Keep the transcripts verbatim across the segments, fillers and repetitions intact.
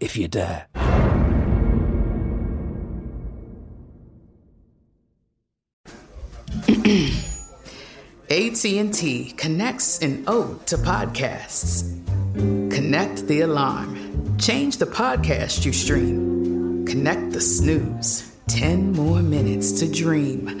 if you dare. A T and T connects an ode to podcasts. Connect the alarm. Change the podcast you stream. Connect the snooze. Ten more minutes to dream.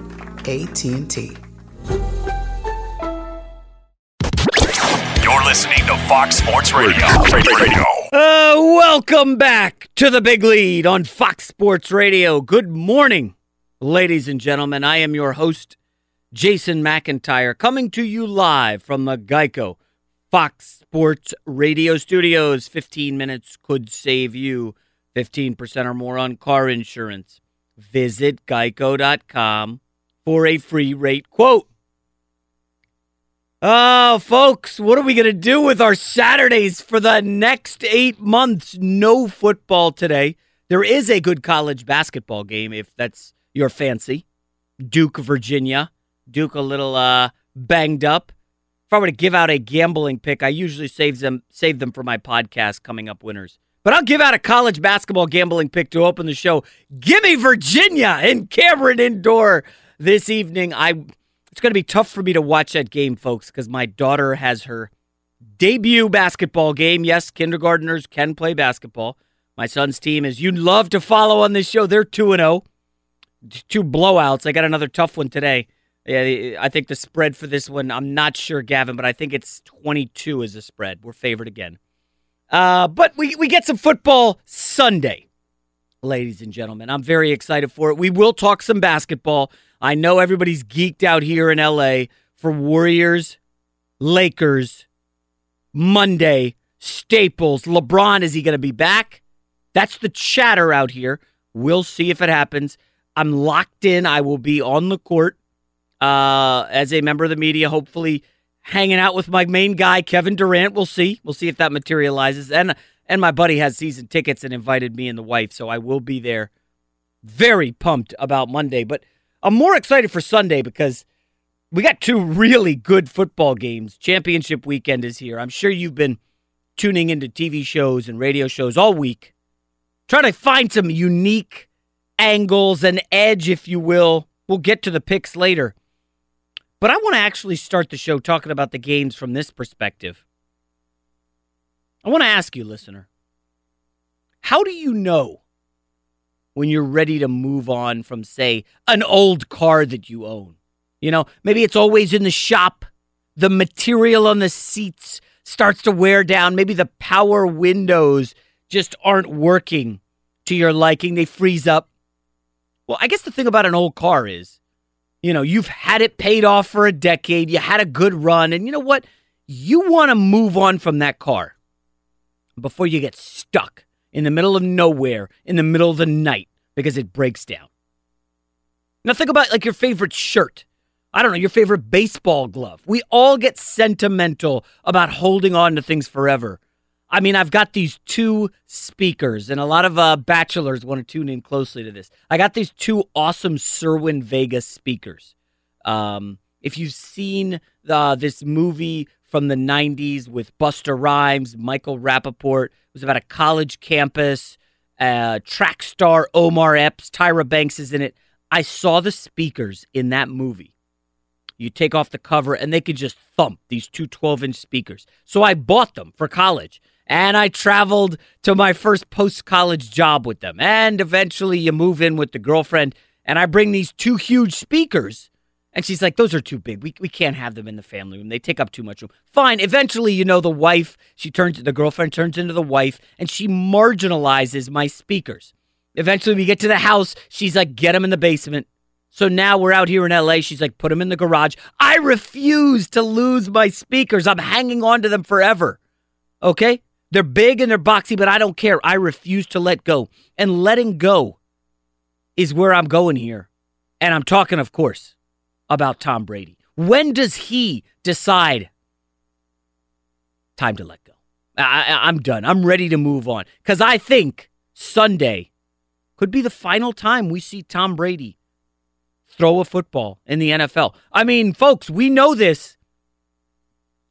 A T and T. Listening to Fox Sports Radio. Radio. Uh, welcome back to the Big Lead on Fox Sports Radio. Good morning, ladies and gentlemen. I am your host, Jason McIntyre, coming to you live from the Geico Fox Sports Radio studios. fifteen minutes could save you fifteen percent or more on car insurance. Visit geico dot com for a free rate quote. Oh, folks, what are we going to do with our Saturdays for the next eight months? No football today. There is a good college basketball game, if that's your fancy. Duke, Virginia. Duke a little uh, banged up. If I were to give out a gambling pick, I usually save them, save them for my podcast, Coming Up Winners. But I'll give out a college basketball gambling pick to open the show. Give me Virginia in Cameron Indoor this evening. I... It's going to be tough for me to watch that game, folks, because my daughter has her debut basketball game. Yes, kindergartners can play basketball. My son's team, as you love to follow on this show, they're two and oh. Two blowouts. I got another tough one today. Yeah, I think the spread for this one, I'm not sure, Gavin, but I think it's twenty-two as a spread. We're favored again. Uh, but we, we get some football Sunday, ladies and gentlemen. I'm very excited for it. We will talk some basketball. I know everybody's geeked out here in L A for Warriors, Lakers, Monday, Staples. LeBron, is he going to be back? That's the chatter out here. We'll see if it happens. I'm locked in. I will be on the court uh, as a member of the media, hopefully hanging out with my main guy, Kevin Durant. We'll see. We'll see if that materializes. And, and my buddy has season tickets and invited me and the wife, so I will be there. Very pumped about Monday, but I'm more excited for Sunday because we got two really good football games. Championship weekend is here. I'm sure you've been tuning into T V shows and radio shows all week, trying to find some unique angles and edge, if you will. We'll get to the picks later. But I want to actually start the show talking about the games from this perspective. I want to ask you, listener, how do you know when you're ready to move on from, say, an old car that you own? You know, maybe it's always in the shop. The material on the seats starts to wear down. Maybe the power windows just aren't working to your liking. They freeze up. Well, I guess the thing about an old car is, you know, you've had it paid off for a decade. You had a good run. And you know what? You want to move on from that car before you get stuck. in the middle of nowhere, in the middle of the night, because it breaks down. Now think about like your favorite shirt. I don't know, your favorite baseball glove. We all get sentimental about holding on to things forever. I mean, I've got these two speakers, and a lot of uh, bachelors want to tune in closely to this. I got these two awesome Sirwin Vega speakers. Um, if you've seen uh, this movie from the nineties with Busta Rhymes, Michael Rappaport, it was about a college campus, uh, track star Omar Epps, Tyra Banks is in it. I saw the speakers in that movie. You take off the cover, and they could just thump these two twelve-inch speakers. So I bought them for college, and I traveled to my first post-college job with them. And eventually you move in with the girlfriend, and I bring these two huge speakers. And she's like, those are too big. We we can't have them in the family room. They take up too much room. Fine. Eventually, you know, the wife, she turns, the girlfriend turns into the wife, and she marginalizes my speakers. Eventually, we get to the house. She's like, get them in the basement. So now we're out here in L A. She's like, put them in the garage. I refuse to lose my speakers. I'm hanging on to them forever. Okay? They're big and they're boxy, but I don't care. I refuse to let go. And letting go is where I'm going here. And I'm talking, of course, about Tom Brady. When does he decide time to let go? I, I'm done. I'm ready to move on. Because I think Sunday could be the final time we see Tom Brady throw a football in the N F L. I mean, folks, we know this.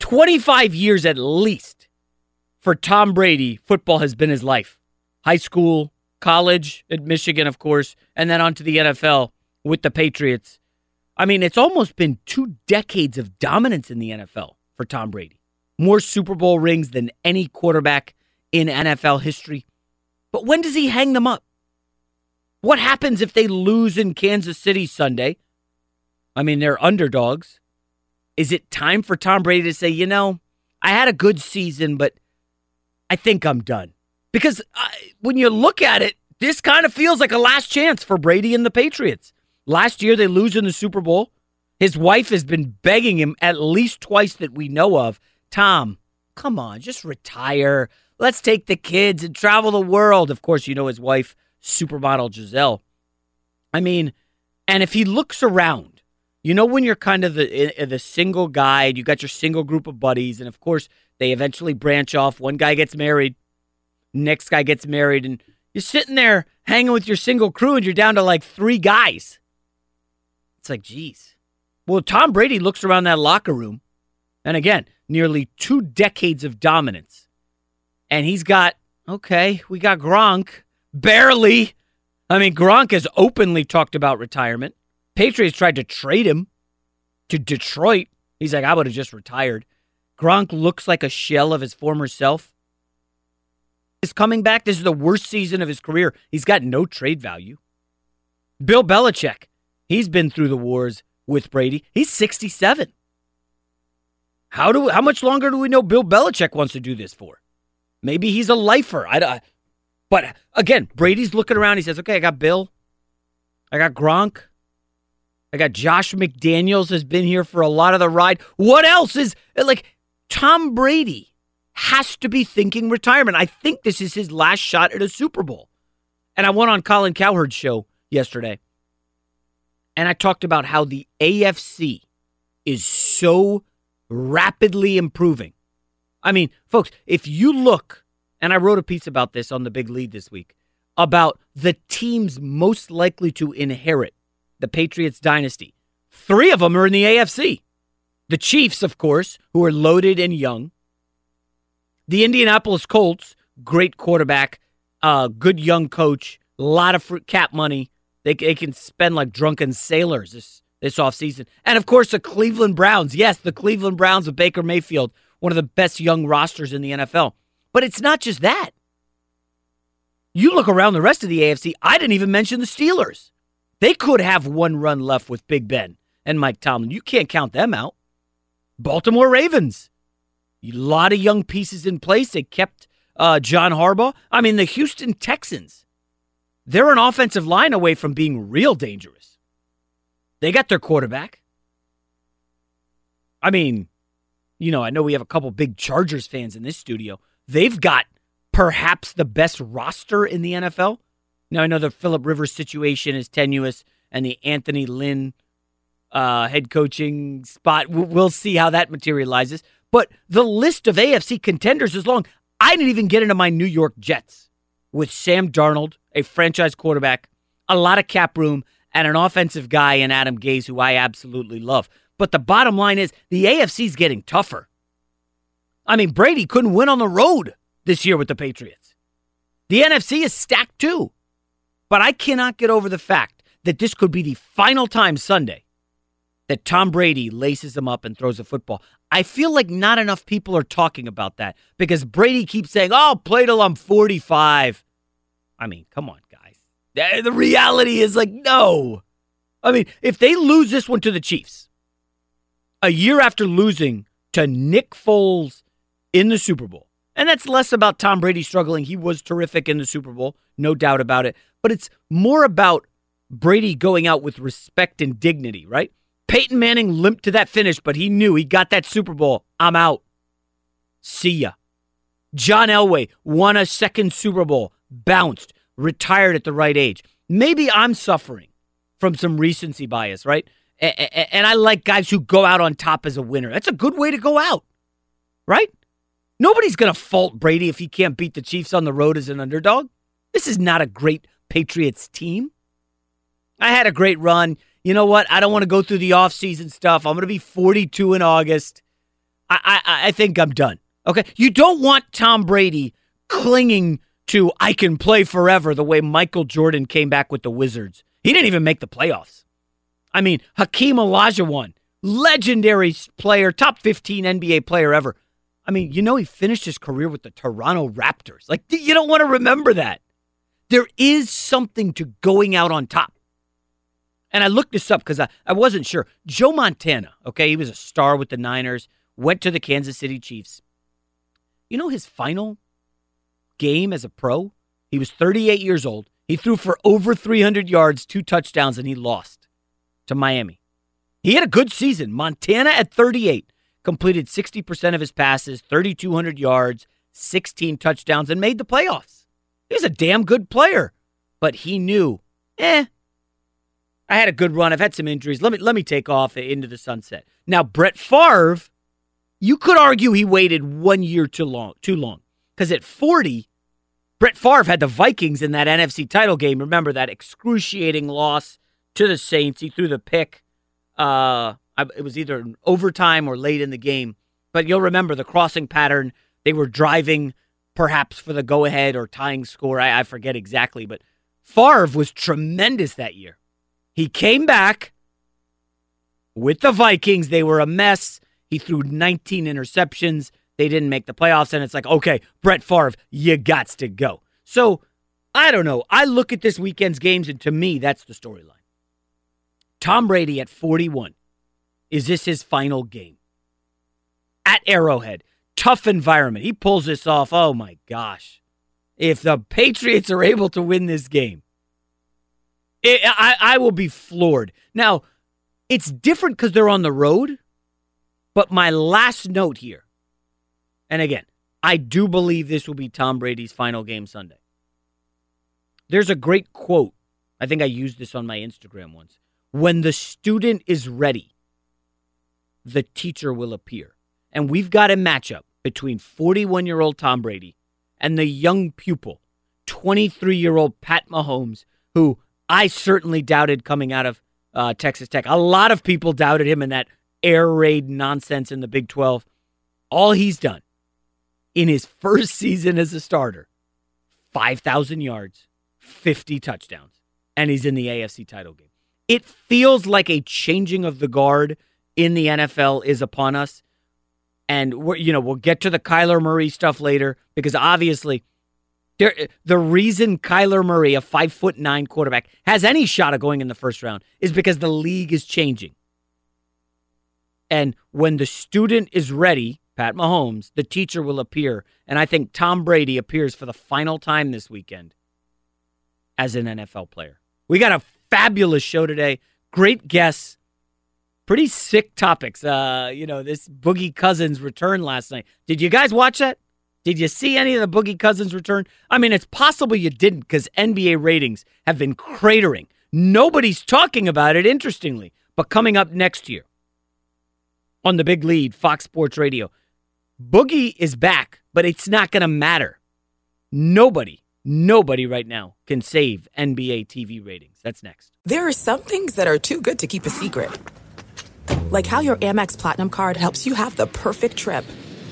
twenty-five years at least for Tom Brady, football has been his life. High school, college at Michigan, of course, and then on to the N F L with the Patriots. I mean, it's almost been two decades of dominance in the N F L for Tom Brady. More Super Bowl rings than any quarterback in N F L history. But when does he hang them up? What happens if they lose in Kansas City Sunday? I mean, they're underdogs. Is it time for Tom Brady to say, you know, I had a good season, but I think I'm done? Because I, when you look at it, this kind of feels like a last chance for Brady and the Patriots. Last year, they lose in the Super Bowl. His wife has been begging him at least twice that we know of. Tom, come on, just retire. Let's take the kids and travel the world. Of course, you know his wife, supermodel Giselle. I mean, and if he looks around, you know, when you're kind of the the single guy, you got your single group of buddies, and of course they eventually branch off. One guy gets married, next guy gets married, and you're sitting there hanging with your single crew, and you're down to like three guys. It's like, geez. Well, Tom Brady looks around that locker room, and again, nearly two decades of dominance, and he's got okay. We got Gronk. Barely. I mean, Gronk has openly talked about retirement. Patriots tried to trade him to Detroit. He's like, I would have just retired. Gronk looks like a shell of his former self. He's coming back. This is the worst season of his career. He's got no trade value. Bill Belichick, he's been through the wars with Brady. He's sixty-seven. How do? How much longer do we know Bill Belichick wants to do this for? Maybe he's a lifer. I don't. But, again, Brady's looking around. He says, okay, I got Bill. I got Gronk. I got Josh McDaniels has been here for a lot of the ride. What else is, like, Tom Brady has to be thinking retirement. I think this is his last shot at a Super Bowl. And I went on Colin Cowherd's show yesterday, and I talked about how the A F C is so rapidly improving. I mean, folks, if you look, and I wrote a piece about this on the Big Lead this week, about the teams most likely to inherit the Patriots dynasty. Three of them are in the A F C. The Chiefs, of course, who are loaded and young. The Indianapolis Colts, great quarterback, uh, good young coach, a lot of fruit cap money. They, they can spend like drunken sailors this, this offseason. And, of course, the Cleveland Browns. Yes, the Cleveland Browns of Baker Mayfield, one of the best young rosters in the N F L. But it's not just that. You look around the rest of the A F C, I didn't even mention the Steelers. They could have one run left with Big Ben and Mike Tomlin. You can't count them out. Baltimore Ravens. A lot of young pieces in place. They kept uh, John Harbaugh. I mean, the Houston Texans. They're an offensive line away from being real dangerous. They got their quarterback. I mean, you know, I know we have a couple big Chargers fans in this studio. They've got perhaps the best roster in the N F L. Now, I know the Phillip Rivers situation is tenuous and the Anthony Lynn uh, head coaching spot, we'll see how that materializes. But the list of A F C contenders is long. I didn't even get into my New York Jets with Sam Darnold, a franchise quarterback, a lot of cap room, and an offensive guy in Adam Gase, who I absolutely love. But the bottom line is the A F C's getting tougher. I mean, Brady couldn't win on the road this year with the Patriots. The N F C is stacked too. But I cannot get over the fact that this could be the final time Sunday that Tom Brady laces him up and throws a football. I feel like not enough people are talking about that because Brady keeps saying, oh, play till I'm forty-five. I mean, come on, guys. The reality is like, no. I mean, if they lose this one to the Chiefs, a year after losing to Nick Foles in the Super Bowl, and that's less about Tom Brady struggling. He was terrific in the Super Bowl, no doubt about it. But it's more about Brady going out with respect and dignity, right? Peyton Manning limped to that finish, but he knew he got that Super Bowl. I'm out. See ya. John Elway won a second Super Bowl, bounced, retired at the right age. Maybe I'm suffering from some recency bias, right? And I like guys who go out on top as a winner. That's a good way to go out, right? Nobody's going to fault Brady if he can't beat the Chiefs on the road as an underdog. This is not a great Patriots team. I had a great run. You know what? I don't want to go through the offseason stuff. I'm going to be forty-two in August. I, I I think I'm done. Okay? You don't want Tom Brady clinging to I can play forever the way Michael Jordan came back with the Wizards. He didn't even make the playoffs. I mean, Hakeem Olajuwon, legendary player, top fifteen N B A player ever. I mean, you know he finished his career with the Toronto Raptors. Like, you don't want to remember that. There is something to going out on top. And I looked this up because I, I wasn't sure. Joe Montana, okay, he was a star with the Niners, went to the Kansas City Chiefs. You know his final game as a pro? He was thirty-eight years old. He threw for over three hundred yards, two touchdowns, and he lost to Miami. He had a good season. Montana at thirty-eight completed sixty percent of his passes, thirty-two hundred yards, sixteen touchdowns, and made the playoffs. He was a damn good player, but he knew, eh, I had a good run. I've had some injuries. Let me let me take off into the sunset. Now, Brett Favre, you could argue he waited one year too long, too long, because at forty, Brett Favre had the Vikings in that N F C title game. Remember that excruciating loss to the Saints. He threw the pick. Uh, it was either in overtime or late in the game. But you'll remember the crossing pattern. They were driving perhaps for the go-ahead or tying score. I, I forget exactly, but Favre was tremendous that year. He came back with the Vikings. They were a mess. He threw nineteen interceptions. They didn't make the playoffs. And it's like, okay, Brett Favre, you gots to go. So, I don't know. I look at this weekend's games, and to me, that's the storyline. Tom Brady at forty-one. Is this his final game? At Arrowhead. Tough environment. He pulls this off. Oh, my gosh. If the Patriots are able to win this game, It, I, I will be floored. Now, it's different because they're on the road, but my last note here, and again, I do believe this will be Tom Brady's final game Sunday. There's a great quote. I think I used this on my Instagram once. When the student is ready, the teacher will appear. And we've got a matchup between forty-one-year-old Tom Brady and the young pupil, twenty-three-year-old Pat Mahomes, who I certainly doubted coming out of uh, Texas Tech. A lot of people doubted him in that air raid nonsense in the Big twelve. All he's done in his first season as a starter, five thousand yards, fifty touchdowns, and he's in the A F C title game. It feels like a changing of the guard in the N F L is upon us. And we're, you know, we'll get to the Kyler Murray stuff later because obviously There, the reason Kyler Murray, a five foot nine quarterback, has any shot of going in the first round is because the league is changing. And when the student is ready, Pat Mahomes, the teacher will appear. And I think Tom Brady appears for the final time this weekend as an N F L player. We got a fabulous show today. Great guests. Pretty sick topics. Uh, you know, this Boogie Cousins return last night. Did you guys watch that? Did you see any of the Boogie Cousins return? I mean, it's possible you didn't because N B A ratings have been cratering. Nobody's talking about it, interestingly. But coming up next year on The Big Lead, Fox Sports Radio, Boogie is back, but it's not going to matter. Nobody, nobody right now can save N B A T V ratings. That's next. There are some things that are too good to keep a secret. Like how your Amex Platinum card helps you have the perfect trip.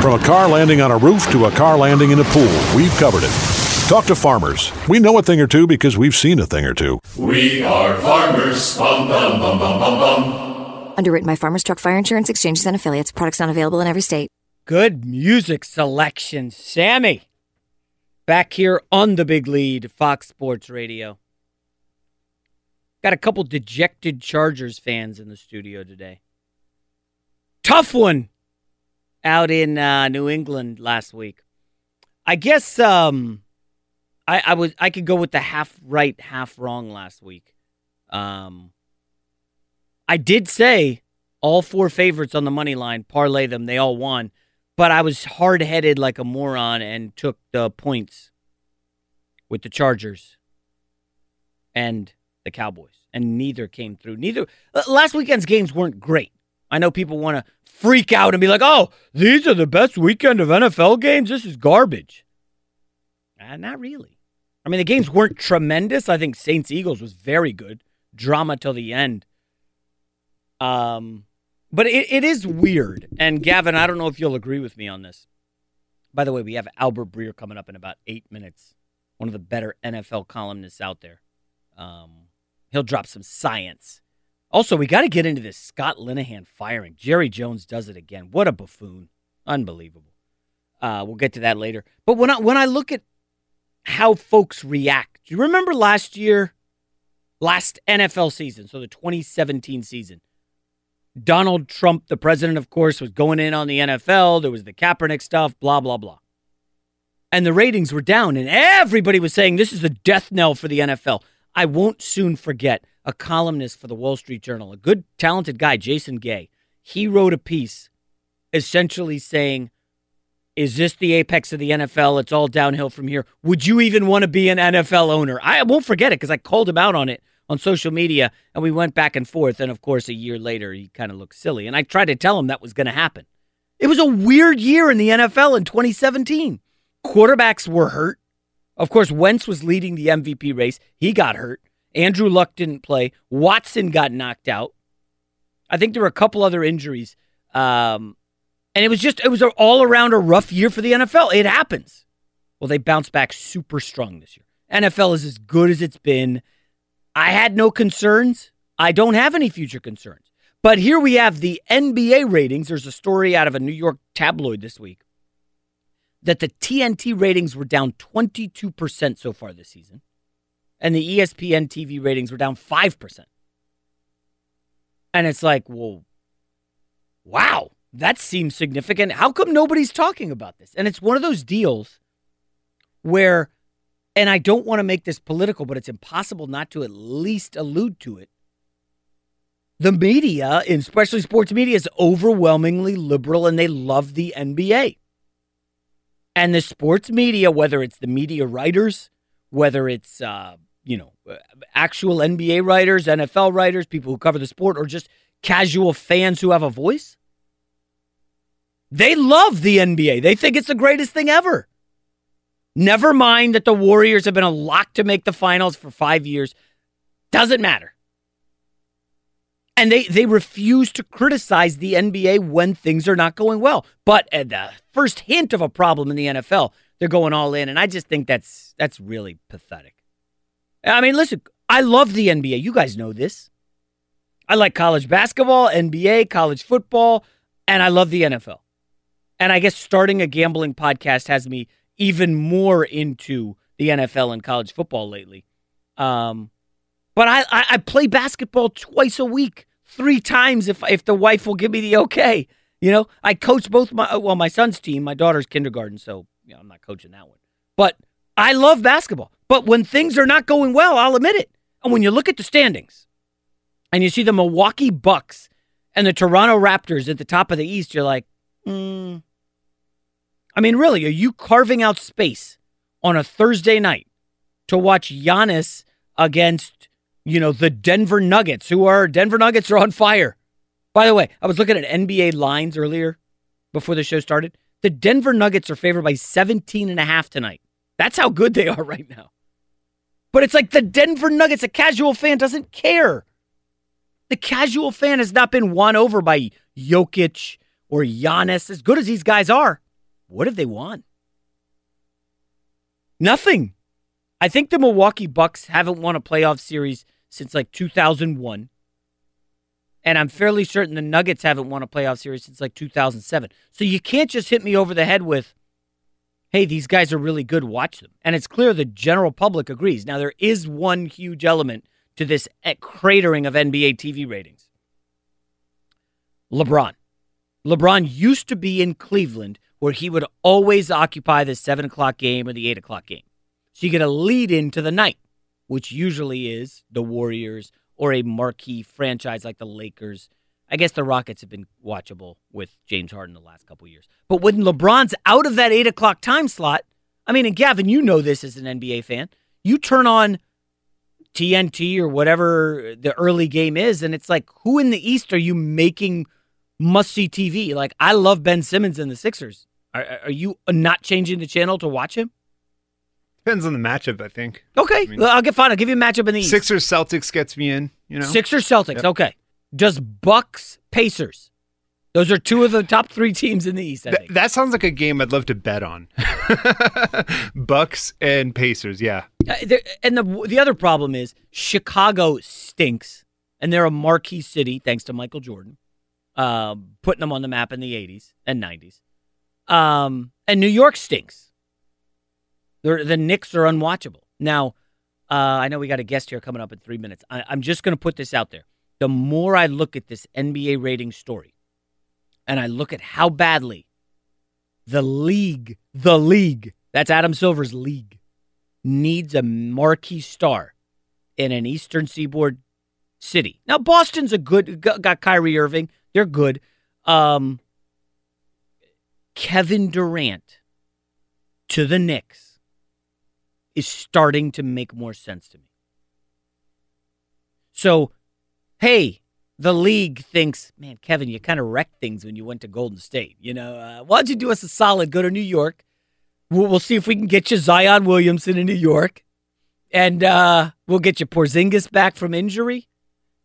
From a car landing on a roof to a car landing in a pool, we've covered it. Talk to farmers. We know a thing or two because we've seen a thing or two. We are farmers. Bum, bum, bum, bum, bum, bum. Underwritten by Farmers Truck Fire Insurance Exchanges and Affiliates. Products not available in every state. Good music selection, Sammy. Back here on The Big Lead, Fox Sports Radio. Got a couple dejected Chargers fans in the studio today. Tough one out in uh, New England last week. I guess um, I, I was I could go with the half right, half wrong last week. Um, I did say all four favorites on the money line, parlay them, they all won. But I was hard-headed like a moron and took the points with the Chargers and the Cowboys. And neither came through. Neither last weekend's games weren't great. I know people want to freak out and be like, oh, these are the best weekend of N F L games? This is garbage. Uh, not really. I mean, the games weren't tremendous. I think Saints-Eagles was very good. Drama till the end. Um... But it, it is weird. And, Gavin, I don't know if you'll agree with me on this. By the way, we have Albert Breer coming up in about eight minutes. One of the better N F L columnists out there. Um, he'll drop some science. Also, we got to get into this Scott Linehan firing. Jerry Jones does it again. What a buffoon. Unbelievable. Uh, we'll get to that later. But when I, when I look at how folks react, do you remember last year, last N F L season, so the twenty seventeen season, Donald Trump, the president, of course, was going in on the N F L. There was the Kaepernick stuff, blah, blah, blah. And the ratings were down, and everybody was saying this is the death knell for the N F L. I won't soon forget a columnist for the Wall Street Journal, a good, talented guy, Jason Gay. He wrote a piece essentially saying, is this the apex of the N F L? It's all downhill from here. Would you even want to be an N F L owner? I won't forget it because I called him out on it on social media, and we went back and forth. And, of course, a year later, he kind of looked silly. And I tried to tell him that was going to happen. It was a weird year in the N F L in twenty seventeen. Quarterbacks were hurt. Of course, Wentz was leading the M V P race. He got hurt. Andrew Luck didn't play. Watson got knocked out. I think there were a couple other injuries. Um, and it was just, it was all around a rough year for the N F L. It happens. Well, they bounced back super strong this year. N F L is as good as it's been. I had no concerns. I don't have any future concerns. But here we have the N B A ratings. There's a story out of a New York tabloid this week that the T N T ratings were down twenty-two percent so far this season, and the E S P N T V ratings were down five percent. And it's like, well, wow, that seems significant. How come nobody's talking about this? And it's one of those deals where, and I don't want to make this political, but it's impossible not to at least allude to it. The media, especially sports media, is overwhelmingly liberal, and they love the N B A. And the sports media, whether it's the media writers, whether it's, uh, you know, actual N B A writers, N F L writers, people who cover the sport, or just casual fans who have a voice, they love the N B A. They think it's the greatest thing ever. Never mind that the Warriors have been a lock to make the finals for five years. Doesn't matter. And they, they refuse to criticize the N B A when things are not going well. But at the first hint of a problem in the N F L, they're going all in. And I just think that's that's really pathetic. I mean, listen, I love the N B A. You guys know this. I like college basketball, N B A, college football, and I love the N F L. And I guess starting a gambling podcast has me even more into the N F L and college football lately. Um But I, I I play basketball twice a week, three times if if the wife will give me the okay. You know, I coach both my, well, my son's team, my daughter's kindergarten, so you know, I'm not coaching that one. But I love basketball. But when things are not going well, I'll admit it. And when you look at the standings and you see the Milwaukee Bucks and the Toronto Raptors at the top of the East, you're like, hmm. I mean, really, are you carving out space on a Thursday night to watch Giannis against... You know, the Denver Nuggets, who are, Denver Nuggets are on fire. By the way, I was looking at N B A lines earlier before the show started. The Denver Nuggets are favored by seventeen and a half tonight. That's how good they are right now. But it's like the Denver Nuggets, a casual fan doesn't care. The casual fan has not been won over by Jokic or Giannis. As good as these guys are, what have they won? Nothing. I think the Milwaukee Bucks haven't won a playoff series since like two thousand one. And I'm fairly certain the Nuggets haven't won a playoff series since like two thousand seven. So you can't just hit me over the head with, hey, these guys are really good, watch them. And it's clear the general public agrees. Now, there is one huge element to this cratering of N B A T V ratings. LeBron. LeBron used to be in Cleveland where he would always occupy the seven o'clock game or the eight o'clock game. So you get a lead into the night, which usually is the Warriors or a marquee franchise like the Lakers. I guess the Rockets have been watchable with James Harden the last couple of years. But when LeBron's out of that eight o'clock time slot, I mean, and Gavin, you know this as an N B A fan, you turn on T N T or whatever the early game is, and it's like, who in the East are you making must-see T V? Like, I love Ben Simmons and the Sixers. Are, are you not changing the channel to watch him? Depends on the matchup, I think. Okay, I mean, well, I'll get fine. I'll give you a matchup in the East. Sixers Celtics gets me in, you know. Sixers Celtics, yep. Okay. Does Bucks Pacers? Those are two of the top three teams in the East. I Th- think. That sounds like a game I'd love to bet on. Bucks and Pacers, yeah. Uh, there, and the the other problem is Chicago stinks, and they're a marquee city thanks to Michael Jordan, uh, putting them on the map in the eighties and nineties. Um, and New York stinks. The Knicks are unwatchable. Now, uh, I know we got a guest here coming up in three minutes. I, I'm just going to put this out there. The more I look at this N B A rating story, and I look at how badly the league, the league, that's Adam Silver's league, needs a marquee star in an Eastern Seaboard city. Now, Boston's a good, got Kyrie Irving. They're good. Um, Kevin Durant to the Knicks is starting to make more sense to me. So, hey, the league thinks, man, Kevin, you kind of wrecked things when you went to Golden State. You know, uh, why don't you do us a solid, go to New York. We'll, we'll see if we can get you Zion Williamson in New York. And uh, we'll get you Porzingis back from injury.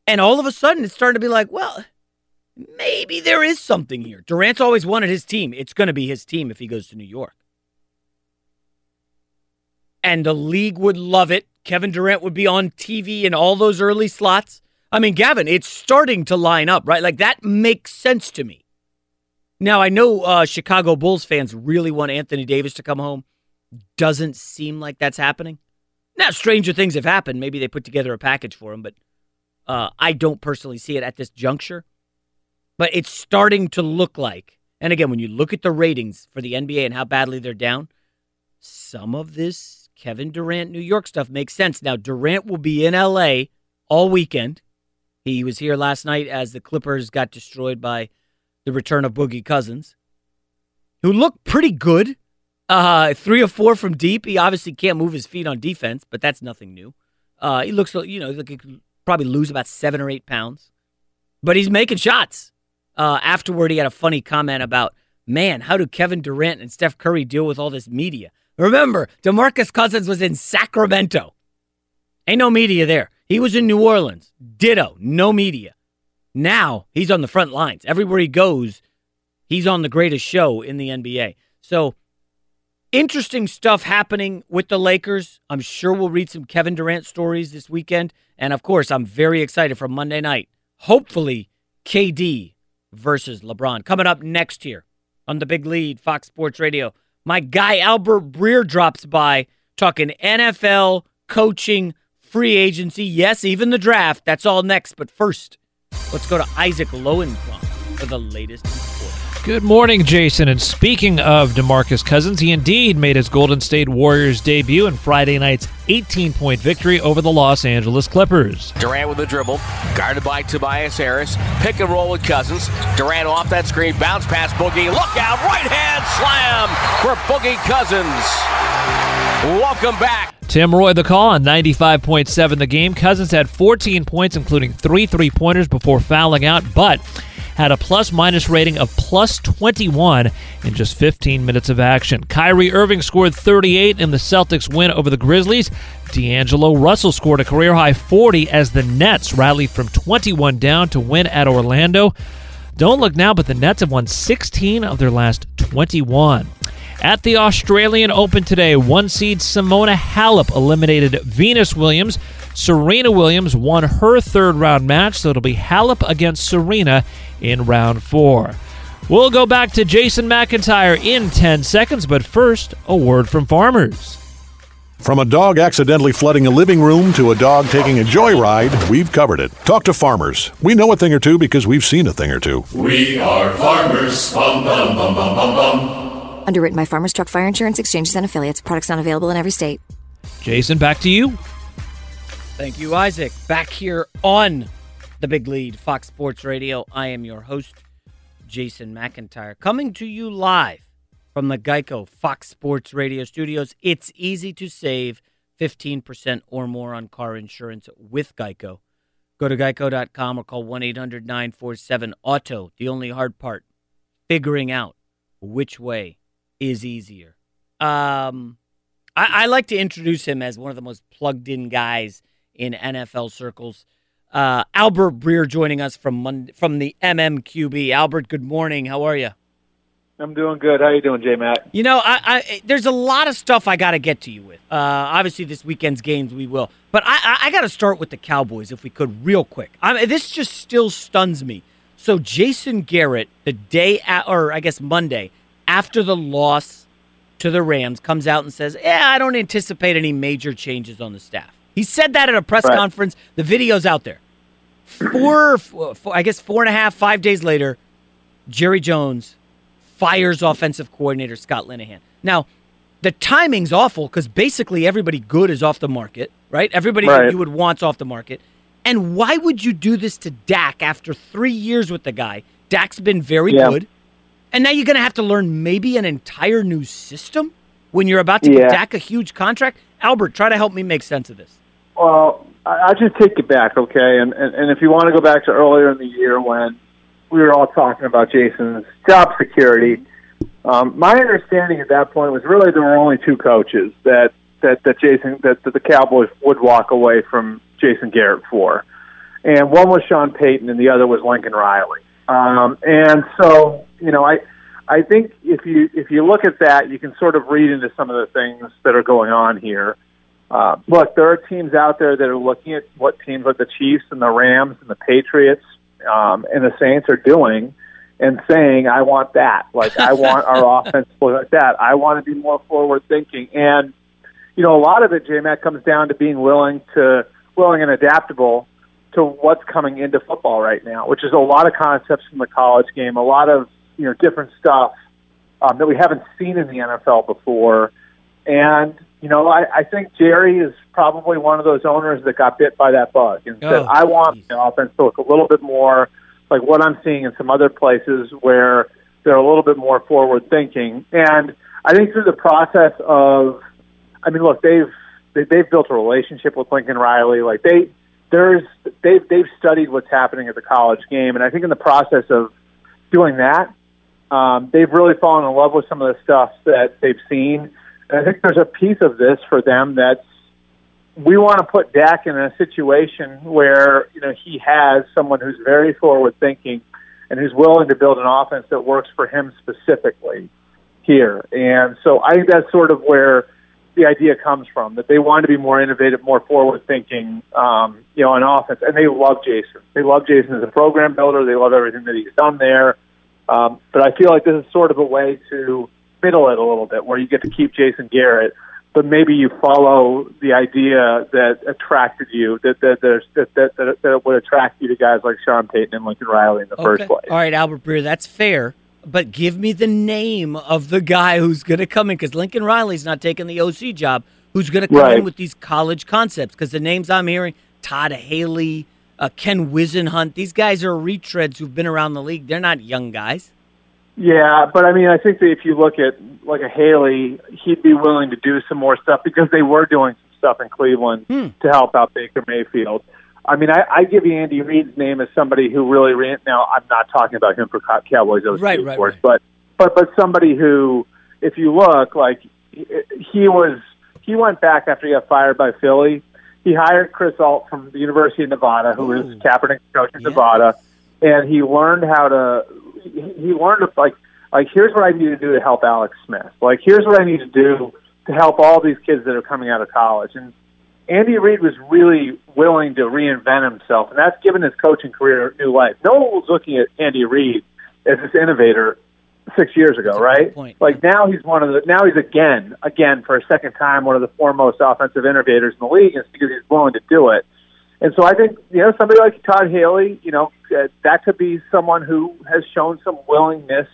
And all of a sudden, it's starting to be like, well, maybe there is something here. Durant's always wanted his team. It's going to be his team if he goes to New York. And the league would love it. Kevin Durant would be on T V in all those early slots. I mean, Gavin, it's starting to line up, right? Like, that makes sense to me. Now, I know uh, Chicago Bulls fans really want Anthony Davis to come home. Doesn't seem like that's happening. Now, stranger things have happened. Maybe they put together a package for him, but uh, I don't personally see it at this juncture. But it's starting to look like, and again, when you look at the ratings for the N B A and how badly they're down, some of this Kevin Durant, New York stuff makes sense. Now, Durant will be in L A all weekend. He was here last night as the Clippers got destroyed by the return of Boogie Cousins, who looked pretty good. Uh, three or four from deep. He obviously can't move his feet on defense, but that's nothing new. Uh, he looks, you know, like he could probably lose about seven or eight pounds, but he's making shots. Uh, afterward, he had a funny comment about, man, how do Kevin Durant and Steph Curry deal with all this media? Remember, DeMarcus Cousins was in Sacramento. Ain't no media there. He was in New Orleans. Ditto. No media. Now, he's on the front lines. Everywhere he goes, he's on the greatest show in the N B A. So, interesting stuff happening with the Lakers. I'm sure we'll read some Kevin Durant stories this weekend. And, of course, I'm very excited for Monday night. Hopefully, K D versus LeBron. Coming up next here on The Big Lead, Fox Sports Radio. My guy Albert Breer drops by talking N F L, coaching, free agency, yes, even the draft. That's all next. But first, let's go to Isaac Lowenbaum for the latest report. Good morning, Jason. And speaking of DeMarcus Cousins, he indeed made his Golden State Warriors debut in Friday night's eighteen-point victory over the Los Angeles Clippers. Durant with the dribble, guarded by Tobias Harris, pick and roll with Cousins. Durant off that screen, bounce pass Boogie, look out, right hand slam for Boogie Cousins. Welcome back. Tim Roy the call on ninety-five point seven the game. Cousins had fourteen points, including three three-pointers before fouling out, but had a plus-minus rating of plus twenty-one in just fifteen minutes of action. Kyrie Irving scored thirty-eight in the Celtics' win over the Grizzlies. D'Angelo Russell scored a career-high forty as the Nets rallied from twenty-one down to win at Orlando. Don't look now, but the Nets have won sixteen of their last twenty-one. At the Australian Open today, one-seed Simona Halep eliminated Venus Williams. Serena Williams won her third-round match, so it'll be Halep against Serena in round four. We'll go back to Jason McIntyre in ten seconds, but first, a word from farmers. From a dog accidentally flooding a living room to a dog taking a joyride, we've covered it. Talk to farmers. We know a thing or two because we've seen a thing or two. We are farmers. Bum, bum, bum, bum, bum, bum. Underwritten by Farmers Truck Fire Insurance Exchanges and Affiliates. Products not available in every state. Jason, back to you. Thank you, Isaac. Back here on The Big Lead, Fox Sports Radio. I am your host, Jason McIntyre, coming to you live from the Geico Fox Sports Radio studios. It's easy to save fifteen percent or more on car insurance with Geico. Go to geico dot com or call one eight hundred nine four seven auto. The only hard part, figuring out which way is easier. Um, I, I like to introduce him as one of the most plugged-in guys in N F L circles. Uh, Albert Breer joining us from Monday, from the M M Q B. Albert, good morning. How are you? I'm doing good. How are you doing, J-Mac? You know, I, I, there's a lot of stuff I got to get to you with. Uh, obviously, this weekend's games we will. But I, I, I got to start with the Cowboys, if we could, real quick. I, this just still stuns me. So Jason Garrett, the day, at, or I guess Monday, after the loss to the Rams, comes out and says, yeah, I don't anticipate any major changes on the staff. He said that at a press right. conference. The video's out there. Four, four, I guess four and a half, five days later, Jerry Jones fires offensive coordinator Scott Linehan. Now, the timing's awful because basically everybody good is off the market, right? Everybody right. that you would want's off the market. And why would you do this to Dak after three years with the guy? Dak's been very yeah. good. And now you're going to have to learn maybe an entire new system when you're about to yeah. give Dak a huge contract? Albert, try to help me make sense of this. Well, I, I just take it back, okay? And, and and if you want to go back to earlier in the year when we were all talking about Jason's job security, um, my understanding at that point was really there were only two coaches that that that Jason that, that the Cowboys would walk away from Jason Garrett for, and one was Sean Payton, and the other was Lincoln Riley. Um, and so, you know, I. I think if you if you look at that, you can sort of read into some of the things that are going on here. Uh, look, there are teams out there that are looking at what teams like the Chiefs and the Rams and the Patriots um, and the Saints are doing and saying, I want that. Like, I want our offense to look like that. I want to be more forward-thinking. And, you know, a lot of it, J-Mac, comes down to being willing to willing and adaptable to what's coming into football right now, which is a lot of concepts from the college game, a lot of you know, different stuff um, that we haven't seen in the N F L before. And, you know, I, I think Jerry is probably one of those owners that got bit by that bug and said, oh, I want the offense to look a little bit more like what I'm seeing in some other places where they're a little bit more forward-thinking. And I think through the process of, I mean, look, they've they, they've built a relationship with Lincoln Riley. Like, they there's they've, they've studied what's happening at the college game. And I think in the process of doing that, Um, they've really fallen in love with some of the stuff that they've seen. And I think there's a piece of this for them that's we want to put Dak in a situation where, you know, he has someone who's very forward-thinking and who's willing to build an offense that works for him specifically here. And so I think that's sort of where the idea comes from, that they want to be more innovative, more forward-thinking, um, you know, on offense. And they love Jason. They love Jason as a program builder. They love everything that he's done there. Um, but I feel like this is sort of a way to fiddle it a little bit, where you get to keep Jason Garrett, but maybe you follow the idea that attracted you, that that that that, that, that would attract you to guys like Sean Payton and Lincoln Riley in the okay. first place. All right, Albert Breer, that's fair, but give me the name of the guy who's going to come in, because Lincoln Riley's not taking the O C job. Who's going to come right. in with these college concepts? Because the names I'm hearing, Todd Haley, Uh, Ken Wisenhunt, these guys are retreads who've been around the league. They're not young guys. Yeah, but I mean, I think that if you look at like a Haley, he'd be willing to do some more stuff because they were doing some stuff in Cleveland hmm. to help out Baker Mayfield. I mean, I, I give you Andy Reid's name as somebody who really ran. Now, I'm not talking about him for Cowboys, O C, right, right, of course, right. but, but but somebody who, if you look, like he was, he went back after he got fired by Philly. He hired Chris Alt from the University of Nevada, who is Kaepernick's coach in yes. Nevada, and he learned how to. He learned to, like like here's what I need to do to help Alex Smith. Like here's what I need to do to help all these kids that are coming out of college. And Andy Reid was really willing to reinvent himself, and that's given his coaching career new life. No one was looking at Andy Reid as this innovator six years ago, that's right? Point. Like now he's one of the now he's again, again for a second time one of the foremost offensive innovators in the league, is because he's willing to do it. And so I think you know somebody like Todd Haley, you know, uh, that could be someone who has shown some willingness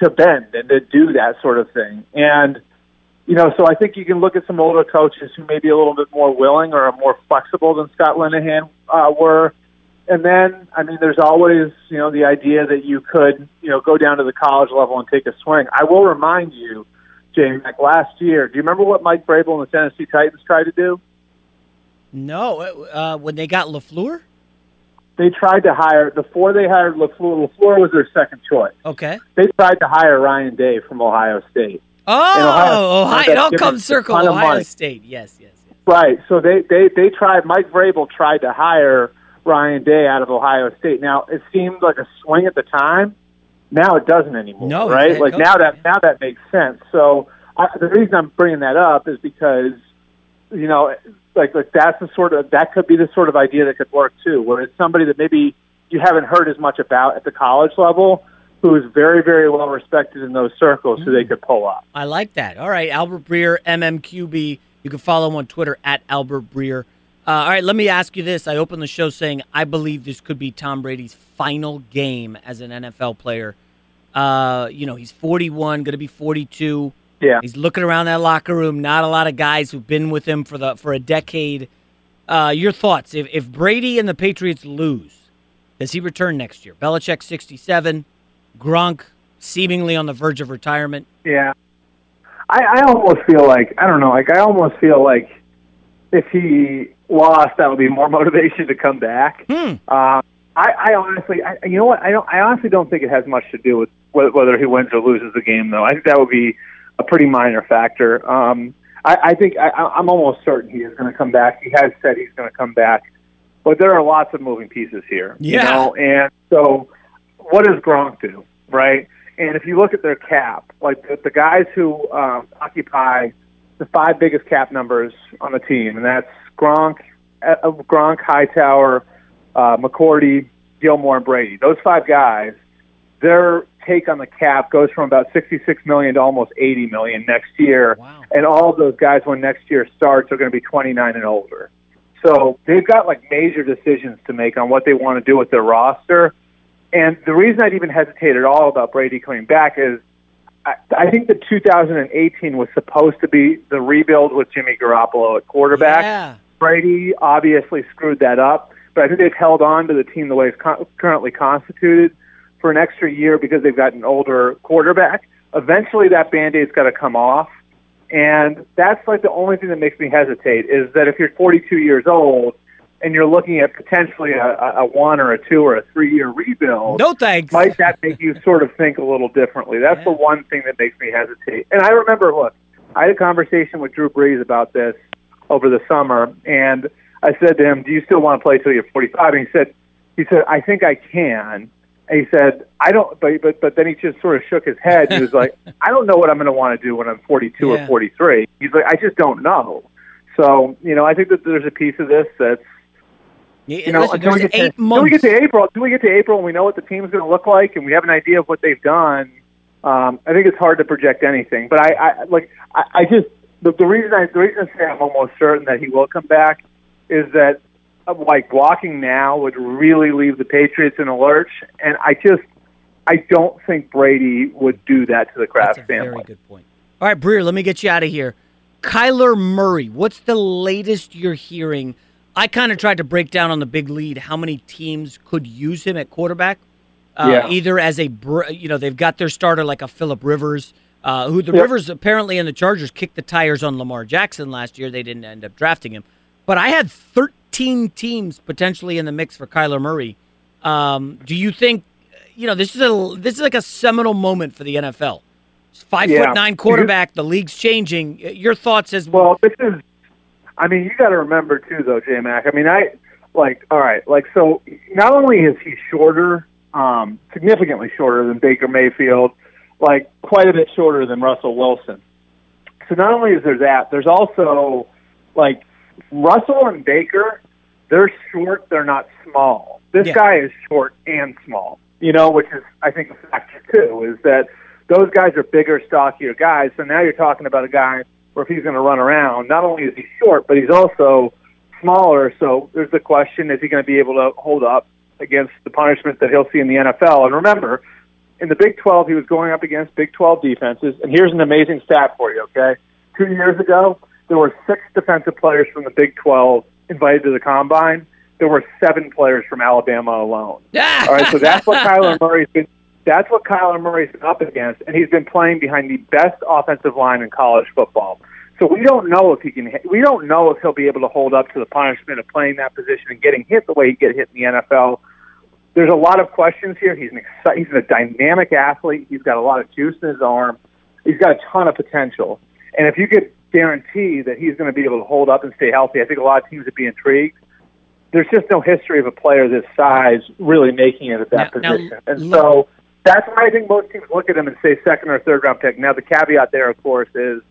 to bend and to do that sort of thing. And you know, so I think you can look at some older coaches who may be a little bit more willing or are more flexible than Scott Linehan uh, were. And then, I mean, there's always, you know, the idea that you could, you know, go down to the college level and take a swing. I will remind you, James, like last year, do you remember what Mike Vrabel and the Tennessee Titans tried to do? No. Uh, when they got LaFleur? They tried to hire, before they hired LaFleur, LaFleur was their second choice. Okay. They tried to hire Ryan Day from Ohio State. Oh, Ohio, Ohio, it all comes circle, Ohio State. Yes, yes, yes. Right. So they, they, they tried, Mike Vrabel tried to hire Ryan Day out of Ohio State. Now, it seemed like a swing at the time. Now it doesn't anymore, no, right? Like, now that now that makes sense. So I, the reason I'm bringing that up is because, you know, like, like that's the sort of, that could be the sort of idea that could work too, where it's somebody that maybe you haven't heard as much about at the college level who is very, very well respected in those circles mm. so they could pull up. I like that. All right, Albert Breer, M M Q B. You can follow him on Twitter, at Albert Breer. Uh, all right, let me ask you this. I opened the show saying I believe this could be Tom Brady's final game as an N F L player. Uh, you know, he's forty-one, going to be forty-two. Yeah. He's looking around that locker room. Not a lot of guys who've been with him for the for a decade. Uh, your thoughts? If, if Brady and the Patriots lose, does he return next year? Belichick, sixty-seven. Gronk, seemingly on the verge of retirement. Yeah. I, I almost feel like, I don't know, like I almost feel like if he lost, that would be more motivation to come back. Hmm. Uh, I, I honestly, I, you know what? I don't. I honestly don't think it has much to do with whether he wins or loses the game, though. I think that would be a pretty minor factor. Um, I, I think I, I'm almost certain he is going to come back. He has said he's going to come back, but there are lots of moving pieces here. Yeah. You know? And so, what does Gronk do, right? And if you look at their cap, like the, the guys who um, occupy the five biggest cap numbers on the team, and that's Gronk, uh, Gronk, Hightower, uh, McCourty, Gilmore, and Brady. Those five guys, their take on the cap goes from about sixty-six million dollars to almost eighty million dollars next year, wow. And all of those guys, when next year starts, are going to be twenty-nine and older. So they've got like major decisions to make on what they want to do with their roster. And the reason I'd even hesitate at all about Brady coming back is I, I think that two thousand eighteen was supposed to be the rebuild with Jimmy Garoppolo at quarterback. Yeah. Brady obviously screwed that up, but I think they've held on to the team the way it's co- currently constituted for an extra year because they've got an older quarterback. Eventually that Band-Aid's got to come off, and that's like the only thing that makes me hesitate is that if you're forty-two years old, and you're looking at potentially a, a one or a two or a three-year rebuild, no thanks. Might that make you sort of think a little differently? That's yeah. the one thing that makes me hesitate. And I remember, look, I had a conversation with Drew Brees about this over the summer, and I said to him, do you still want to play till you're forty-five? And he said, he said, I think I can. And he said, I don't, but, but, but then he just sort of shook his head. And he was like, I don't know what I'm going to want to do when I'm forty-two yeah. or forty-three. He's like, I just don't know. So, you know, I think that there's a piece of this that's, Yeah, you know, listen, until we get eight to, months. Until we get to April, until we get to April and we know what the team's going to look like and we have an idea of what they've done, um, I think it's hard to project anything. But I, I like, I, I just the, the reason I the reason I say I'm almost certain that he will come back is that like walking now would really leave the Patriots in a lurch, and I just I don't think Brady would do that to the Kraft family. That's a very good point. All right, Breer, let me get you out of here. Kyler Murray, what's the latest you're hearing? I kind of tried to break down on the big lead how many teams could use him at quarterback, uh, yeah. either as a, you know, they've got their starter like a Phillip Rivers, uh, who the yeah. Rivers apparently and the Chargers kicked the tires on Lamar Jackson last year. They didn't end up drafting him. But I had thirteen teams potentially in the mix for Kyler Murray. Um, do you think, you know, this is a this is like a seminal moment for the N F L? Five yeah. foot nine quarterback, the league's changing. Your thoughts as well? This is. I mean, you got to remember, too, though, J-Mac. I mean, I, like, all right, like, so not only is he shorter, um, significantly shorter than Baker Mayfield, like, quite a bit shorter than Russell Wilson. So not only is there that, there's also, like, Russell and Baker, they're short, they're not small. This yeah. guy is short and small, you know, which is, I think, a factor, too, is that those guys are bigger, stockier guys. So now you're talking about a guy or if he's going to run around, not only is he short, but he's also smaller. So there's the question, is he going to be able to hold up against the punishment that he'll see in the N F L? And remember, in the Big twelve, he was going up against Big twelve defenses. And here's an amazing stat for you, okay? Two years ago, there were six defensive players from the Big twelve invited to the Combine. There were seven players from Alabama alone. All right, so that's what Kyler Murray's been That's what Kyler Murray's been up against, and he's been playing behind the best offensive line in college football. So we don't know if he can. We don't know if he'll be able to hold up to the punishment of playing that position and getting hit the way he get hit in the N F L. There's a lot of questions here. He's an exciting, he's a dynamic athlete. He's got a lot of juice in his arm. He's got a ton of potential. And if you could guarantee that he's going to be able to hold up and stay healthy, I think a lot of teams would be intrigued. There's just no history of a player this size really making it at that now, position, now, and so. That's why I think most teams look at him and say second or third round pick. Now, the caveat there, of course, is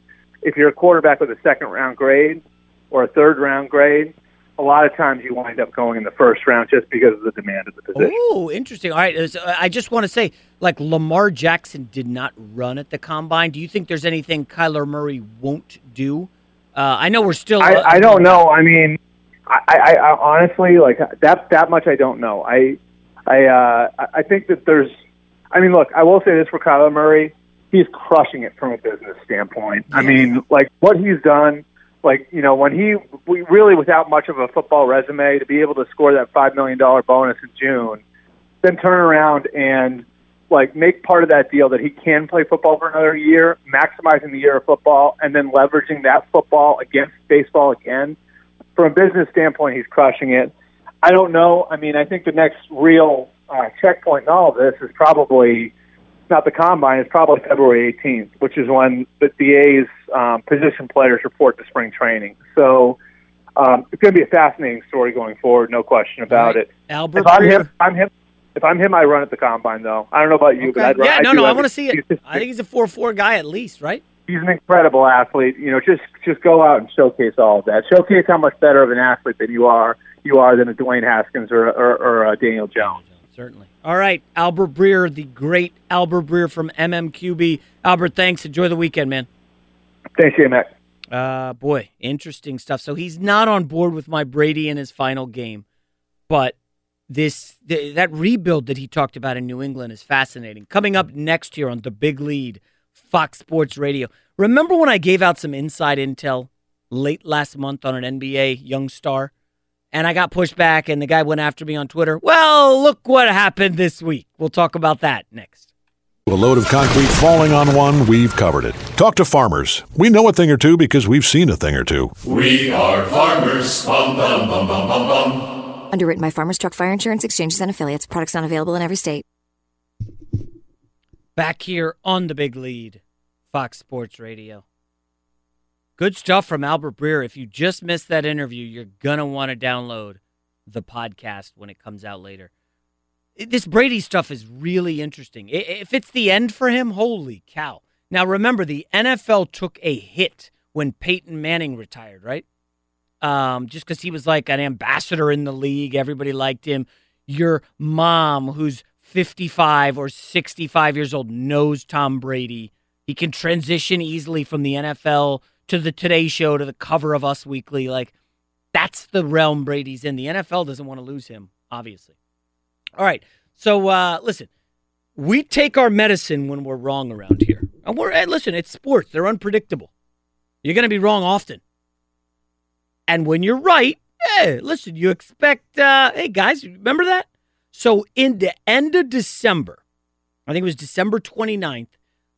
if you're a quarterback with a second round grade or a third round grade, a lot of times you wind up going in the first round just because of the demand of the position. Oh, interesting. All right. So I just want to say, like, Lamar Jackson did not run at the Combine. Do you think there's anything Kyler Murray won't do? Uh, I know we're still. Uh, I, I don't know. I mean, I, I, I honestly, like, that, that much I don't know. I, I, uh, I think that there's. I mean, look, I will say this for Kyler Murray. He's crushing it from a business standpoint. I mean, like, what he's done, like, you know, when he we really, without much of a football resume, to be able to score that five million dollars bonus in June, then turn around and, like, make part of that deal that he can play football for another year, maximizing the year of football, and then leveraging that football against baseball again. from a business standpoint, he's crushing it. I don't know. I mean, I think the next real uh, checkpoint in all of this is probably not the combine. It's probably February eighteenth, which is when the D A's um, position players report to spring training. So um, it's going to be a fascinating story going forward, no question about right. it. Albert, if I'm him, I'm him. If I'm him, I run at the combine, though. I don't know about you, okay. but I'd run. Yeah, no, I no, I want to see it. I think he's a four four guy at least, right? He's an incredible athlete. You know, just just go out and showcase all of that. Showcase how much better of an athlete that you are you are than a Dwayne Haskins or or, or a Daniel Jones. Certainly. All right, Albert Breer, the great Albert Breer from M M Q B. Albert, thanks. Enjoy the weekend, man. Thanks, you, Matt. Uh, boy, interesting stuff. So he's not on board with my Brady in his final game, but this th- that rebuild that he talked about in New England is fascinating. Coming up next here on The Big Lead, Fox Sports Radio. Remember when I gave out some inside intel late last month on an N B A young star? And I got pushed back, and the guy went after me on Twitter. Well, look what happened this week. We'll talk about that next. A load of concrete falling on one, we've covered it. Talk to farmers. We know a thing or two because we've seen a thing or two. We are farmers. Bum, bum, bum, bum, bum, bum. Underwritten by Farmers Truck Fire Insurance Exchanges and Affiliates. Products not available in every state. Back here on The Big Lead, Fox Sports Radio. Good stuff from Albert Breer. If you just missed that interview, you're going to want to download the podcast when it comes out later. This Brady stuff is really interesting. If it's the end for him, holy cow. Now, remember, the N F L took a hit when Peyton Manning retired, right? Um, just because he was like an ambassador in the league. Everybody liked him. Your mom, who's fifty-five or sixty-five years old, knows Tom Brady. He can transition easily from the N F L to the Today Show, to the cover of Us Weekly. Like, that's the realm Brady's in. The N F L doesn't want to lose him, obviously. All right, so uh, listen, we take our medicine when we're wrong around here. And we're and listen, it's sports. They're unpredictable. You're going to be wrong often. And when you're right, hey, listen, you expect, uh, hey, guys, remember that? So in the end of December, I think it was December twenty-ninth,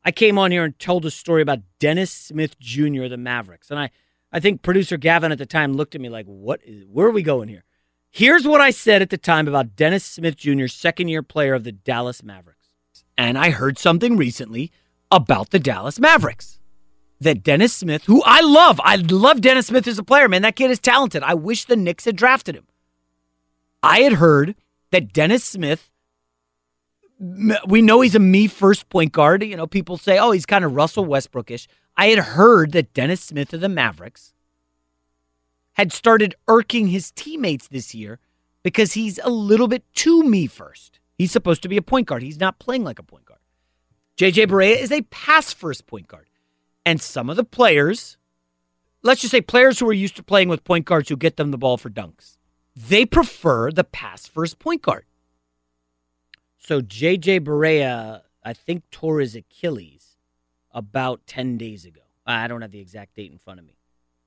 I came on here and told a story about Dennis Smith Junior of the Mavericks. And I, I think producer Gavin at the time looked at me like, "What? Is, where are we going here?" Here's what I said at the time about Dennis Smith Junior, second-year player of the Dallas Mavericks. And I heard something recently about the Dallas Mavericks. That Dennis Smith, who I love. I love Dennis Smith as a player, man. That kid is talented. I wish the Knicks had drafted him. I had heard that Dennis Smith, we know he's a me first point guard. You know, people say, oh, he's kind of Russell Westbrook-ish. I had heard that Dennis Smith of the Mavericks had started irking his teammates this year because he's a little bit too me first. He's supposed to be a point guard. He's not playing like a point guard. J J Barea is a pass first point guard. And some of the players, let's just say players who are used to playing with point guards who get them the ball for dunks, they prefer the pass first point guard. So J J Barea, I think, tore his Achilles about ten days ago. I don't have the exact date in front of me.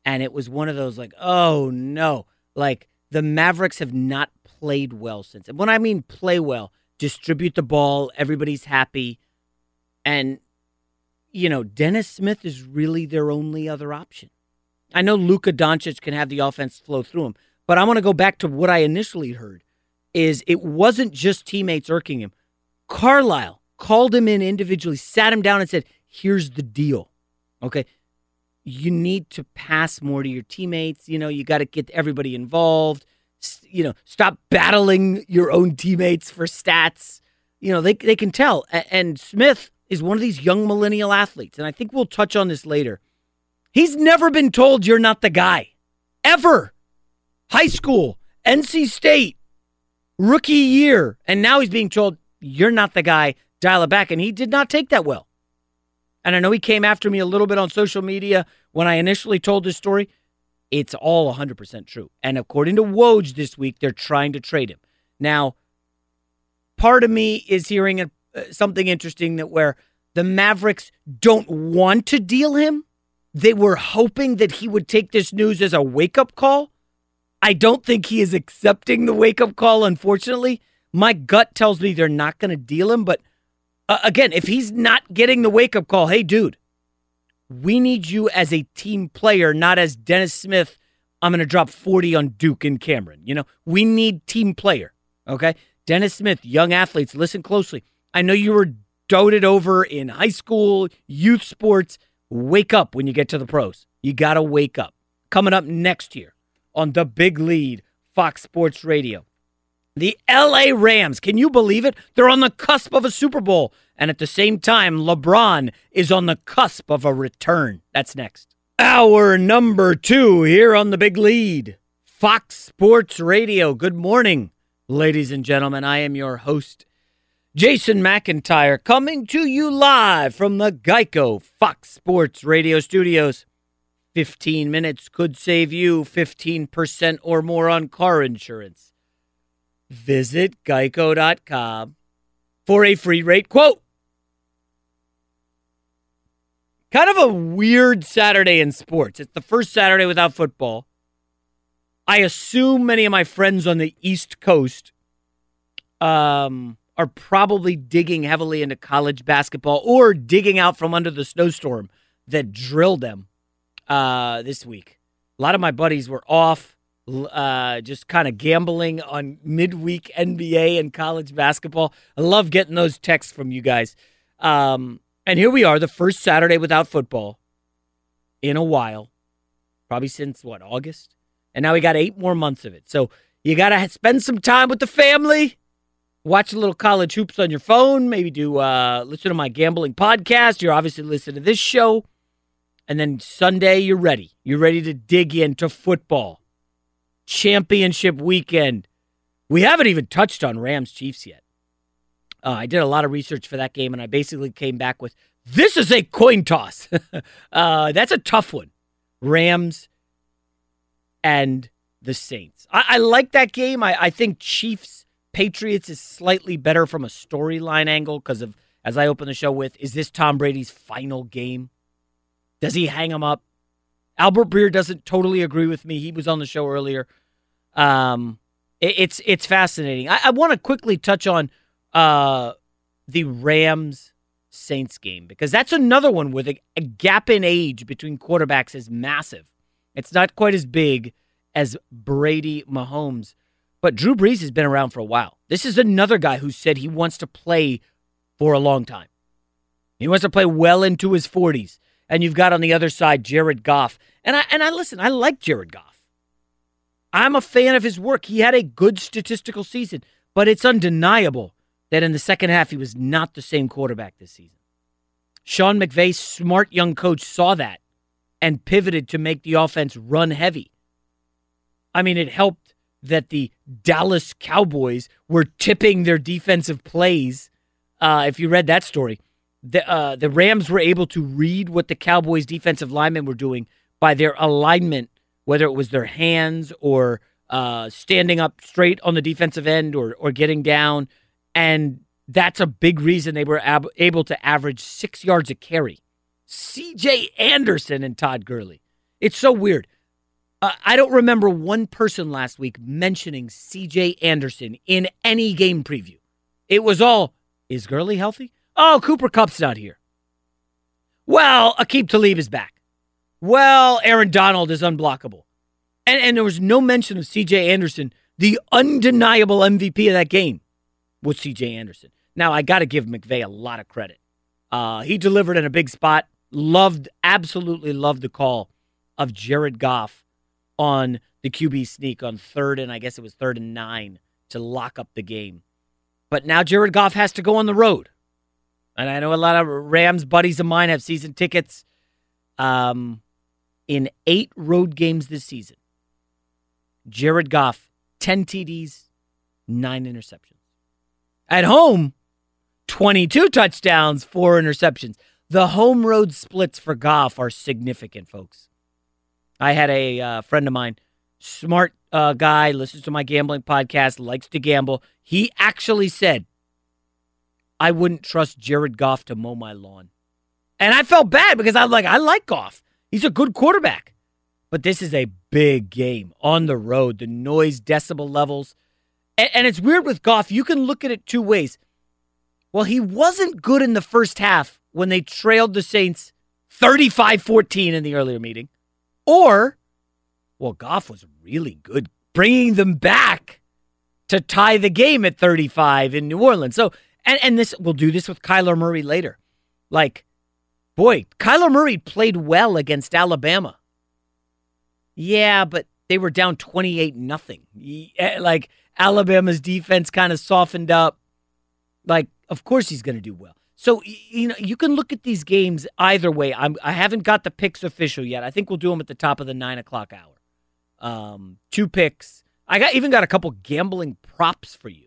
And it was one of those like, oh, no. Like, the Mavericks have not played well since. And when I mean play well, distribute the ball, everybody's happy. And, you know, Dennis Smith is really their only other option. I know Luka Doncic can have the offense flow through him. But I want to go back to what I initially heard. Is it wasn't just teammates irking him. Carlisle called him in individually, sat him down and said, here's the deal, okay? You need to pass more to your teammates. You know, you got to get everybody involved. S- you know, stop battling your own teammates for stats. You know, they they can tell. A- and Smith is one of these young millennial athletes, and I think we'll touch on this later. He's never been told you're not the guy, ever. High school, N C State. Rookie year, and now he's being told, you're not the guy, dial it back, and he did not take that well. And I know he came after me a little bit on social media when I initially told this story. It's all one hundred percent true. And according to Woj this week, they're trying to trade him. Now, part of me is hearing a, uh, something interesting that where the Mavericks don't want to deal him. They were hoping that he would take this news as a wake-up call. I don't think he is accepting the wake-up call, unfortunately. My gut tells me they're not going to deal him. But, uh, again, if he's not getting the wake-up call, hey, dude, we need you as a team player, not as Dennis Smith, I'm going to drop forty on Duke and Cameron. You know, we need team player, okay? Dennis Smith, young athletes, listen closely. I know you were doted over in high school, youth sports. Wake up when you get to the pros. You got to wake up. Coming up next year on The Big Lead, Fox Sports Radio. The L A Rams, can you believe it? They're on the cusp of a Super Bowl. And at the same time, LeBron is on the cusp of a return. That's next. Hour number two here on The Big Lead, Fox Sports Radio. Good morning, ladies and gentlemen. I am your host, Jason McIntyre, coming to you live from the Geico Fox Sports Radio studios. fifteen minutes could save you fifteen percent or more on car insurance. Visit geico dot com for a free rate quote. Kind of a weird Saturday in sports. It's the first Saturday without football. I assume many of my friends on the East Coast um, are probably digging heavily into college basketball or digging out from under the snowstorm that drilled them uh, this week. A lot of my buddies were off. Uh, just kind of gambling on midweek N B A and college basketball. I love getting those texts from you guys. Um, and here we are, the first Saturday without football in a while, probably since, what, August? And now we got eight more months of it. So you got to spend some time with the family, watch a little college hoops on your phone, maybe do uh, listen to my gambling podcast. You're obviously listening to this show. And then Sunday, you're ready. You're ready to dig into football. Championship weekend. We haven't even touched on Rams Chiefs yet. Uh, I did a lot of research for that game, and I basically came back with, this is a coin toss. uh, that's a tough one. Rams and the Saints. I, I like that game. I, I think Chiefs Patriots is slightly better from a storyline angle because of, as I open the show with, is this Tom Brady's final game? Does he hang him up? Albert Breer doesn't totally agree with me. He was on the show earlier. Um, it, it's it's fascinating. I, I want to quickly touch on uh, the Rams-Saints game because that's another one where the a gap in age between quarterbacks is massive. It's not quite as big as Brady Mahomes, but Drew Brees has been around for a while. This is another guy who said he wants to play for a long time. He wants to play well into his forties. And you've got on the other side Jared Goff. And I and I listen, I like Jared Goff. I'm a fan of his work. He had a good statistical season, but it's undeniable that in the second half he was not the same quarterback this season. Sean McVay's smart young coach saw that and pivoted to make the offense run heavy. I mean, it helped that the Dallas Cowboys were tipping their defensive plays. Uh, if you read that story. The uh, the Rams were able to read what the Cowboys' defensive linemen were doing by their alignment, whether it was their hands or uh, standing up straight on the defensive end or or getting down. And that's a big reason they were ab- able to average six yards a carry. C J. Anderson and Todd Gurley. It's so weird. Uh, I don't remember one person last week mentioning C J. Anderson in any game preview. It was all, is Gurley healthy? Oh, Cooper Kupp's not here. Well, Aqib Talib is back. Well, Aaron Donald is unblockable. And and there was no mention of C J. Anderson. The undeniable M V P of that game was C J. Anderson. Now, I got to give McVay a lot of credit. Uh, he delivered in a big spot. Loved, absolutely loved the call of Jared Goff on the Q B sneak on third and I guess it was third and nine to lock up the game. But now Jared Goff has to go on the road. And I know a lot of Rams buddies of mine have season tickets. Um, in eight road games this season, Jared Goff, ten T Ds, nine interceptions. At home, twenty-two touchdowns, four interceptions. The home road splits for Goff are significant, folks. I had a uh, friend of mine, smart uh, guy, listens to my gambling podcast, likes to gamble. He actually said, I wouldn't trust Jared Goff to mow my lawn. And I felt bad because I'm like, I like Goff. He's a good quarterback. But this is a big game on the road, the noise decibel levels. And, and it's weird with Goff. You can look at it two ways. Well, he wasn't good in the first half when they trailed the Saints thirty-five fourteen in the earlier meeting. Or Well, Goff was really good, bringing them back to tie the game at thirty-five in New Orleans. So, and, and this we'll do this with Kyler Murray later. Like, boy, Kyler Murray played well against Alabama. Yeah, but they were down twenty-eight nothing. Like, Alabama's defense kind of softened up. Like, of course he's going to do well. So, you know, you can look at these games either way. I'm, I haven't got the picks official yet. I think we'll do them at the top of the nine o'clock hour. Um, two picks. I got even got a couple gambling props for you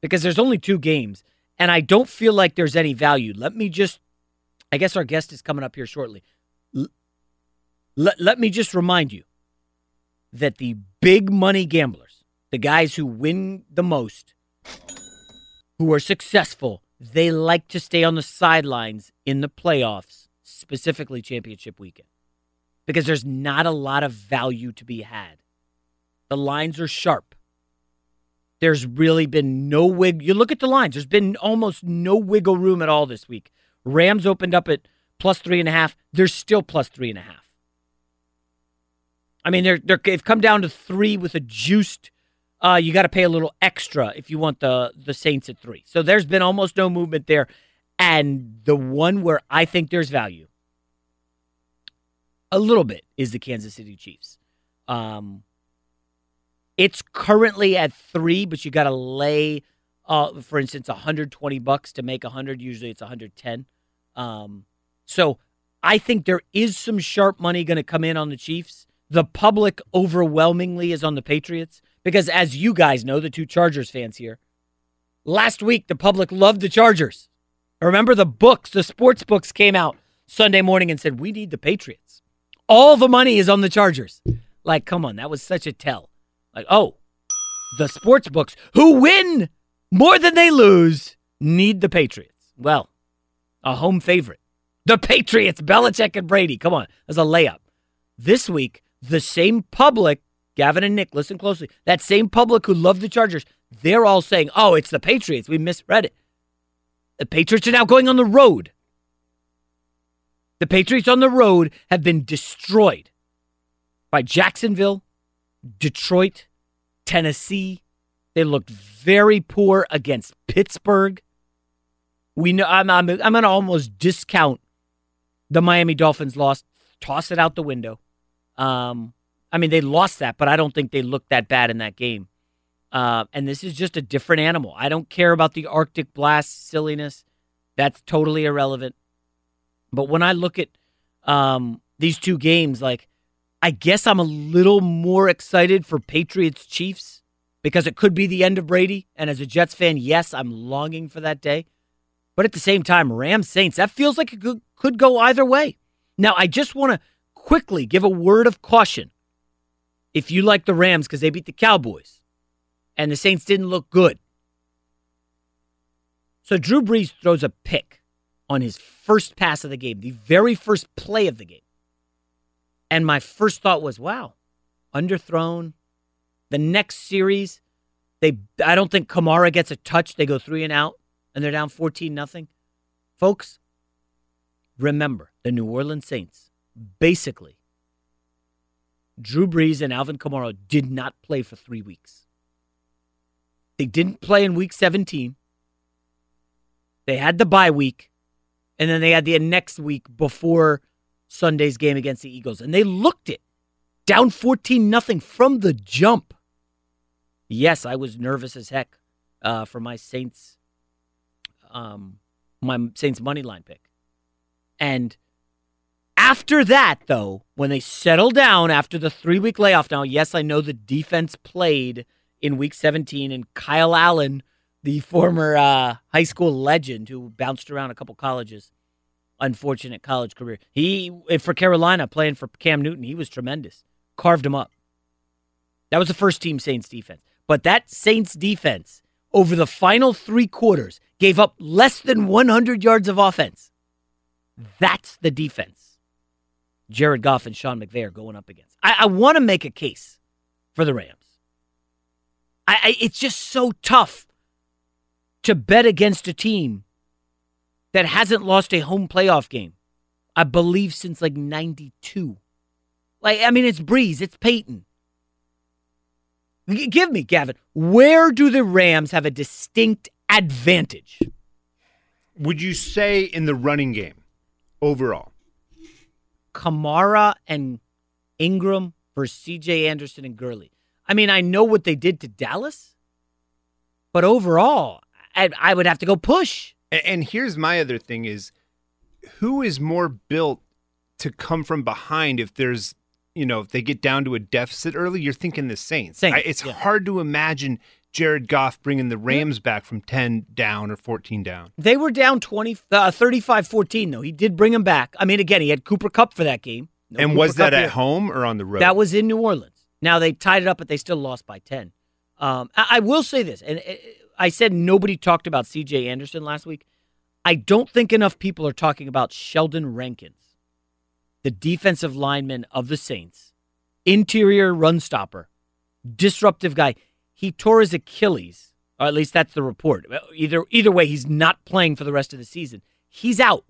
because there's only two games, and I don't feel like there's any value. Let me just, I guess our guest is coming up here shortly. L- let, let me just remind you that the big money gamblers, the guys who win the most, who are successful, they like to stay on the sidelines in the playoffs, specifically championship weekend, because there's not a lot of value to be had. The lines are sharp. There's really been no wig. You look at the lines. There's been almost no wiggle room at all this week. Rams opened up at plus three and a half. They're still plus three and a half. I mean, they're, they're, they've come down to three with a juiced. Uh, you got to pay a little extra if you want the, the Saints at three. So there's been almost no movement there. And the one where I think there's value a little bit is the Kansas City Chiefs. Um, it's currently at three, but you got to lay, uh, for instance, one hundred twenty bucks to make one hundred. Usually it's one hundred ten. Um, so I think there is some sharp money going to come in on the Chiefs. The public overwhelmingly is on the Patriots. Because as you guys know, the two Chargers fans here, last week the public loved the Chargers. Remember the books, the sports books came out Sunday morning and said, we need the Patriots. All the money is on the Chargers. Like, come on, that was such a tell. Like, oh, the sports books who win more than they lose need the Patriots. Well, a home favorite. The Patriots, Belichick and Brady. Come on, that's a layup. This week, the same public, Gavin and Nick, listen closely. That same public who loved the Chargers, they're all saying, oh, it's the Patriots. We misread it. The Patriots are now going on the road. The Patriots on the road have been destroyed by Jacksonville, Detroit, Tennessee. They looked very poor against Pittsburgh. We know I'm I'm, I'm going to almost discount the Miami Dolphins loss, toss it out the window. Um I mean, they lost that, but I don't think they looked that bad in that game. Uh, and this is just a different animal. I don't care about the Arctic blast silliness. That's totally irrelevant. But when I look at um, these two games, like, I guess I'm a little more excited for Patriots-Chiefs because it could be the end of Brady. And as a Jets fan, yes, I'm longing for that day. But at the same time, Rams-Saints, that feels like it could go either way. Now, I just want to quickly give a word of caution. If you like the Rams because they beat the Cowboys and the Saints didn't look good. So Drew Brees throws a pick on his first pass of the game, the very first play of the game. And my first thought was, wow, underthrown. The next series, they I don't think Kamara gets a touch. They go three and out and they're down fourteen nothing. Folks, remember the New Orleans Saints basically Drew Brees and Alvin Kamara did not play for three weeks. They didn't play in week seventeen. They had the bye week, and then they had the next week before Sunday's game against the Eagles. And they looked it. Down fourteen nothing from the jump. Yes, I was nervous as heck uh, for my Saints, um, my Saints money line pick. And after that, though, when they settle down after the three-week layoff now, yes, I know the defense played in week seventeen, and Kyle Allen, the former uh, high school legend who bounced around a couple colleges, unfortunate college career. He, for Carolina, playing for Cam Newton, he was tremendous. Carved him up. That was the first-team Saints defense. But that Saints defense, over the final three quarters, gave up less than one hundred yards of offense. That's the defense Jared Goff and Sean McVay are going up against. I, I want to make a case for the Rams. I, I it's just so tough to bet against a team that hasn't lost a home playoff game, I believe, since like ninety-two. Like, I mean, it's Breeze, it's Peyton, Give me, Gavin, where do the Rams have a distinct advantage? Would you say in the running game overall? Kamara and Ingram versus C J. Anderson and Gurley. I mean, I know what they did to Dallas, but overall, I, I would have to go push. And, and here's my other thing is, who is more built to come from behind if there's, you know, if they get down to a deficit early? You're thinking the Saints. Saints I, it's yeah. hard to imagine Jared Goff bringing the Rams yeah. back from ten down or fourteen down. They were down twenty, uh, thirty-five fourteen, though. He did bring them back. I mean, again, he had Cooper Kupp for that game. No and Cooper was that Kupp at here. Home or on the road? That was in New Orleans. Now, they tied it up, but they still lost by ten. Um, I, I will say this, and I said nobody talked about C J. Anderson last week. I don't think enough people are talking about Sheldon Rankins, the defensive lineman of the Saints, interior run stopper, disruptive guy. He tore his Achilles, or at least that's the report. Either either way, he's not playing for the rest of the season. He's out.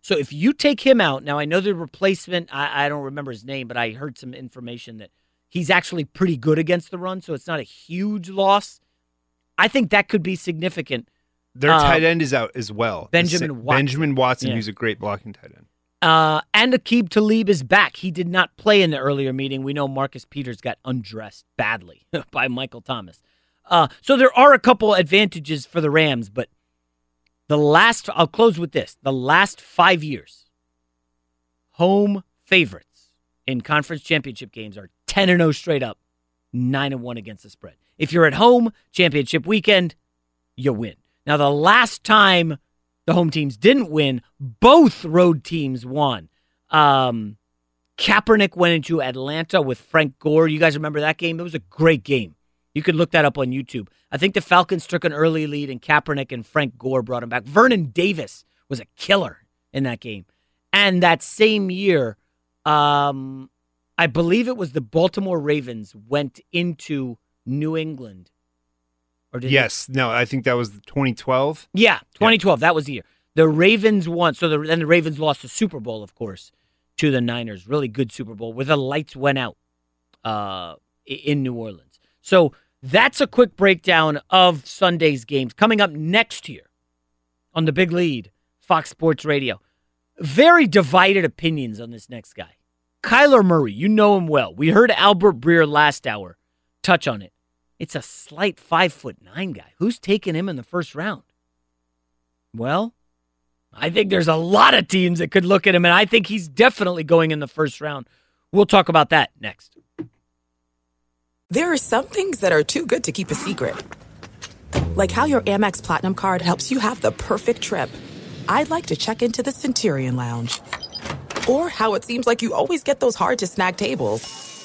So if you take him out, now I know the replacement, I, I don't remember his name, but I heard some information that he's actually pretty good against the run, so it's not a huge loss. I think that could be significant. Their uh, tight end is out as well. Benjamin Watson. Benjamin Watson, yeah. who's a great blocking tight end. Uh, and Aqib Talib is back. He did not play in the earlier meeting. We know Marcus Peters got undressed badly by Michael Thomas. Uh, so there are a couple advantages for the Rams, but the last, I'll close with this, the last five years, home favorites in conference championship games are ten and oh straight up, nine and one against the spread. If you're at home, championship weekend, you win. Now, the last time the home teams didn't win, both road teams won. Um, Kaepernick went into Atlanta with Frank Gore. You guys remember that game? It was a great game. You could look that up on YouTube. I think the Falcons took an early lead, and Kaepernick and Frank Gore brought him back. Vernon Davis was a killer in that game. And that same year, um, I believe it was the Baltimore Ravens went into New England. Or did yes. They? No, I think that was twenty twelve. Yeah, twenty twelve. Yeah. That was the year. The Ravens won. So the, then the Ravens lost the Super Bowl, of course, to the Niners. Really good Super Bowl where the lights went out uh, in New Orleans. So that's a quick breakdown of Sunday's games. Coming up next year on The Big Lead, Fox Sports Radio. Very divided opinions on this next guy. Kyler Murray, you know him well. We heard Albert Breer last hour touch on it. It's a slight five foot nine guy. Who's taking him in the first round? Well, I think there's a lot of teams that could look at him, and I think he's definitely going in the first round. We'll talk about that next. There are some things that are too good to keep a secret. Like how your Amex Platinum card helps you have the perfect trip. I'd like to check into the Centurion Lounge. Or how it seems like you always get those hard-to-snag tables.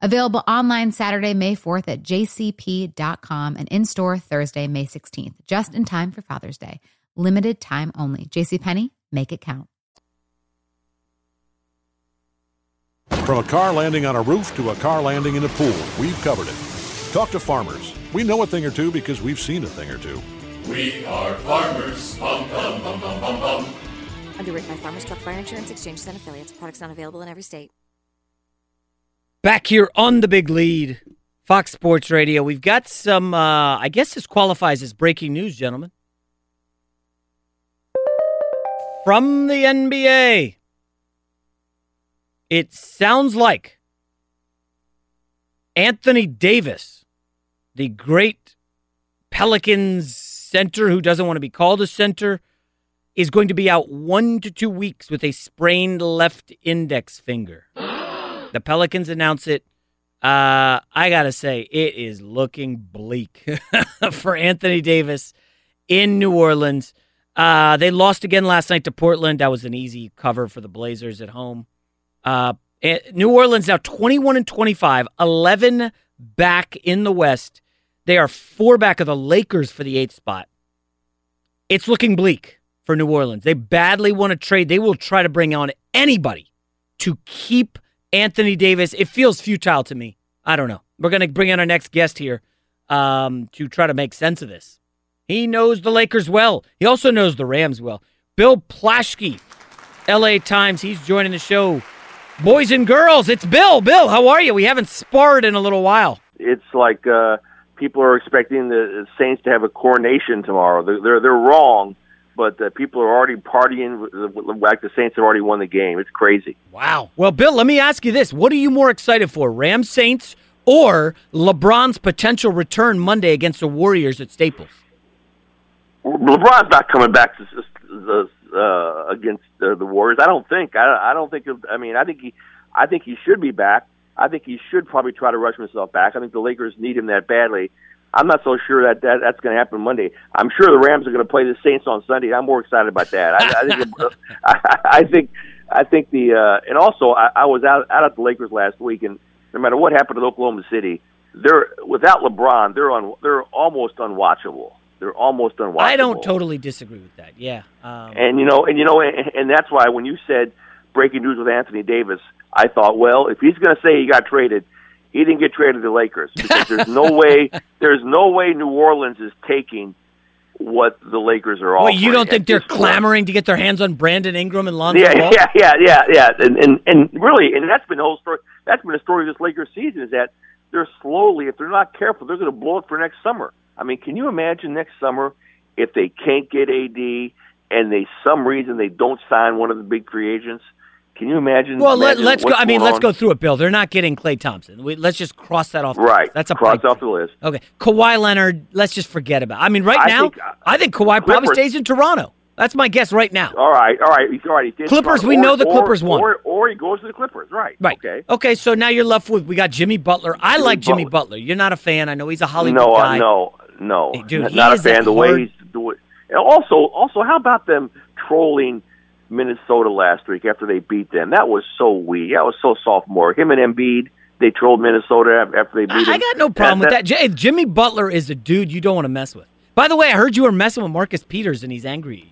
Available online Saturday, May fourth at j c p dot com and in-store Thursday, May sixteenth, just in time for Father's Day. Limited time only. JCPenney, make it count. From a car landing on a roof to a car landing in a pool, we've covered it. Talk to farmers. We know a thing or two because we've seen a thing or two. We are farmers. Bum, bum, bum, bum, bum, bum. Underwritten by Farmers Truck Fire Insurance Exchanges and Affiliates. Products not available in every state. Back here on The Big Lead, Fox Sports Radio. We've got some, uh, I guess this qualifies as breaking news, gentlemen. From the N B A, it sounds like Anthony Davis, the great Pelicans center who doesn't want to be called a center, is going to be out one to two weeks with a sprained left index finger. The Pelicans announce it. Uh, I got to say, it is looking bleak for Anthony Davis in New Orleans. Uh, they lost again last night to Portland. That was an easy cover for the Blazers at home. Uh, New Orleans now twenty-one and twenty-five, eleven back in the West. They are four back of the Lakers for the eighth spot. It's looking bleak for New Orleans. They badly want to trade. They will try to bring on anybody to keep Anthony Davis. It feels futile to me. I don't know. We're going to bring in our next guest here um, to try to make sense of this. He knows the Lakers well. He also knows the Rams well. Bill Plaschke, L A Times. He's joining the show. Boys and girls, it's Bill. Bill, how are you? We haven't sparred in a little while. It's like... Uh... People are expecting the Saints to have a coronation tomorrow. They're they're, they're wrong, but the people are already partying like the Saints have already won the game. It's crazy. Wow. Well, Bill, let me ask you this. What are you more excited for, Rams Saints or LeBron's potential return Monday against the Warriors at Staples? LeBron's not coming back to the, uh, against the, the Warriors. I don't think. I, I don't think. I mean, I think he. I think he should be back. I think he should probably try to rush himself back. I think the Lakers need him that badly. I'm not so sure that, that that's going to happen Monday. I'm sure the Rams are going to play the Saints on Sunday. I'm more excited about that. I, I think. I, I think. I think the uh, and also I, I was out out at the Lakers last week, and no matter what happened in Oklahoma City, they're without LeBron. They're on. They're almost unwatchable. They're almost unwatchable. I don't totally disagree with that. Yeah. Um, and you know, and you know, and, and that's why when you said breaking news with Anthony Davis, I thought, well, if he's going to say he got traded, he didn't get traded to the Lakers, because there's no way, there's no way New Orleans is taking what the Lakers are offering. Well, you don't think they're clamoring to get their hands on Brandon Ingram and Lonzo Ball? Yeah, yeah, yeah, yeah, yeah, and and and really, and that's been the whole story. That's been the story of this Lakers season, is that they're slowly, if they're not careful, they're going to blow it for next summer. I mean, can you imagine next summer if they can't get A D and they some reason they don't sign one of the big free agents? Can you imagine? Well, let, imagine let's go. I mean, let's on? go through it, Bill. They're not getting Klay Thompson. We, let's just cross that off. The right, list. That's a cross off the list. Okay, Kawhi Leonard. Let's just forget about. I mean, right I now, think, uh, I think Kawhi Clippers, probably stays in Toronto. That's my guess right now. All right, all right, all right. Clippers. Or, we know the Clippers or, won. Or, or he goes to the Clippers. Right. Right. Okay. Okay. So now you're left with we got Jimmy Butler. I Jimmy like Jimmy Butler. Butler. You're not a fan. I know he's a Hollywood no, guy. No, no, no. Dude, not a fan. The hard... way he's doing. And also, also, how about them trolling Minnesota last week after they beat them? That was so weak. That was so sophomore. Him and Embiid, they trolled Minnesota after they beat them. I got no problem that, with that. that. J- Jimmy Butler is a dude you don't want to mess with. By the way, I heard you were messing with Marcus Peters, and he's angry at you.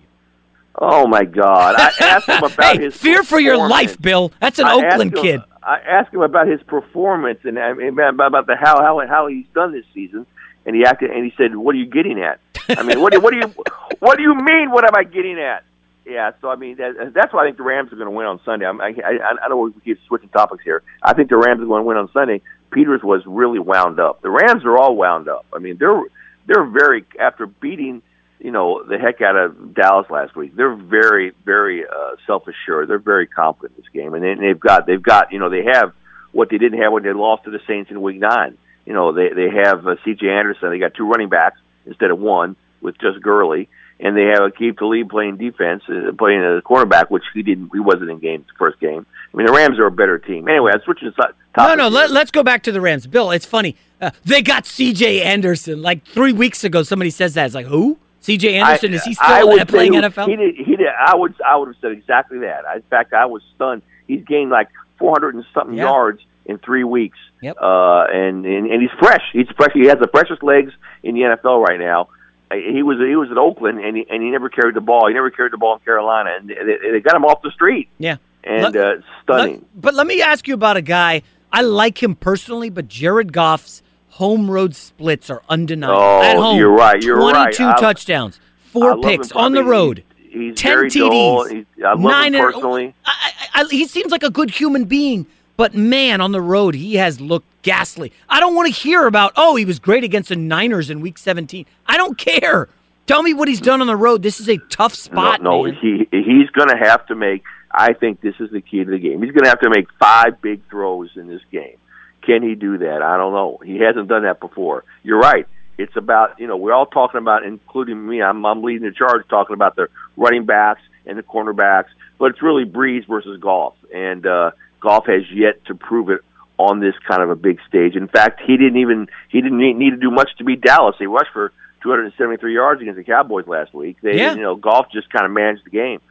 Oh, my God. I asked him about hey, his fear for your life, Bill. That's an I Oakland him, kid. I asked him about his performance and I mean, about the how, how how he's done this season, and he acted and he said, "What are you getting at?" I mean, what do, what do you what do you mean? What am I getting at? Yeah, so I mean that, that's why I think the Rams are going to win on Sunday. I'm, I I I know we keep switching topics here. I think the Rams are going to win on Sunday. Peters was really wound up. The Rams are all wound up. I mean they're they're very after beating you know the heck out of Dallas last week. They're very very uh, self assured. They're very confident in this game, and, they, and they've got they've got you know they have what they didn't have when they lost to the Saints in Week Nine. You know they they have uh, C J Anderson. They got two running backs instead of one. with just Gurley, and they have Aqib Talib playing defense, uh, playing a cornerback, which he didn't. He wasn't in game the first game. I mean, the Rams are a better team. Anyway, I'm switching to No, no, let, let's go back to the Rams. Bill, it's funny. Uh, they got C J. Anderson. Like three weeks ago, somebody says that. It's like, who? C J. Anderson, I, is he still uh, playing N F L? He did, he did, I would I would have said exactly that. In fact, I was stunned. He's gained like four hundred and something yeah. yards in three weeks. Yep. Uh, and, and, and he's fresh. He's fresh. He has the freshest legs in the N F L right now. He was he was at Oakland, and he, and he never carried the ball. He never carried the ball in Carolina. And they, they got him off the street. Yeah. And let, uh, stunning. Let, but let me ask you about a guy. I like him personally, but Jared Goff's home road splits are undeniable. Oh, at home, you're right. You're twenty-two right. twenty-two touchdowns, four picks on the road, he, he's ten T Ds. He's, I love nine him personally. I, I, I, he seems like a good human being, but man, on the road, he has looked ghastly. I don't want to hear about, oh, he was great against the Niners in week seventeen. I don't care. Tell me what he's done on the road. This is a tough spot. No, no he he's going to have to make, I think this is the key to the game. He's going to have to make five big throws in this game. Can he do that? I don't know. He hasn't done that before. You're right. It's about, you know, we're all talking about, including me, I'm, I'm leading the charge talking about the running backs and the cornerbacks, but it's really Brees versus Goff, and uh, Goff has yet to prove it on this kind of a big stage. In fact, he didn't even he didn't need to do much to beat Dallas. He rushed for two hundred seventy-three yards against the Cowboys last week. They, yeah. you know, Goff just kind of managed the game.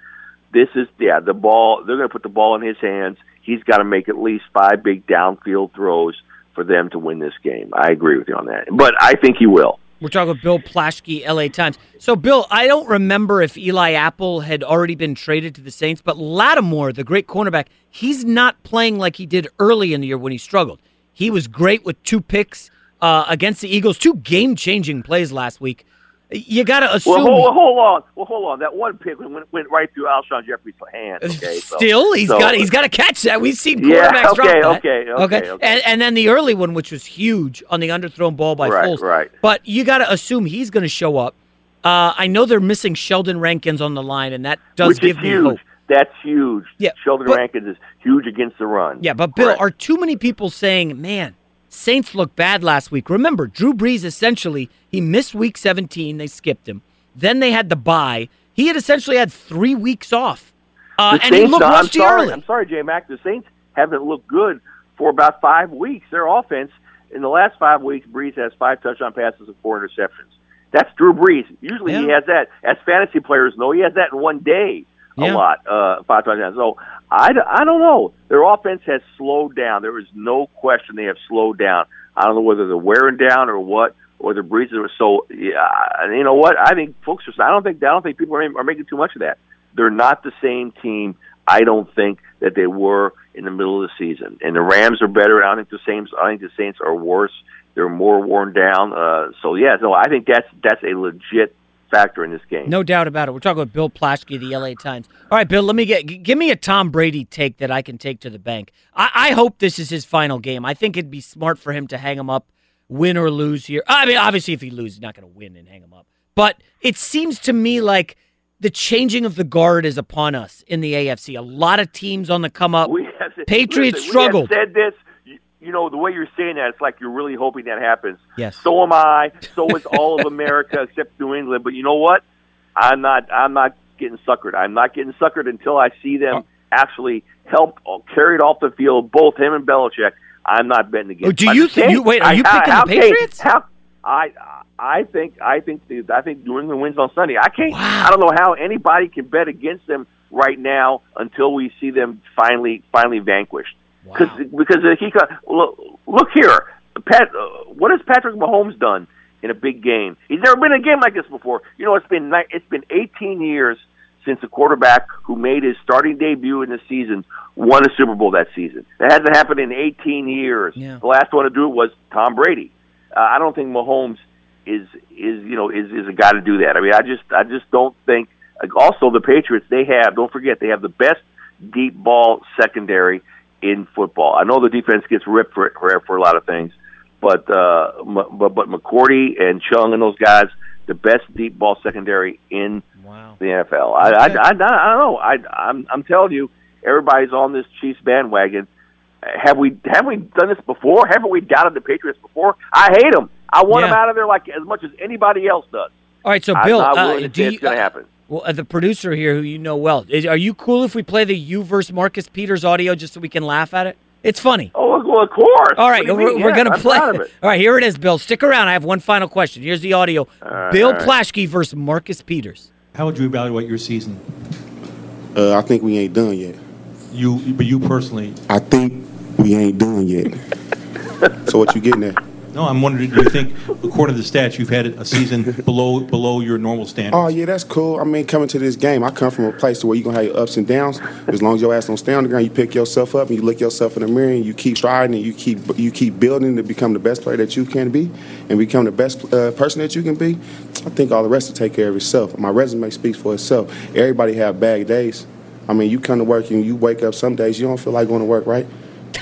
This is, yeah, the ball, they're going to put the ball in his hands. He's got to make at least five big downfield throws for them to win this game. I agree with you on that. But I think he will. We're talking with Bill Plaschke, L A Times. So, Bill, I don't remember if Eli Apple had already been traded to the Saints, but Lattimore, the great cornerback, he's not playing like he did early in the year when he struggled. He was great with two picks uh, against the Eagles, two game-changing plays last week. You got to assume. Well, hold, hold on. Well, hold on. That one pick went, went right through Alshon Jeffrey's hands. Okay, so, Still, he's so. got he's got to catch that. We've seen quarterbacks yeah, okay, drop that. Okay, okay, okay. okay. And, and then the early one, which was huge, on the underthrown ball by right, Foles. Right. But you got to assume he's going to show up. Uh, I know they're missing Sheldon Rankins on the line, and that does which give is me huge. hope. That's huge. Yeah, Sheldon but, Rankins is huge against the run. Yeah, but Bill, right. are too many people saying, man, Saints looked bad last week? Remember, Drew Brees essentially, he missed week seventeen. They skipped him. Then they had the bye. He had essentially had three weeks off. Uh, and Saints, he looked rusty I'm early. I'm sorry, J-Mac. The Saints haven't looked good for about five weeks. Their offense, in the last five weeks, Brees has five touchdown passes and four interceptions. That's Drew Brees. Usually yeah. he has that. As fantasy players know, he has that in one day a yeah. lot, uh, five touchdowns. So, I, I don't know. Their offense has slowed down. There is no question they have slowed down. I don't know whether they're wearing down or what, or the breezes are so. Yeah, you know what? I think folks are. I don't think. I don't think people are making too much of that. They're not the same team, I don't think, that they were in the middle of the season. And the Rams are better. I don't think the Saints. I think the Saints are worse. They're more worn down. Uh, so yeah, no, I think that's that's a legit factor in this game. No doubt about it. We're talking about Bill Plaschke of the L A Times. All right, Bill, let me get give me a Tom Brady take that I can take to the bank. I, I hope this is his final game. I think it'd be smart for him to hang him up, win or lose here. I mean, obviously, if he loses, he's not going to win and hang him up. But it seems to me like the changing of the guard is upon us in the A F C. A lot of teams on the come up. We have to, Patriots listen, struggled. We have said this. You know, the way you're saying that, it's like you're really hoping that happens. Yes. So am I. So is all of America except New England. But you know what? I'm not I'm not getting suckered. I'm not getting suckered until I see them oh. actually helped or carried off the field, both him and Belichick. I'm not betting against. Oh, do you think you wait, are you I, picking I, the Patriots? How, I I think I think the, I think New England wins on Sunday. I can't wow. I don't know how anybody can bet against them right now until we see them finally finally vanquished. Wow. Cause, because he look, look here, Pat. Uh, what has Patrick Mahomes done in a big game? He's never been in a game like this before. You know, it's been it's been eighteen years since a quarterback who made his starting debut in the season won a Super Bowl that season. That hasn't happened in eighteen years. Yeah. The last one to do it was Tom Brady. Uh, I don't think Mahomes is is you know is is a guy to do that. I mean, I just I just don't think. Also, the Patriots, they have don't forget they have the best deep ball secondary in football. I know the defense gets ripped for for, for a lot of things, but uh, but but McCourty and Chung and those guys, the best deep ball secondary in wow. the N F L. I, I, I I don't know. I I'm I'm telling you, everybody's on this Chiefs bandwagon. Have we have we done this before? Haven't we doubted the Patriots before? I hate them. I want yeah. them out of there like as much as anybody else does. All right, so Bill, I'm not willing uh, to say it's going to happen. Well, uh, the producer here, who you know well, is, are you cool if we play the you versus Marcus Peters audio just so we can laugh at it? It's funny. Oh, well, of course. All right, we're, yeah, we're going to play. All right, here it is, Bill. Stick around. I have one final question. Here's the audio. Right, Bill right. Plaschke versus Marcus Peters. How would you evaluate your season? Uh, I think we ain't done yet. You, but you personally? I think we ain't done yet. So what you getting at? No, I'm wondering, do you think, according to the stats, you've had a season below below your normal standards? Oh, yeah, that's cool. I mean, coming to this game, I come from a place to where you're going to have your ups and downs. As long as your ass don't stay on the ground, you pick yourself up and you look yourself in the mirror and you keep striving and you keep you keep building to become the best player that you can be and become the best uh, person that you can be. I think all the rest will take care of itself. My resume speaks for itself. Everybody have bad days. I mean, you come to work and you wake up some days, you don't feel like going to work, right?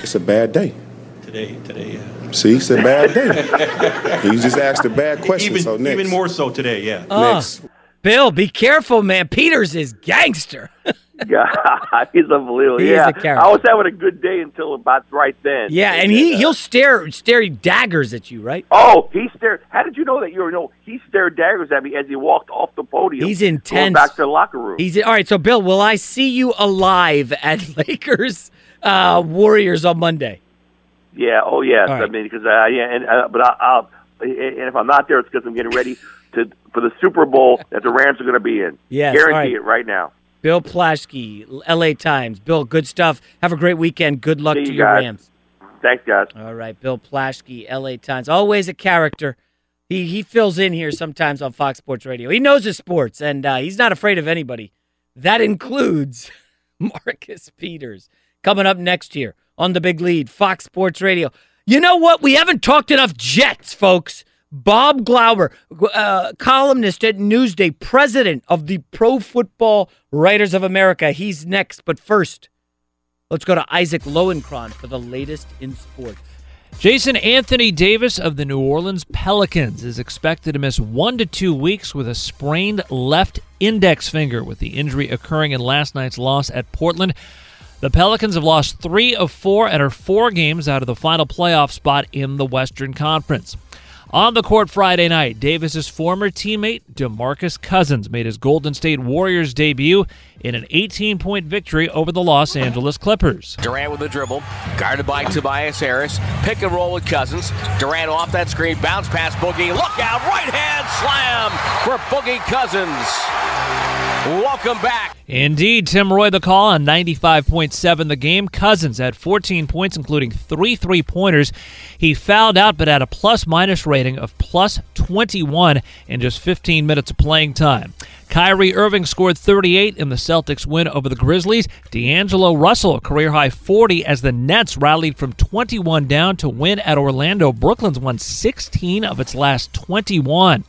It's a bad day. Today, today, yeah. See, it's a bad day. You just asked a bad question, even, so next. Even more so today, yeah. Uh, next. Bill, be careful, man. Peters is gangster. God, he's unbelievable. He yeah. is a character. I was having a good day until about right then. Yeah, and he, he'll stare stare daggers at you, right? Oh, he stared. How did you know that you were no? He stared daggers at me as he walked off the podium. He's intense. Going back to the locker room. He's all right, so, Bill, will I see you alive at Lakers uh, Warriors on Monday? Yeah, oh, yes. Right. I mean, because uh, yeah, and uh, but I, I'll and if I'm not there, it's because I'm getting ready to for the Super Bowl that the Rams are going to be in. Yes, guarantee right. it right now. Bill Plaschke, L A Times. Bill, good stuff. Have a great weekend. Good luck See to you your guys. Rams. Thanks, guys. All right, Bill Plaschke, L A Times. Always a character. He he fills in here sometimes on Fox Sports Radio. He knows his sports, and uh, he's not afraid of anybody. That includes Marcus Peters. Coming up next year on The Big Lead, Fox Sports Radio. You know what? We haven't talked enough Jets, folks. Bob Glauber, uh, columnist at Newsday, president of the Pro Football Writers of America. He's next. But first, let's go to Isaac Lowenkron for the latest in sports. Jason Anthony Davis of the New Orleans Pelicans is expected to miss one to two weeks with a sprained left index finger, with the injury occurring in last night's loss at Portland. The Pelicans have lost three of four and are four games out of the final playoff spot in the Western Conference. On the court Friday night, Davis's former teammate DeMarcus Cousins made his Golden State Warriors debut in an eighteen-point victory over the Los Angeles Clippers. Durant with the dribble, guarded by Tobias Harris, pick and roll with Cousins. Durant off that screen, bounce pass Boogie, look out, right hand slam for Boogie Cousins. Welcome back. Indeed, Tim Roy the call on ninety-five point seven the game. Cousins had fourteen points, including three three-pointers. He fouled out, but had a plus-minus rating of plus twenty-one in just fifteen minutes of playing time. Kyrie Irving scored thirty-eight in the Celtics' win over the Grizzlies. D'Angelo Russell, a career-high forty, as the Nets rallied from twenty-one down to win at Orlando. Brooklyn's won sixteen of its last twenty-one.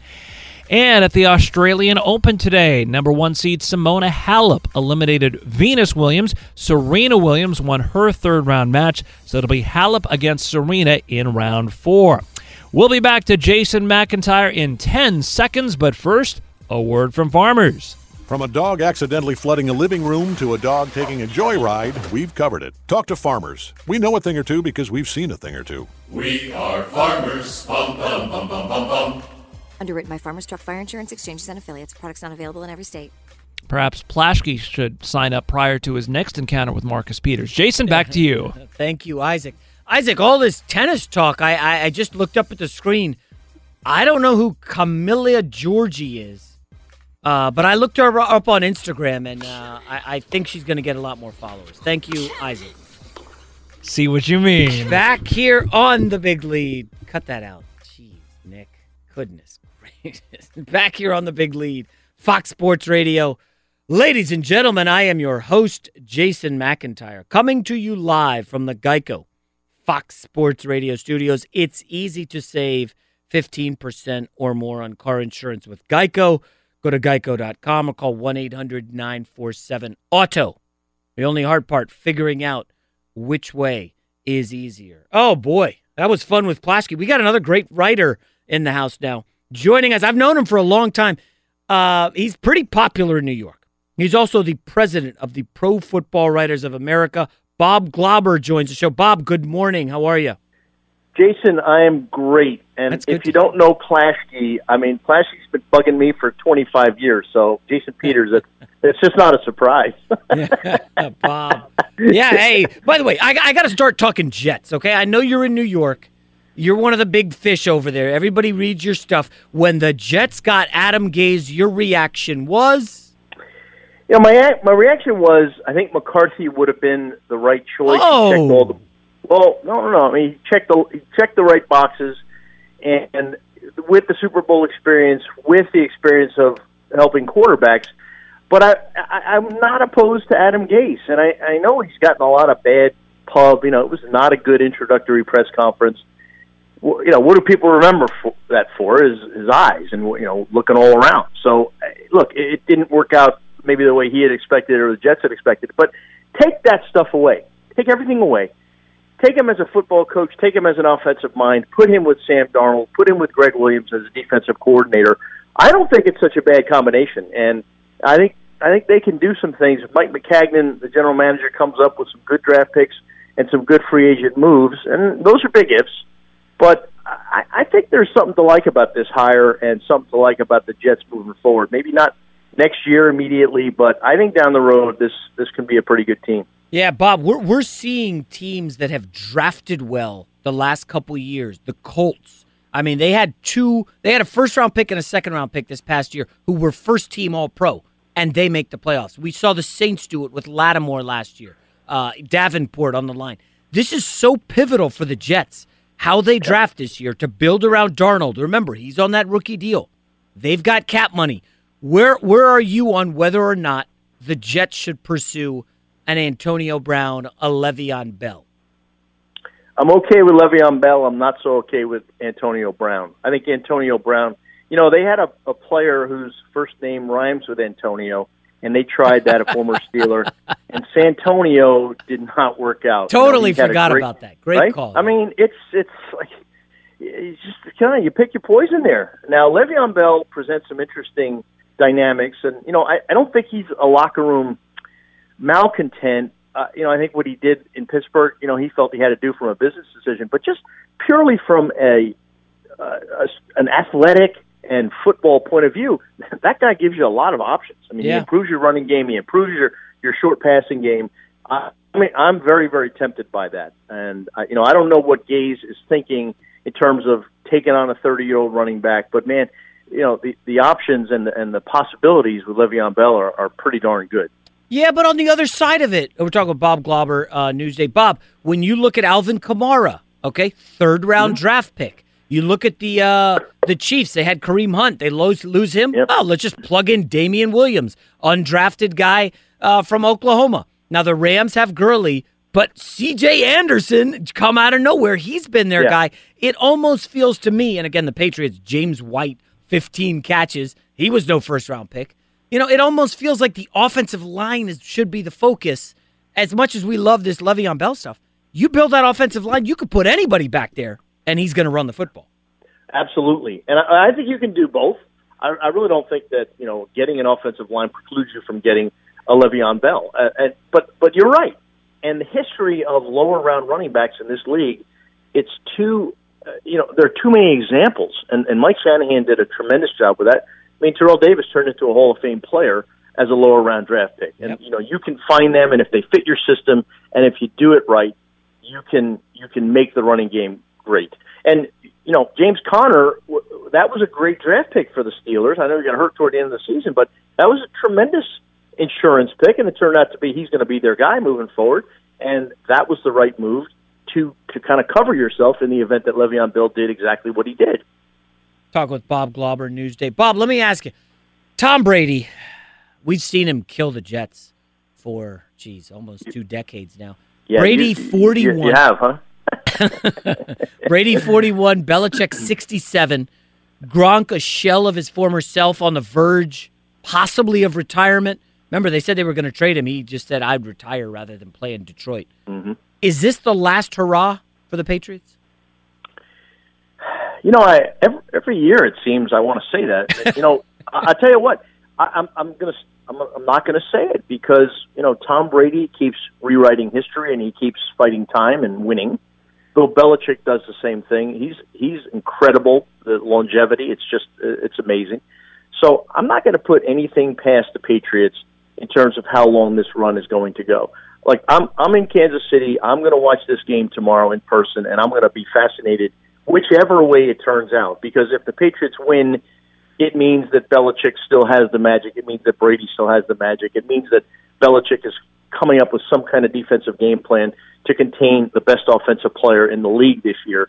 And at the Australian Open today, number one seed Simona Halep eliminated Venus Williams. Serena Williams won her third round match, so it'll be Halep against Serena in round four. We'll be back to Jason McIntyre in ten seconds, but first, a word from farmers. From a dog accidentally flooding a living room to a dog taking a joyride, we've covered it. Talk to farmers. We know a thing or two because we've seen a thing or two. We are farmers. Bum, bum, bum, bum, bum, bum. Underwritten by Farmers Truck Fire Insurance Exchanges and Affiliates. Products not available in every state. Perhaps Plaschke should sign up prior to his next encounter with Marcus Peters. Jason, back to you. Thank you, Isaac. Isaac, all this tennis talk, I, I, I just looked up at the screen. I don't know who Camilla Giorgi is, uh, but I looked her up on Instagram, and uh, I, I think she's going to get a lot more followers. Thank you, Isaac. See what you mean. Back here on The Big Lead. Cut that out. Jeez, Nick. Goodness. Back here on The Big Lead, Fox Sports Radio. Ladies and gentlemen, I am your host, Jason McIntyre, coming to you live from the Geico Fox Sports Radio studios. It's easy to save fifteen percent or more on car insurance with Geico. Go to geico dot com or call one eight hundred nine four seven auto. The only hard part, figuring out which way is easier. Oh, boy, that was fun with Plaschke. We got another great writer in the house now. Joining us, I've known him for a long time. Uh, he's pretty popular in New York. He's also the president of the Pro Football Writers of America. Bob Glauber joins the show. Bob, good morning. How are you? Jason, I am great. And That's if you don't know Plaschke, I mean, Plaschke's been bugging me for twenty-five years. So Jason Peters, it's, it's just not a surprise. yeah, Bob. Yeah, hey, by the way, I, I got to start talking Jets, okay? I know you're in New York. You're one of the big fish over there. Everybody reads your stuff. When the Jets got Adam Gase, your reaction was? Yeah, you know, my my reaction was I think McCarthy would have been the right choice. Oh. He checked all the, well, no, no, no. I mean, he checked the, he checked the right boxes. And with the Super Bowl experience, with the experience of helping quarterbacks, but I, I, I'm not opposed to Adam Gase, and I, I know he's gotten a lot of bad pub. You know, it was not a good introductory press conference. Well, you know, what do people remember for, that for? Is his eyes and you know looking all around. So, look, it, it didn't work out maybe the way he had expected or the Jets had expected. But take that stuff away, take everything away. Take him as a football coach. Take him as an offensive mind. Put him with Sam Darnold. Put him with Greg Williams as a defensive coordinator. I don't think it's such a bad combination, and I think I think they can do some things. If Mike McCagnon, the general manager, comes up with some good draft picks and some good free agent moves, and those are big ifs, but I, I think there's something to like about this hire and something to like about the Jets moving forward. Maybe not next year immediately, but I think down the road this this can be a pretty good team. Yeah, Bob, we're we're seeing teams that have drafted well the last couple of years. The Colts, I mean, they had two, they had a first round pick and a second round pick this past year, who were first team All Pro, and they make the playoffs. We saw the Saints do it with Lattimore last year, uh, Davenport on the line. This is so pivotal for the Jets how they draft this year to build around Darnold. Remember, he's on that rookie deal. They've got cap money. Where where are you on whether or not the Jets should pursue an Antonio Brown, a Le'Veon Bell? I'm okay with Le'Veon Bell. I'm not so okay with Antonio Brown. I think Antonio Brown, you know, they had a, a player whose first name rhymes with Antonio, and they tried that, a former Steeler, and Santonio did not work out. Totally you know, forgot great, about that. Great right? call. I mean, it's it's like it's just kind of you pick your poison there. Now, Le'Veon Bell presents some interesting dynamics, and you know, I, I don't think he's a locker room malcontent. Uh, you know, I think what he did in Pittsburgh, you know, he felt he had to do from a business decision, but just purely from a, uh, a an athletic and football point of view, that guy gives you a lot of options. I mean, yeah. He improves your running game, he improves your, your short passing game. Uh, I mean, I'm very, very tempted by that. And, uh, you know, I don't know what Gase is thinking in terms of taking on a thirty-year-old running back, but, man, you know, the, the options and the, and the possibilities with Le'Veon Bell are, are pretty darn good. Yeah, but on the other side of it, we're talking about Bob Glauber, uh, Newsday. Bob, when you look at Alvin Kamara, okay, third-round mm-hmm. draft pick. You look at the uh, the Chiefs. They had Kareem Hunt. They lose, lose him. Yep. Oh, let's just plug in Damian Williams, undrafted guy uh, from Oklahoma. Now, the Rams have Gurley, but C J. Anderson come out of nowhere. He's been their yeah. guy. It almost feels to me, and again, the Patriots, James White, fifteen catches. He was no first-round pick. You know, it almost feels like the offensive line is, should be the focus. As much as we love this Le'Veon Bell stuff, you build that offensive line, you could put anybody back there, and he's going to run the football. Absolutely. And I, I think you can do both. I, I really don't think that, you know, getting an offensive line precludes you from getting a Le'Veon Bell. Uh, and, but but you're right. And the history of lower-round running backs in this league, it's too, uh, you know, there are too many examples. And, and Mike Shanahan did a tremendous job with that. I mean, Terrell Davis turned into a Hall of Fame player as a lower-round draft pick. And, yep. you know, you can find them, and if they fit your system, and if you do it right, you can you can make the running game great. And, you know, James Conner, that was a great draft pick for the Steelers. I know he got hurt toward the end of the season, but that was a tremendous insurance pick, and it turned out to be he's going to be their guy moving forward, and that was the right move to, to kind of cover yourself in the event that Le'Veon Bell did exactly what he did. Talk with Bob Glauber, Newsday. Bob, let me ask you. Tom Brady, we've seen him kill the Jets for, geez, almost two decades now. Yeah, Brady, you, forty-one. You have, huh? Brady, forty-one. Belichick, sixty-seven. Gronk, a shell of his former self, on the verge, possibly of retirement. Remember, they said they were going to trade him. He just said, I'd retire rather than play in Detroit. Mm-hmm. Is this the last hurrah for the Patriots? You know, I every, every year it seems I want to say that. You know, I, I tell you what, I, I'm I'm gonna I'm, I'm not gonna say it because you know Tom Brady keeps rewriting history and he keeps fighting time and winning, Bill Belichick does the same thing. He's he's incredible. The longevity, it's just it's amazing. So I'm not going to put anything past the Patriots in terms of how long this run is going to go. Like I'm I'm in Kansas City. I'm going to watch this game tomorrow in person, and I'm going to be fascinated whichever way it turns out. Because if the Patriots win, it means that Belichick still has the magic. It means that Brady still has the magic. It means that Belichick is coming up with some kind of defensive game plan to contain the best offensive player in the league this year.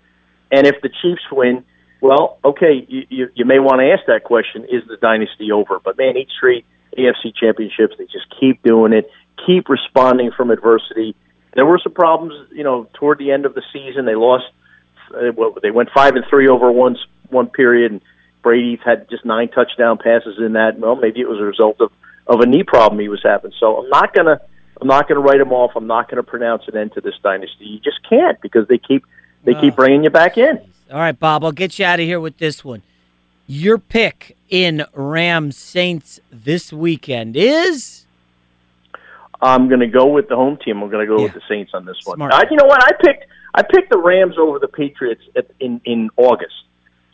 And if the Chiefs win, well, okay, you, you, you may want to ask that question, is the dynasty over? But, man, each three A F C championships, they just keep doing it, keep responding from adversity. There were some problems, you know, toward the end of the season. They lost, well, they went five and three over one, one period, and Brady had just nine touchdown passes in that. Well, maybe it was a result of, of a knee problem he was having. So I'm not going to I'm not going to write them off. I'm not going to pronounce an end to this dynasty. You just can't, because they keep they oh. keep bringing you back in. All right, Bob, I'll get you out of here with this one. Your pick in Rams Saints this weekend is? I'm going to go with the home team. I'm going to go yeah. with the Saints on this one. I, you know what? I picked I picked the Rams over the Patriots at, in, in August.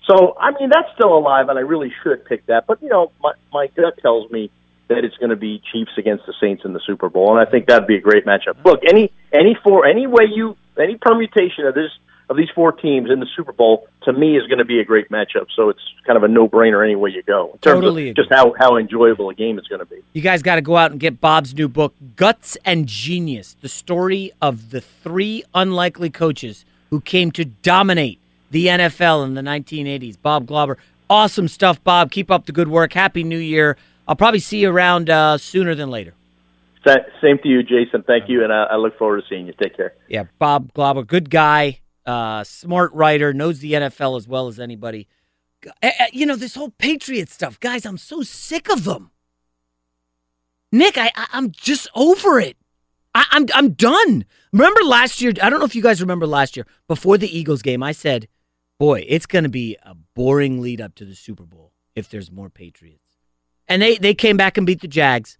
So, I mean, that's still alive, and I really should pick that. But, you know, my, my gut tells me that it's going to be Chiefs against the Saints in the Super Bowl, and I think that'd be a great matchup. Look, any any four any way you any permutation of this of these four teams in the Super Bowl, to me, is going to be a great matchup. So it's kind of a no brainer any way you go in terms totally of agree. just how, how enjoyable a game it's going to be. You guys got to go out and get Bob's new book, Guts and Genius: The Story of the Three Unlikely Coaches Who Came to Dominate the N F L in the nineteen eighties. Bob Glauber, awesome stuff, Bob. Keep up the good work. Happy New Year. I'll probably see you around uh, sooner than later. Same to you, Jason. Thank you, and I, I look forward to seeing you. Take care. Yeah, Bob Glauber, good guy, uh, smart writer, knows the N F L as well as anybody. You know, this whole Patriot stuff, guys, I'm so sick of them. Nick, I, I, I'm just over it. I, I'm, I'm done. Remember last year, I don't know if you guys remember last year, before the Eagles game, I said, boy, it's going to be a boring lead up to the Super Bowl if there's more Patriots. And they, they came back and beat the Jags.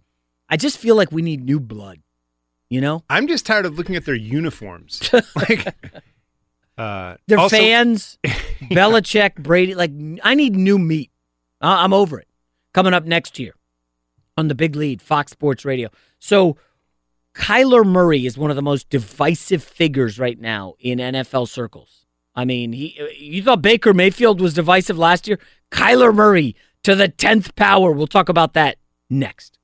I just feel like we need new blood, you know? I'm just tired of looking at their uniforms. like uh, Their also, fans, yeah. Belichick, Brady. Like, I need new meat. Uh, I'm over it. Coming up next year on The Big Lead, Fox Sports Radio. So Kyler Murray is one of the most divisive figures right now in N F L circles. I mean, he you thought Baker Mayfield was divisive last year? Kyler Murray, to the tenth power. We'll talk about that next.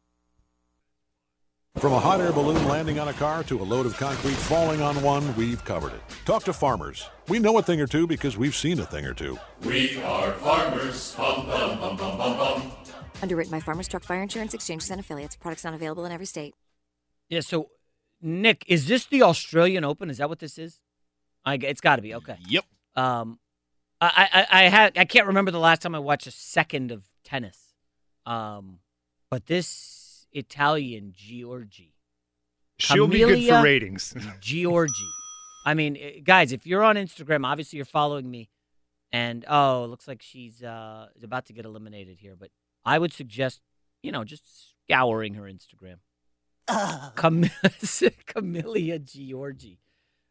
From a hot air balloon landing on a car to a load of concrete falling on one, we've covered it. Talk to farmers. We know a thing or two because we've seen a thing or two. We are farmers. Bum, bum, bum, bum, bum, bum. Underwritten by Farmers Truck Fire Insurance Exchanges and Affiliates. Products not available in every state. Yeah, so, Nick, is this the Australian Open? Is that what this is? I, it's got to be. Okay. Yep. Um, I I I, have, I can't remember the last time I watched a second of tennis, um, but this Italian Giorgi, she'll Camilla be good for ratings. Giorgi, I mean, guys, if you're on Instagram, obviously you're following me, and oh, it looks like she's uh, about to get eliminated here. But I would suggest, you know, just scouring her Instagram. Uh. Cam- Camilla Giorgi.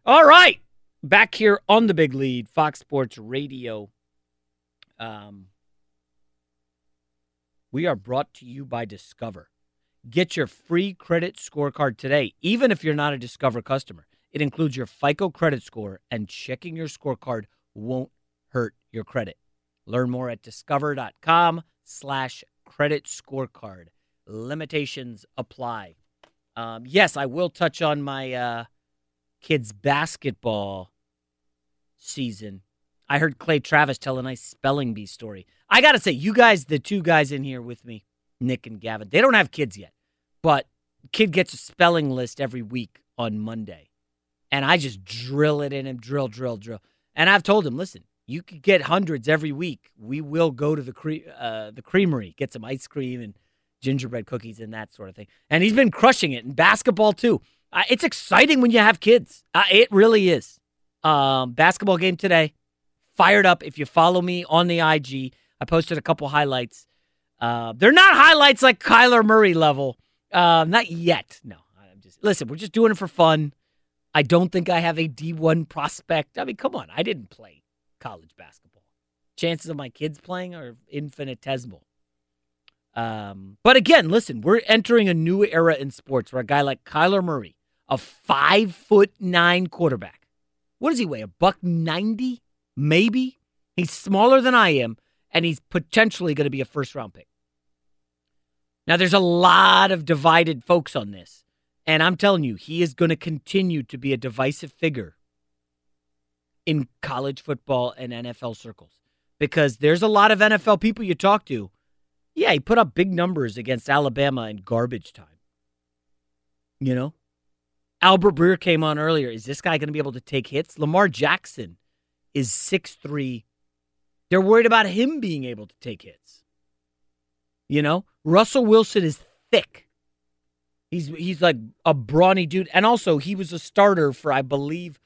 All right. Back here on The Big Lead, Fox Sports Radio. Um, we are brought to you by Discover. Get your free credit scorecard today, even if you're not a Discover customer. It includes your FICO credit score, and checking your scorecard won't hurt your credit. Learn more at discover.com slash credit scorecard. Limitations apply. Um, yes, I will touch on my uh, kids' basketball season. I heard Clay Travis tell a nice spelling bee story. I got to say, you guys, the two guys in here with me, Nick and Gavin, they don't have kids yet, but kid gets a spelling list every week on Monday. And I just drill it in him, drill, drill, drill. And I've told him, listen, you could get hundreds every week. We will go to the cre- uh, the creamery, get some ice cream and gingerbread cookies and that sort of thing. And he's been crushing it in basketball too. Uh, it's exciting when you have kids. Uh, it really is. Um, basketball game today. Fired up. If you follow me on the I G, I posted a couple highlights. Uh, they're not highlights like Kyler Murray level. Uh, not yet. No, I'm just listen. We're just doing it for fun. I don't think I have a D one prospect. I mean, come on. I didn't play college basketball. Chances of my kids playing are infinitesimal. Um, but again, listen, we're entering a new era in sports where a guy like Kyler Murray, a five foot nine quarterback, what does he weigh? A buck ninety, maybe? He's smaller than I am, and he's potentially going to be a first round pick. Now, there's a lot of divided folks on this, and I'm telling you, he is going to continue to be a divisive figure in college football and N F L circles because there's a lot of N F L people you talk to. Yeah, he put up big numbers against Alabama in garbage time. You know? Albert Breer came on earlier. Is this guy going to be able to take hits? Lamar Jackson is six three. They're worried about him being able to take hits. You know? Russell Wilson is thick. He's he's like a brawny dude. And also, he was a starter for, I believe,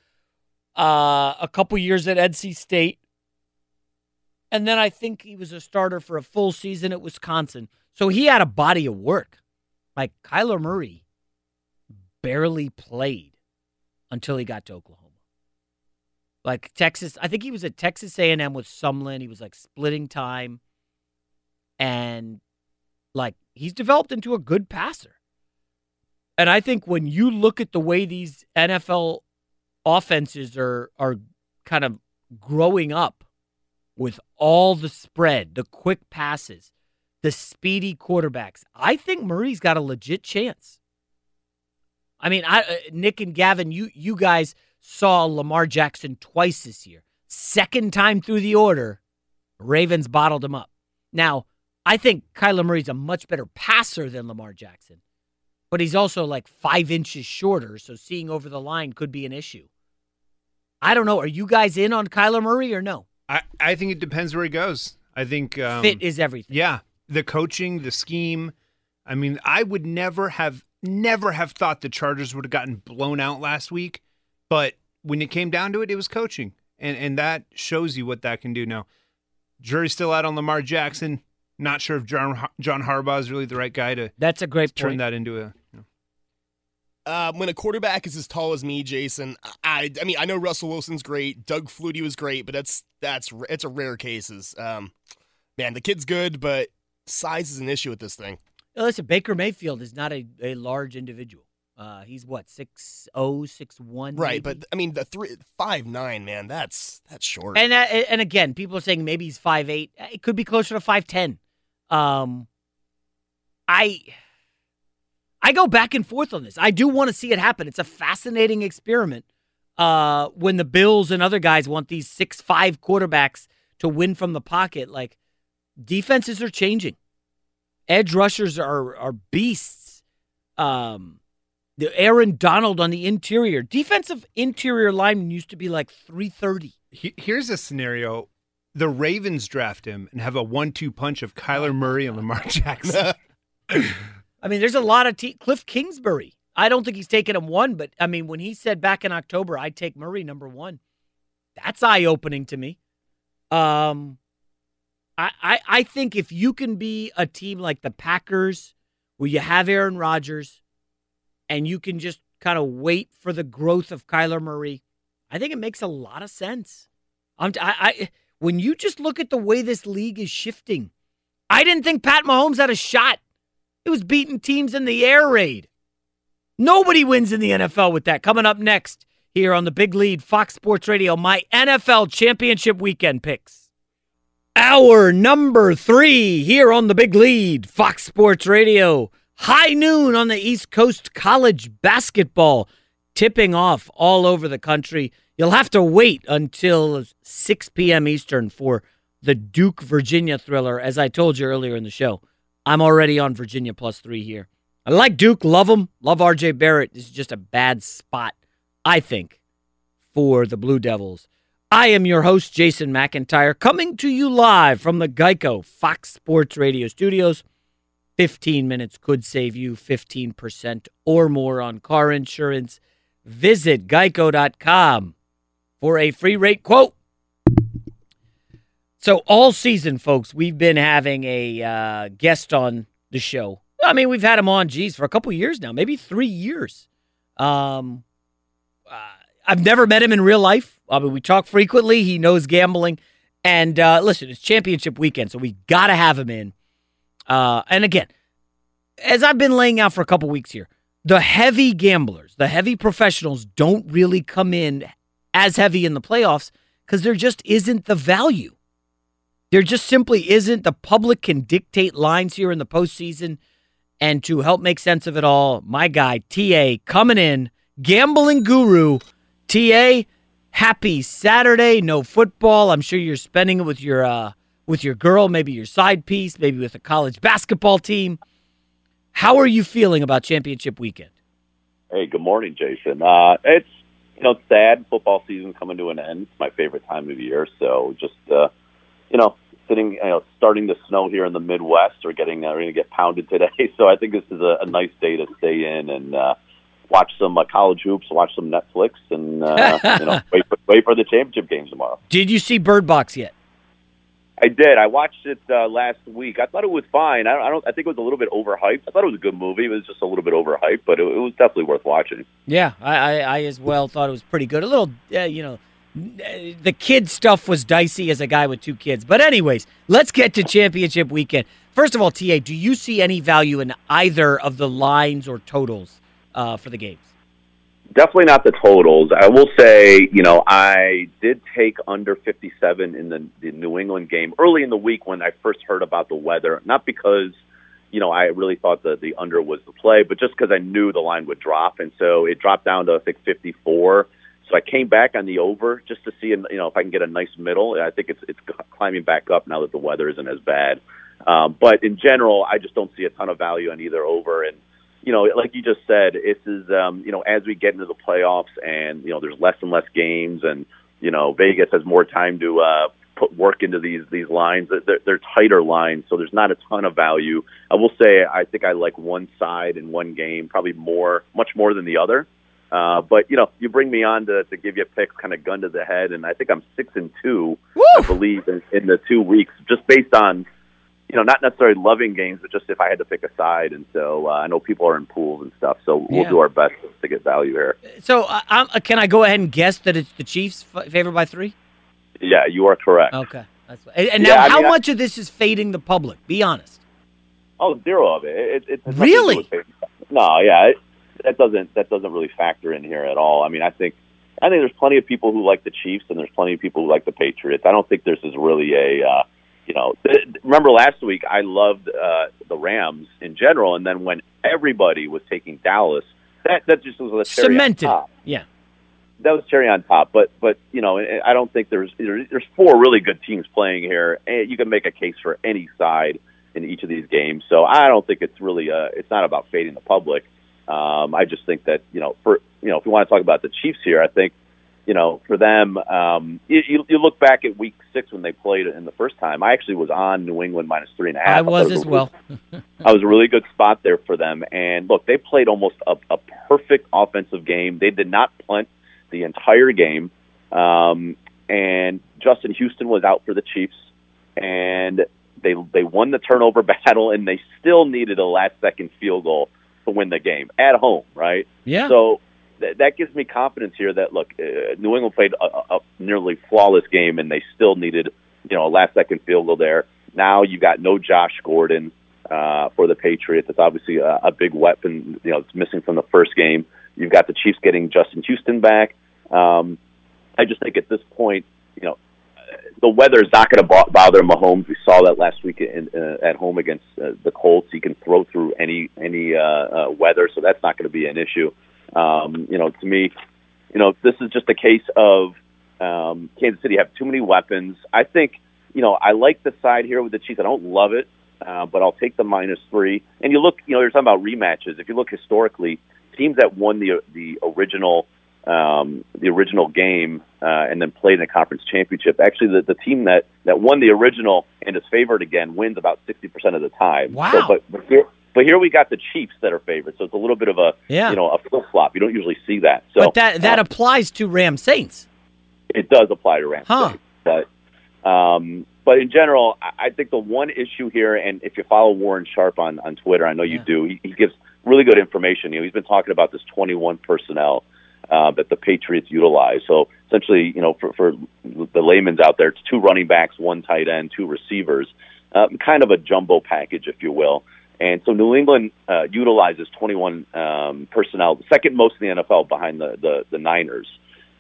uh, a couple years at N C State. And then I think he was a starter for a full season at Wisconsin. So he had a body of work. Like Kyler Murray barely played until he got to Oklahoma. Like Texas, I think he was at Texas A and M with Sumlin. He was like splitting time. And like he's developed into a good passer. And I think when you look at the way these N F L offenses are, are kind of growing up, with all the spread, the quick passes, the speedy quarterbacks, I think Murray's got a legit chance. I mean, I, Nick and Gavin, you you guys saw Lamar Jackson twice this year. Second time through the order, Ravens bottled him up. Now, I think Kyler Murray's a much better passer than Lamar Jackson, but he's also like five inches shorter, so seeing over the line could be an issue. I don't know. Are you guys in on Kyler Murray or no? I, I think it depends where he goes. I think um, fit is everything. Yeah, the coaching, the scheme. I mean, I would never have, never have thought the Chargers would have gotten blown out last week, but when it came down to it, it was coaching, and and that shows you what that can do. Now, jury's still out on Lamar Jackson. Not sure if John John Harbaugh is really the right guy to. That's a great turn point. That into a. You know. Uh, when a quarterback is as tall as me, Jason, I, I mean, I know Russell Wilson's great. Doug Flutie was great, but that's that's it's a rare cases. Um, man, the kid's good, but size is an issue with this thing. Now listen, Baker Mayfield is not a, a large individual. Uh, he's what, six oh, six one? Right, maybe? But I mean, the three, five nine, man, that's that's short. And that, and again, people are saying maybe he's five eight. It could be closer to five ten. Um, I... I go back and forth on this. I do want to see it happen. It's a fascinating experiment uh, when the Bills and other guys want these six five quarterbacks to win from the pocket. Like, defenses are changing. Edge rushers are are beasts. Um, the Aaron Donald on the interior. Defensive interior lineman used to be like three thirty. Here's a scenario. The Ravens draft him and have a one two punch of Kyler Murray and Lamar Jackson. I mean, there's a lot of te- Cliff Kingsbury. I don't think he's taken him one, but, I mean, when he said back in October, I'd take Murray number one, that's eye-opening to me. Um, I, I, I think if you can be a team like the Packers where you have Aaron Rodgers and you can just kind of wait for the growth of Kyler Murray, I think it makes a lot of sense. I'm t- I, I, when you just look at the way this league is shifting, I didn't think Pat Mahomes had a shot. It was beating teams in the air raid. Nobody wins in the N F L with that. Coming up next here on The Big Lead, Fox Sports Radio, my N F L Championship Weekend picks. Hour number three here on The Big Lead, Fox Sports Radio. High noon on the East Coast, college basketball tipping off all over the country. You'll have to wait until six p.m. Eastern for the Duke-Virginia thriller, as I told you earlier in the show. I'm already on Virginia plus three here. I like Duke, love them, love R J Barrett. This is just a bad spot, I think, for the Blue Devils. I am your host, Jason McIntyre, coming to you live from the Geico Fox Sports Radio studios. fifteen minutes could save you fifteen percent or more on car insurance. Visit geico dot com for a free rate quote. So all season, folks, we've been having a uh, guest on the show. I mean, we've had him on, geez, for a couple years now, maybe three years. Um, uh, I've never met him in real life. I mean, we talk frequently. He knows gambling. And uh, listen, it's championship weekend, so we got to have him in. Uh, and again, as I've been laying out for a couple weeks here, the heavy gamblers, the heavy professionals don't really come in as heavy in the playoffs because there just isn't the value. There just simply isn't. The public can dictate lines here in the postseason. And to help make sense of it all, my guy, T A, coming in, gambling guru. T A, happy Saturday, no football. I'm sure you're spending it with your uh, with your girl, maybe your side piece, maybe with a college basketball team. How are you feeling about championship weekend? Hey, good morning, Jason. Uh, it's, you know, sad. Football season coming to an end. It's my favorite time of the year, so just, uh, you know, sitting, you know, starting to snow here in the Midwest, or getting, uh, we're going to get pounded today. So I think this is a, a nice day to stay in and uh, watch some uh, college hoops, watch some Netflix, and uh, you know, wait for, wait for the championship games tomorrow. Did you see Bird Box yet? I did. I watched it uh, last week. I thought it was fine. I don't, I don't. I think it was a little bit overhyped. I thought it was a good movie. It was just a little bit overhyped, but it, it was definitely worth watching. Yeah, I, I, I as well thought it was pretty good. A little, uh, you know. The kid stuff was dicey as a guy with two kids. But anyways, let's get to championship weekend. First of all, T A, do you see any value in either of the lines or totals uh, for the games? Definitely not the totals. I will say, you know, I did take under fifty-seven in the, the New England game early in the week when I first heard about the weather. Not because, you know, I really thought that the under was the play, but just because I knew the line would drop. And so it dropped down to, I think, fifty-four. So I came back on the over just to see, you know, if I can get a nice middle. I think it's it's climbing back up now that the weather isn't as bad. Um, but in general, I just don't see a ton of value on either over. And, you know, like you just said, this is, um, you know, as we get into the playoffs and, you know, there's less and less games and, you know, Vegas has more time to uh, put work into these these lines. They're, they're tighter lines, so there's not a ton of value. I will say I think I like one side in one game, probably more, much more than the other. Uh, but, you know, you bring me on to, to give you picks, kind of gun to the head, and I think I'm six and two, Woo! I believe, in, in the two weeks, just based on, you know, not necessarily loving games, but just if I had to pick a side. And so uh, I know people are in pools and stuff, so we'll yeah. do our best to get value here. So uh, I'm, uh, can I go ahead and guess that it's the Chiefs f- favored by three? Yeah, you are correct. Okay. That's, and, and now yeah, how I mean, much I, of this is fading the public? Be honest. Oh, zero of it. it, it it's really? No, yeah, it, That doesn't that doesn't really factor in here at all. I mean, I think I think there's plenty of people who like the Chiefs and there's plenty of people who like the Patriots. I don't think this is really a uh, you know. Th- remember last week I loved uh, the Rams in general, and then when everybody was taking Dallas, that that just was a cherry cemented. On top. Yeah, that was cherry on top. But but you know, I don't think there's there's four really good teams playing here, and you can make a case for any side in each of these games. So I don't think it's really uh, it's not about fading the public. Um, I just think that, you know, for, you know, if we want to talk about the Chiefs here, I think, you know, for them, um, you, you look back at week six when they played in the first time, I actually was on New England minus three and a half. I was I as really, well. I was a really good spot there for them. And look, they played almost a, a perfect offensive game. They did not punt the entire game. Um, and Justin Houston was out for the Chiefs, and they, they won the turnover battle, and they still needed a last second field goal to win the game at home, right? Yeah. So th- that gives me confidence here that, look, uh, New England played a, a nearly flawless game, and they still needed, you know, a last-second field goal there. Now you got no Josh Gordon uh, for the Patriots. That's obviously a, a big weapon, you know, it's missing from the first game. You've got the Chiefs getting Justin Houston back. Um, I just think at this point, you know, the weather is not going to bother Mahomes. We saw that last week in, uh, at home against uh, the Colts. He can throw through any any uh, uh, weather, so that's not going to be an issue. Um, you know, to me, you know, this is just a case of um, Kansas City have too many weapons. I think, you know, I like the side here with the Chiefs. I don't love it, uh, but I'll take the minus three. And you look, you know, you're talking about rematches. If you look historically, teams that won the the original. Um, the original game uh, and then played in a conference championship. Actually, the, the team that, that won the original and is favored again wins about sixty percent of the time. Wow. So, but, but, here, but here we got the Chiefs that are favored, so it's a little bit of a yeah. you know a flip-flop. You don't usually see that. So, but that, that uh, applies to Rams Saints. It does apply to Rams huh. Saints. But, um, but in general, I, I think the one issue here, and if you follow Warren Sharp on, on Twitter, I know you yeah. do, he, he gives really good information. You know, he's been talking about this twenty-one personnel. uh, that the Patriots utilize. So essentially, you know, for, for the layman's out there, it's two running backs, one tight end, two receivers, uh, kind of a jumbo package, if you will. And so New England uh, utilizes twenty-one um, personnel, the second most in the N F L behind the, the, the Niners.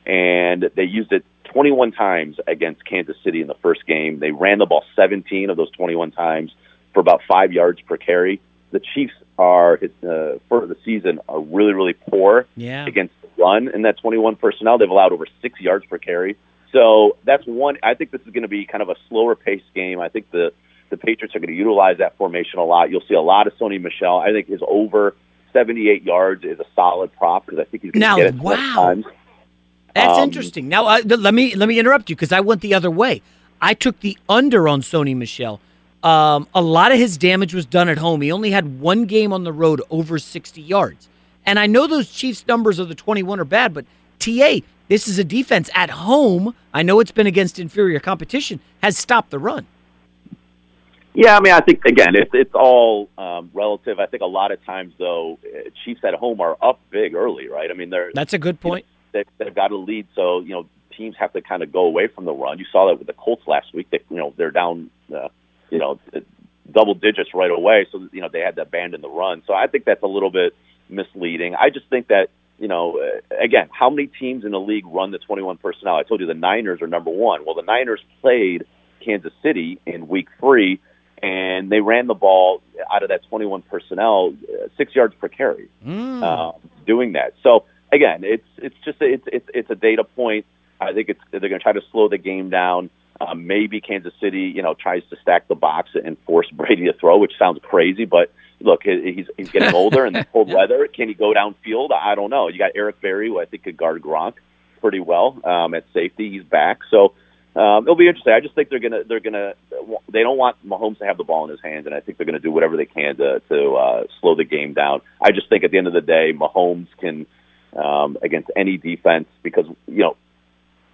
And they used it twenty-one times against Kansas City in the first game. They ran the ball seventeen of those twenty-one times for about five yards per carry. The Chiefs are, uh, for the season, are really, really poor yeah. against the run in that twenty-one personnel. They've allowed over six yards per carry. So that's one. I think this is going to be kind of a slower-paced game. I think the The Patriots are going to utilize that formation a lot. You'll see a lot of Sony Michel. I think his over seventy-eight yards is a solid prop because I think he's going now, to get it wow. times. That's um, interesting. Now, uh, let me let me interrupt you because I went the other way. I took the under on Sony Michel. Um, a lot of his damage was done at home. He only had one game on the road over sixty yards. And I know those Chiefs numbers of the twenty-one are bad, but T A, this is a defense at home. I know it's been against inferior competition, has stopped the run. Yeah, I mean, I think, again, it's, it's all um, relative. I think a lot of times, though, Chiefs at home are up big early, right? I mean, they're that's a good point. You know, they've, they've got a lead, so, you know, teams have to kind of go away from the run. You saw that with the Colts last week. They, you know, they're down, uh, you know, double digits right away, so, you know, they had to abandon the run. So I think that's a little bit misleading. I just think that, you know, again, how many teams in the league run the twenty-one personnel? I told you the Niners are number one. Well, the Niners played Kansas City in week three, and they ran the ball out of that twenty-one personnel uh, six yards per carry, mm. um, doing that. So again, it's it's just it's it's, it's a data point. I think it's they're going to try to slow the game down. Uh, maybe Kansas City, you know, tries to stack the box and force Brady to throw, which sounds crazy, but look, he's he's getting older and the cold weather. Can he go downfield? I don't know. You got Eric Berry, who I think could guard Gronk pretty well um, at safety. He's back, so. Um, it'll be interesting. I just think they're gonna they're gonna they don't want Mahomes to have the ball in his hands, and I think they're gonna do whatever they can to to uh, slow the game down. I just think at the end of the day, Mahomes can um, against any defense because you know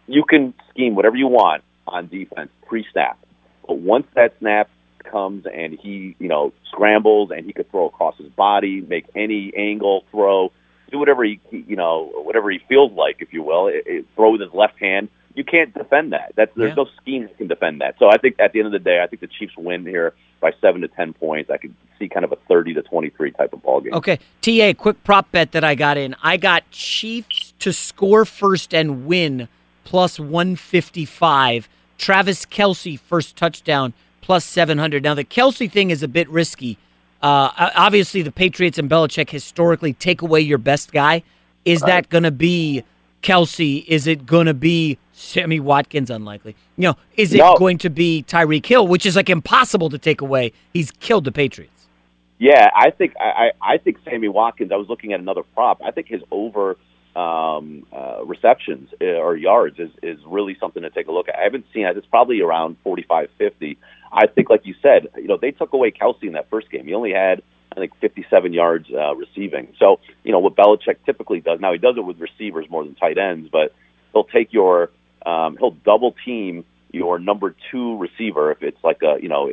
you can scheme whatever you want on defense pre-snap, but once that snap comes and he you know scrambles and he could throw across his body, make any angle throw, do whatever he you know whatever he feels like, if you will, it, it, throw with his left hand. You can't defend that. That's, there's yeah. no scheme that can defend that. So I think at the end of the day, I think the Chiefs win here by seven to ten points. I could see kind of a thirty to twenty-three type of ball game. Okay, T A, quick prop bet that I got in. I got Chiefs to score first and win plus one fifty-five. Travis Kelce first touchdown plus seven hundred. Now the Kelce thing is a bit risky. Uh, obviously, the Patriots and Belichick historically take away your best guy. Is right. that going to be Kelce? Is it going to be Sammy Watkins? Unlikely. You know, is it no. going to be Tyreek Hill, which is like impossible to take away? He's killed the Patriots. Yeah, I think I, I think Sammy Watkins. I was looking at another prop. I think his over um, uh, receptions or yards is is really something to take a look at. I haven't seen it. It's probably around forty-five, fifty. I think, like you said, you know, they took away Kelce in that first game. He only had, I think, fifty-seven yards uh, receiving. So, you know, what Belichick typically does, now he does it with receivers more than tight ends, but he'll take your, um, he'll double team your number two receiver. If it's like a, you know,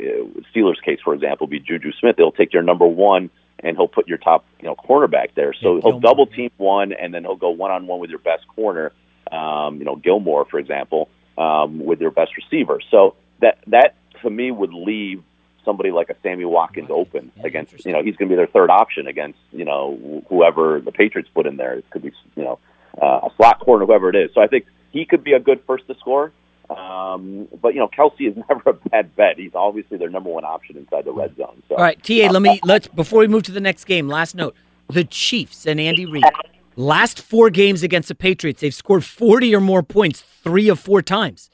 Steelers case, for example, would be Juju Smith. He'll take your number one and he'll put your top, you know, cornerback there. So yeah, he'll double team one and then he'll go one-on-one with your best corner, um, you know, Gilmore, for example, um, with your best receiver. So that, that to me would leave somebody like a Sammy Watkins right. open yeah, against, you know, he's going to be their third option against, you know, whoever the Patriots put in there. It could be, you know, uh, a slot corner, whoever it is. So I think he could be a good first to score. Um, but, you know, Kelce is never a bad bet. He's obviously their number one option inside the red zone. So. All right, T A, let me, let's, before we move to the next game, last note, the Chiefs and Andy Reid, last four games against the Patriots, they've scored forty or more points three or four times.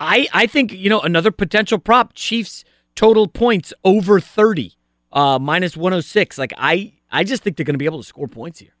I, I think, you know, another potential prop, Chiefs total points over thirty, uh, minus one oh six. Like, I, I just think they're going to be able to score points here.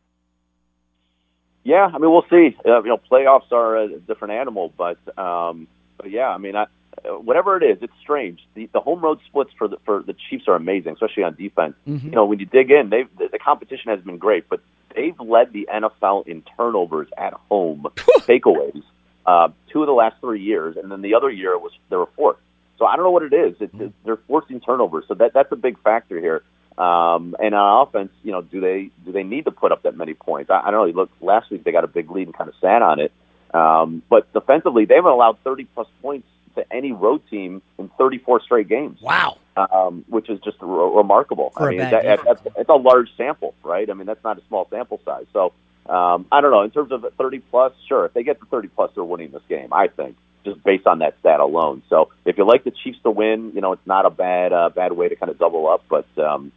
Yeah, I mean, we'll see. Uh, you know, playoffs are a different animal, but, um, but yeah, I mean, I, whatever it is, it's strange. The, the home road splits for the, for the Chiefs are amazing, especially on defense. Mm-hmm. You know, when you dig in, they've, the competition has been great, but they've led the N F L in turnovers at home, takeaways, uh, two of the last three years, and then the other year was they were fourth. So I don't know what it is. It's, it's, they're forcing turnovers, so that that's a big factor here. Um, and on offense, you know, do they do they need to put up that many points? I, I don't know. You look, last week they got a big lead and kind of sat on it. Um, but defensively, they haven't allowed thirty-plus points to any road team in thirty-four straight games. Wow. Um, which is just re- remarkable. For I mean, that, that, that's, that's a large sample, right? I mean, that's not a small sample size. So, um, I don't know. In terms of thirty-plus, sure. If they get to thirty-plus, they're winning this game, I think, just based on that stat alone. So if you like the Chiefs to win, you know, it's not a bad uh, bad way to kind of double up. But, um,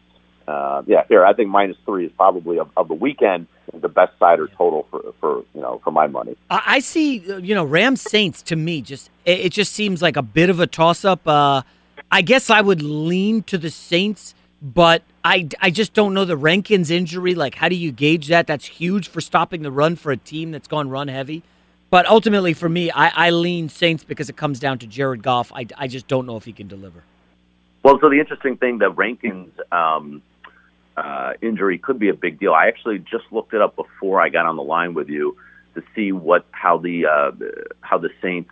uh, yeah, here, I think minus three is probably of, of the weekend the best side or total for, for, you know, for my money. I see, you know, Rams Saints to me, just it just seems like a bit of a toss-up. Uh, I guess I would lean to the Saints, but I, I just don't know the Rankin's injury. Like, how do you gauge that? That's huge for stopping the run for a team that's gone run heavy. But ultimately for me, I, I lean Saints because it comes down to Jared Goff. I, I just don't know if he can deliver. Well, so the interesting thing, the Rankin's um, uh, injury could be a big deal. I actually just looked it up before I got on the line with you to see what how the uh, how the Saints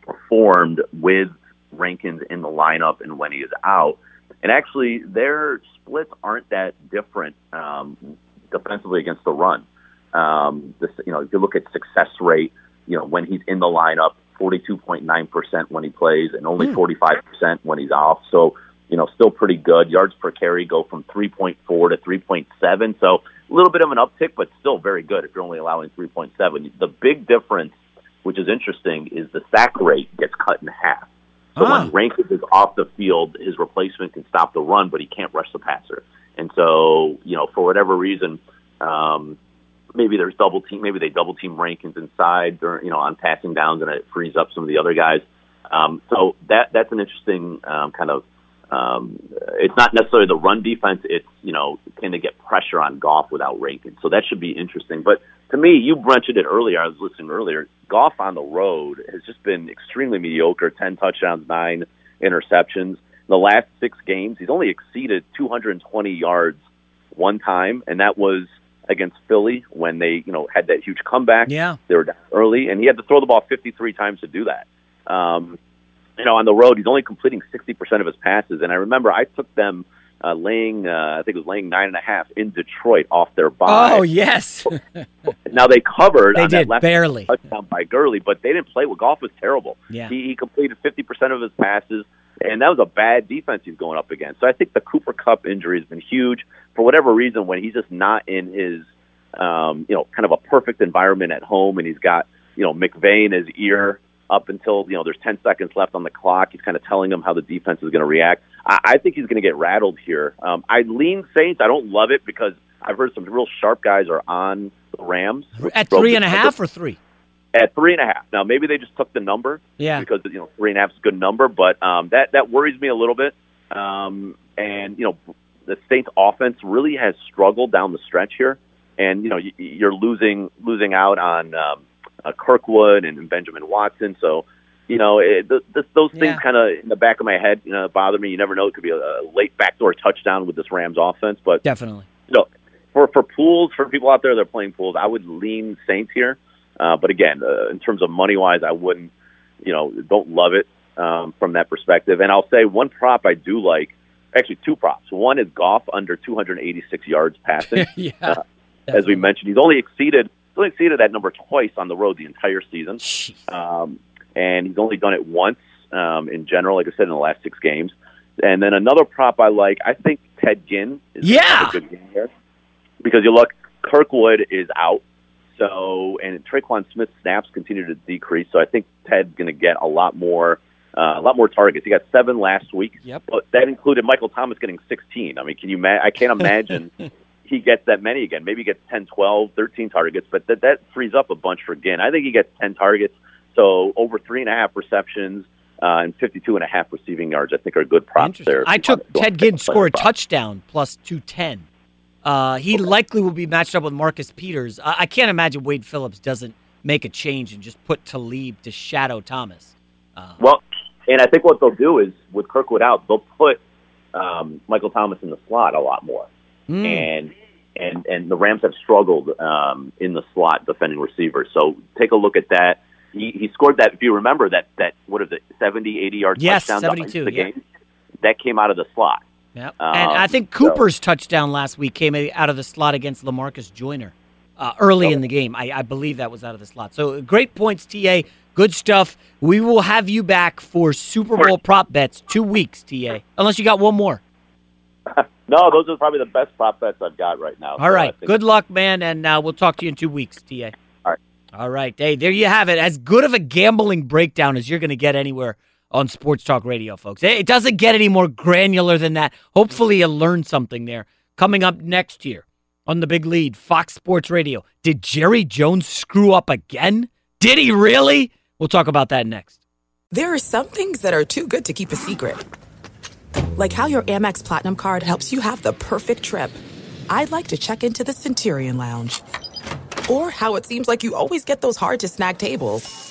performed with Rankin's in the lineup and when he is out. And actually, their splits aren't that different um, defensively against the run. Um, this, you know, if you look at success rate, you know, when he's in the lineup, forty-two point nine percent when he plays and only mm. forty-five percent when he's off. So, you know, still pretty good. Yards per carry go from three point four to three point seven. So a little bit of an uptick, but still very good if you're only allowing three point seven. The big difference, which is interesting, is the sack rate gets cut in half. So ah. when Rankin is off the field, his replacement can stop the run, but he can't rush the passer. And so, you know, for whatever reason, um, maybe there's double team. Maybe they double team Rankins inside, or, you know, on passing downs, and it frees up some of the other guys. Um, so that that's an interesting um, kind of. Um, it's not necessarily the run defense. It's, you know, can they get pressure on Goff without Rankins? So that should be interesting. But to me, you mentioned it earlier. I was listening earlier. Goff on the road has just been extremely mediocre. Ten touchdowns, nine interceptions. In the last six games, he's only exceeded two hundred twenty yards one time, and that was against Philly when they, you know, had that huge comeback. Yeah. They were down early, and he had to throw the ball fifty-three times to do that. Um, you know, on the road, he's only completing sixty percent of his passes, and I remember I took them uh, laying, uh, I think it was laying nine and a half in Detroit off their bye. Oh, yes. Now, they covered they on did, that left barely. touchdown by Gurley, but they didn't play. Well, Goff was terrible. Yeah. He, he completed fifty percent of his passes, and that was a bad defense he was going up against. So I think the Cooper Kupp injury has been huge. For whatever reason, when he's just not in his, um, you know, kind of a perfect environment at home, and he's got, you know, McVay in his ear up until, you know, there's ten seconds left on the clock. He's kind of telling him how the defense is going to react. I, I think he's going to get rattled here. Um, I lean Saints. I don't love it because I've heard some real sharp guys are on the Rams. At three and a half or three? At three and a half. Now, maybe they just took the number yeah. because, you know, three and a half is a good number, but um, that, that worries me a little bit. Um, and, you know, the Saints offense really has struggled down the stretch here. And, you know, you're losing losing out on um, uh, Kirkwood and Benjamin Watson. So, you know, it, th- th- those things yeah. kind of in the back of my head, you know, bother me. You never know. It could be a late backdoor touchdown with this Rams offense. But definitely. You know, for, for pools, for people out there that are playing pools, I would lean Saints here. Uh, but again, uh, in terms of money-wise, I wouldn't, you know, don't love it um, from that perspective. And I'll say one prop I do like, actually two props. One is Goff under two hundred eighty-six yards passing. yeah, uh, as we mentioned, he's only exceeded he's only exceeded that number twice on the road the entire season. Um, and he's only done it once um, in general, like I said, in the last six games. And then another prop I like, I think Ted Ginn is yeah. a good game here. Because you look, Kirkwood is out. So, and Traquan Smith's snaps continue to decrease. So I think Ted's going to get a lot more, uh, a lot more targets. He got seven last week, yep. but that included Michael Thomas getting sixteen. I mean, can you? Ma- I can't imagine he gets that many again. Maybe he gets ten, twelve, thirteen targets, but that that frees up a bunch for Ginn. I think he gets ten targets. So over three and a half receptions uh, and fifty-two and a half receiving yards, I think are good props there. I took Ted Ginn score a touchdown plus two ten. Uh, he okay. likely will be matched up with Marcus Peters. I-, I can't imagine Wade Phillips doesn't make a change and just put Talib to shadow Thomas. Uh, well, and I think what they'll do is, with Kirkwood out, they'll put um, Michael Thomas in the slot a lot more. Mm. And and and the Rams have struggled um, in the slot defending receivers. So take a look at that. He, he scored that, if you remember, that, that what is it, seventy, eighty-yard yes, touchdown. Yes, seventy-two, yeah. Game. That came out of the slot. Yep. Um, and I think Cooper's so. touchdown last week came out of the slot against LaMarcus Joyner uh, early okay. in the game. I, I believe that was out of the slot. So great points, T A. Good stuff. We will have you back for Super Bowl prop bets two weeks, T A, unless you got one more. No, those are probably the best prop bets I've got right now. All so right. Good luck, man, and uh, we'll talk to you in two weeks, T A. All right. All right. Hey, there you have it. As good of a gambling breakdown as you're going to get anywhere on Sports Talk Radio, folks. It doesn't get any more granular than that. Hopefully you learned something there. Coming up next year on The Big Lead, Fox Sports Radio. Did Jerry Jones screw up again? Did he really? We'll talk about that next. There are some things that are too good to keep a secret. Like how your Amex Platinum card helps you have the perfect trip. I'd like to check into the Centurion Lounge. Or how it seems like you always get those hard-to-snag tables.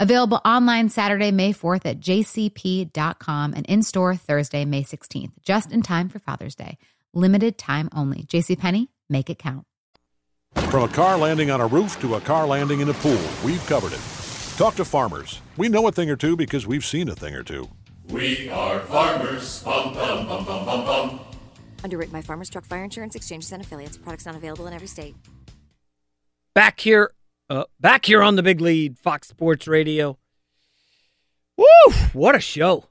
Available online Saturday, May fourth at j c p dot com and in-store Thursday, May sixteenth, just in time for Father's Day. Limited time only. JCPenney, make it count. From a car landing on a roof to a car landing in a pool, we've covered it. Talk to farmers. We know a thing or two because we've seen a thing or two. We are farmers. Bum, bum, bum, bum, bum, bum. Underwritten by Farmers Truck Fire Insurance Exchanges and Affiliates. Products not available in every state. Back here. Uh, back here on The Big Lead, Fox Sports Radio. Woo! What a show.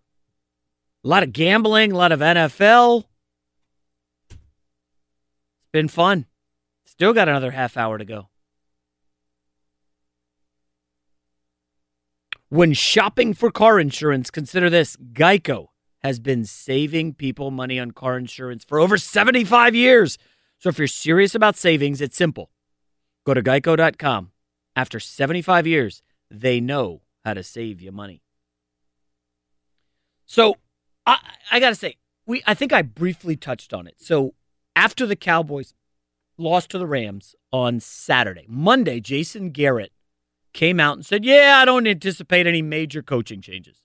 A lot of gambling, a lot of N F L. It's been fun. Still got another half hour to go. When shopping for car insurance, consider this. Geico has been saving people money on car insurance for over seventy-five years. So if you're serious about savings, it's simple. Go to geico dot com. After seventy-five years, they know how to save you money. So I, I got to say, we I think I briefly touched on it. So after the Cowboys lost to the Rams on Saturday, Monday, Jason Garrett came out and said, yeah, I don't anticipate any major coaching changes.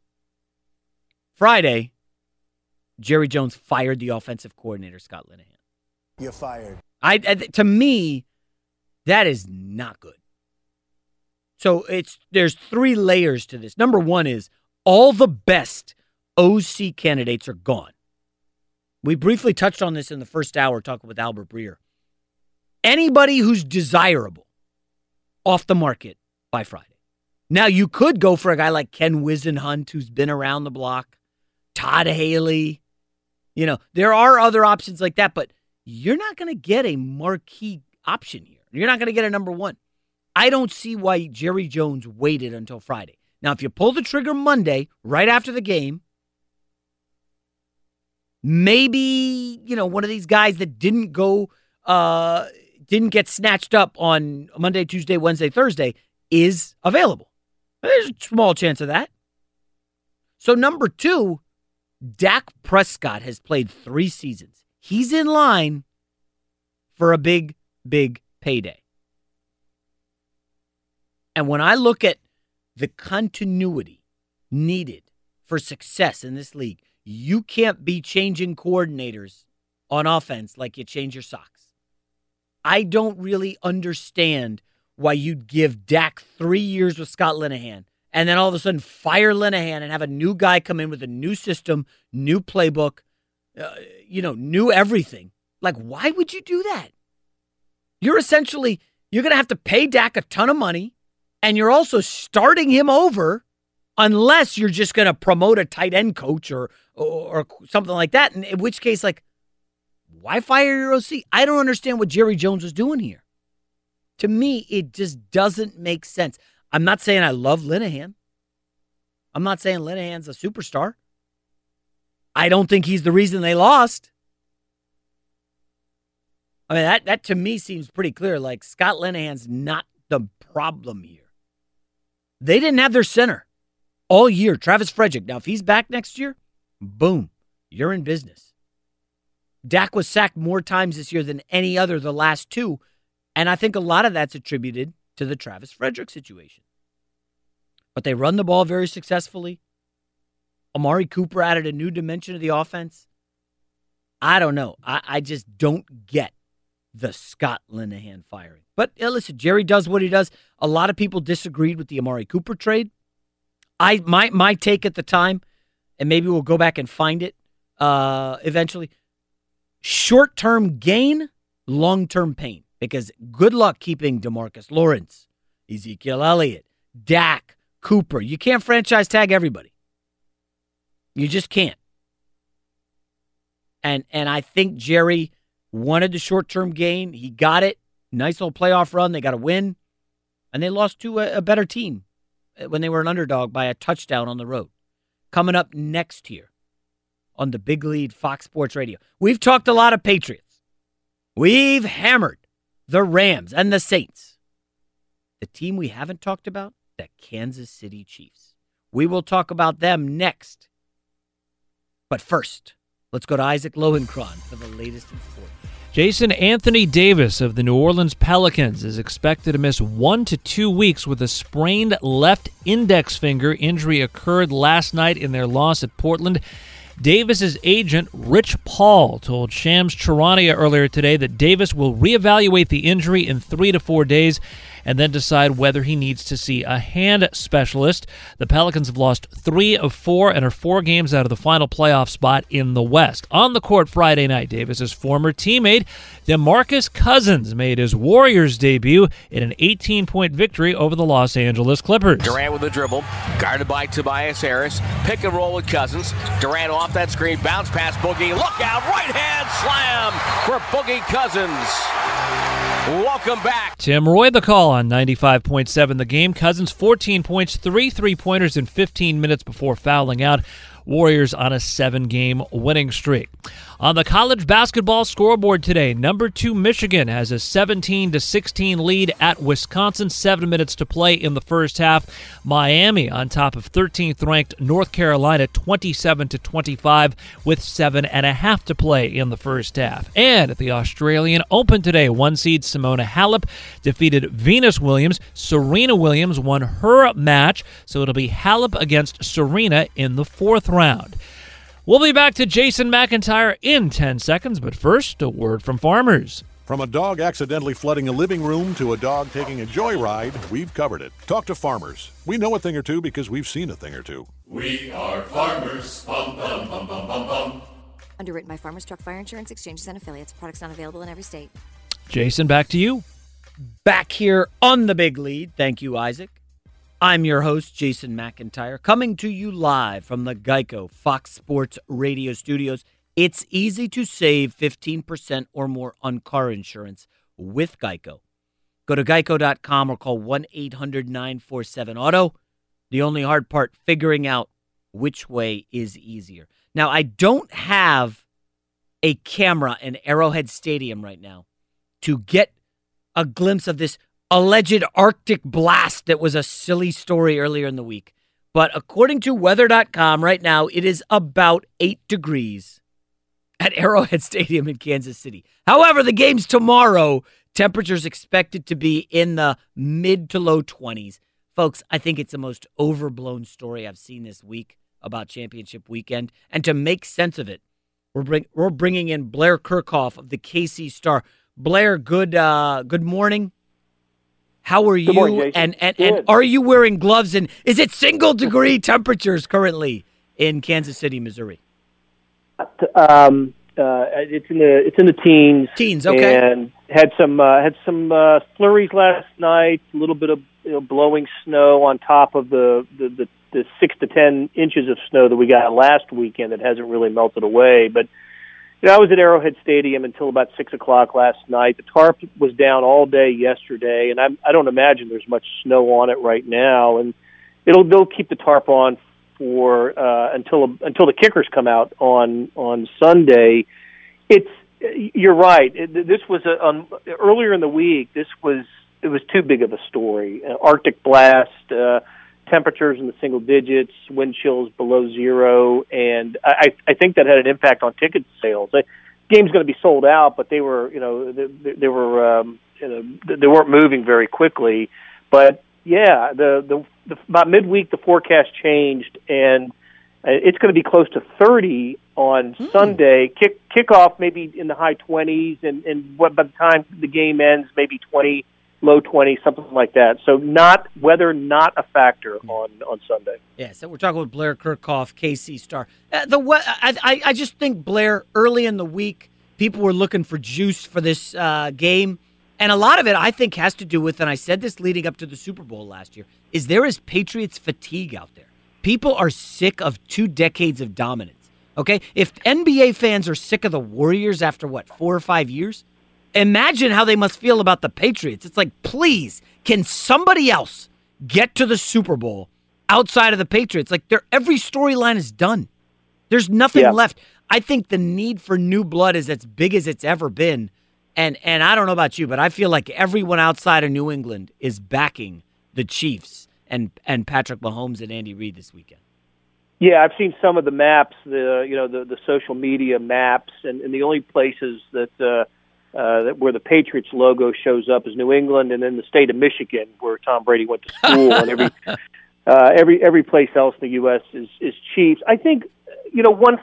Friday, Jerry Jones fired the offensive coordinator, Scott Linehan. You're fired. I, I to me, that is not good. So it's there's three layers to this. Number one is all the best O C candidates are gone. We briefly touched on this in the first hour talking with Albert Breer. Anybody who's desirable off the market by Friday. Now, you could go for a guy like Ken Wisenhunt, who's been around the block, Todd Haley. You know, there are other options like that, but you're not going to get a marquee option here. You're not going to get a number one. I don't see why Jerry Jones waited until Friday. Now, if you pull the trigger Monday, right after the game, maybe, you know, one of these guys that didn't go, uh, didn't get snatched up on Monday, Tuesday, Wednesday, Thursday is available. There's a small chance of that. So number two, Dak Prescott has played three seasons. He's in line for a big, big payday. And when I look at the continuity needed for success in this league, you can't be changing coordinators on offense like you change your socks. I don't really understand why you'd give Dak three years with Scott Linehan and then all of a sudden fire Linehan and have a new guy come in with a new system, new playbook, uh, you know, new everything. Like, why would you do that? You're essentially, you're going to have to pay Dak a ton of money, and you're also starting him over unless you're just going to promote a tight end coach or, or or something like that, and in which case, like, why fire your O C? I don't understand what Jerry Jones is doing here. To me, it just doesn't make sense. I'm not saying I love Linehan. I'm not saying Linehan's a superstar. I don't think he's the reason they lost. I mean, that, that to me seems pretty clear. Like, Scott Linehan's not the problem here. They didn't have their center all year, Travis Frederick. Now, if he's back next year, boom, you're in business. Dak was sacked more times this year than any other, the last two. And I think a lot of that's attributed to the Travis Frederick situation. But they run the ball very successfully. Amari Cooper added a new dimension to the offense. I don't know. I, I just don't get the Scott Linehan firing. But yeah, listen, Jerry does what he does. A lot of people disagreed with the Amari Cooper trade. I my my take at the time, and maybe we'll go back and find it uh, eventually. Short-term gain, long-term pain. Because good luck keeping DeMarcus Lawrence, Ezekiel Elliott, Dak, Cooper. You can't franchise tag everybody. You just can't. And and I think Jerry wanted the short-term gain. He got it. Nice little playoff run. They got a win. And they lost to a, a better team when they were an underdog by a touchdown on the road. Coming up next here on the Big Lead Fox Sports Radio. We've talked a lot of Patriots. We've hammered the Rams and the Saints. The team we haven't talked about, the Kansas City Chiefs. We will talk about them next. But first, let's go to Isaac Lowenkron for the latest in sports. Jason Anthony Davis of the New Orleans Pelicans is expected to miss one to two weeks with a sprained left index finger. Injury occurred last night in their loss at Portland. Davis's agent, Rich Paul, told Shams Charania earlier today that Davis will reevaluate the injury in three to four days and then decide whether he needs to see a hand specialist. The Pelicans have lost three of four and are four games out of the final playoff spot in the West. On the court Friday night, Davis's former teammate, DeMarcus Cousins, made his Warriors debut in an eighteen-point victory over the Los Angeles Clippers. Durant with the dribble, guarded by Tobias Harris, pick and roll with Cousins. Durant off that screen, bounce pass, Boogie, look out, right hand slam for Boogie Cousins. Welcome back. Tim Roy, the call on ninety-five point seven The Game. Cousins, fourteen points, three three-pointers in fifteen minutes before fouling out. Warriors on a seven-game winning streak. On the college basketball scoreboard today, number two Michigan has a seventeen to sixteen lead at Wisconsin. Seven minutes to play in the first half. Miami on top of thirteenth-ranked North Carolina, twenty-seven to twenty-five with seven and a half to play in the first half. And at the Australian Open today, one-seed Simona Halep defeated Venus Williams. Serena Williams won her match, so it'll be Halep against Serena in the fourth round. round. We'll be back to Jason McIntyre in ten seconds, but first, a word from farmers. From a dog accidentally flooding a living room to a dog taking a joyride, we've covered it. Talk to farmers. We know a thing or two because we've seen a thing or two. We are farmers. Bum, bum, bum, bum, bum, bum. Underwritten by Farmers Truck Fire Insurance Exchanges and Affiliates. Products not available in every state. Jason, back to you. Back here on the Big Lead. Thank you, Isaac. I'm your host, Jason McIntyre, coming to you live from the Geico Fox Sports Radio studios. It's easy to save fifteen percent or more on car insurance with Geico. Go to geico dot com or call one eight hundred nine four seven auto. The only hard part, figuring out which way is easier. Now, I don't have a camera in Arrowhead Stadium right now to get a glimpse of this alleged Arctic blast that was a silly story earlier in the week. But according to weather dot com, right now, it is about eight degrees at Arrowhead Stadium in Kansas City. However, the game's tomorrow. Temperatures expected to be in the mid to low twenties. Folks, I think it's the most overblown story I've seen this week about championship weekend. And to make sense of it, we're, bring, we're bringing in Blair Kirchhoff of the K C Star. Blair, good uh, good morning. How are you? Good morning, Jason. And, and, and are you wearing gloves? And is it single degree temperatures currently in Kansas City, Missouri? Um, uh, it's in the it's in the teens. Teens, okay. And had some uh, had some uh, flurries last night. A little bit of, you know, blowing snow on top of the the, the the six to ten inches of snow that we got last weekend that hasn't really melted away. But you know, I was at Arrowhead Stadium until about six o'clock last night. The tarp was down all day yesterday, and I, I don't imagine there's much snow on it right now. And it'll they'll keep the tarp on for uh, until until the kickers come out on on Sunday. It's you're right. It, this was a, um, earlier in the week. This was it was too big of a story. Uh, Arctic blast, uh, temperatures in the single digits, wind chills below zero, and I, I think that had an impact on ticket sales. The game's going to be sold out, but they were you know they, they were um, you know they weren't moving very quickly, but. Yeah, the, the the about midweek the forecast changed, and it's going to be close to thirty on mm. Sunday. Kick kickoff maybe in the high twenties, and and what by the time the game ends, maybe twenty, low twenty, something like that. So not weather, not a factor on, on Sunday. Yeah, so we're talking with Blair Kirchhoff, K C Star. Uh, the I I just think, Blair, early in the week, people were looking for juice for this uh, game. And a lot of it, I think, has to do with, and I said this leading up to the Super Bowl last year, is there is Patriots fatigue out there. People are sick of two decades of dominance, okay? If N B A fans are sick of the Warriors after, what, four or five years, imagine how they must feel about the Patriots. It's like, please, can somebody else get to the Super Bowl outside of the Patriots? Like, their every storyline is done. There's nothing yeah. left. I think the need for new blood is as big as it's ever been. And and I don't know about you, but I feel like everyone outside of New England is backing the Chiefs and, and Patrick Mahomes and Andy Reid this weekend. Yeah, I've seen some of the maps, the you know the, the social media maps, and, and the only places that uh, uh, that where the Patriots logo shows up is New England, and then the state of Michigan where Tom Brady went to school, and every uh, every every place else in the U S is is Chiefs. I think you know one.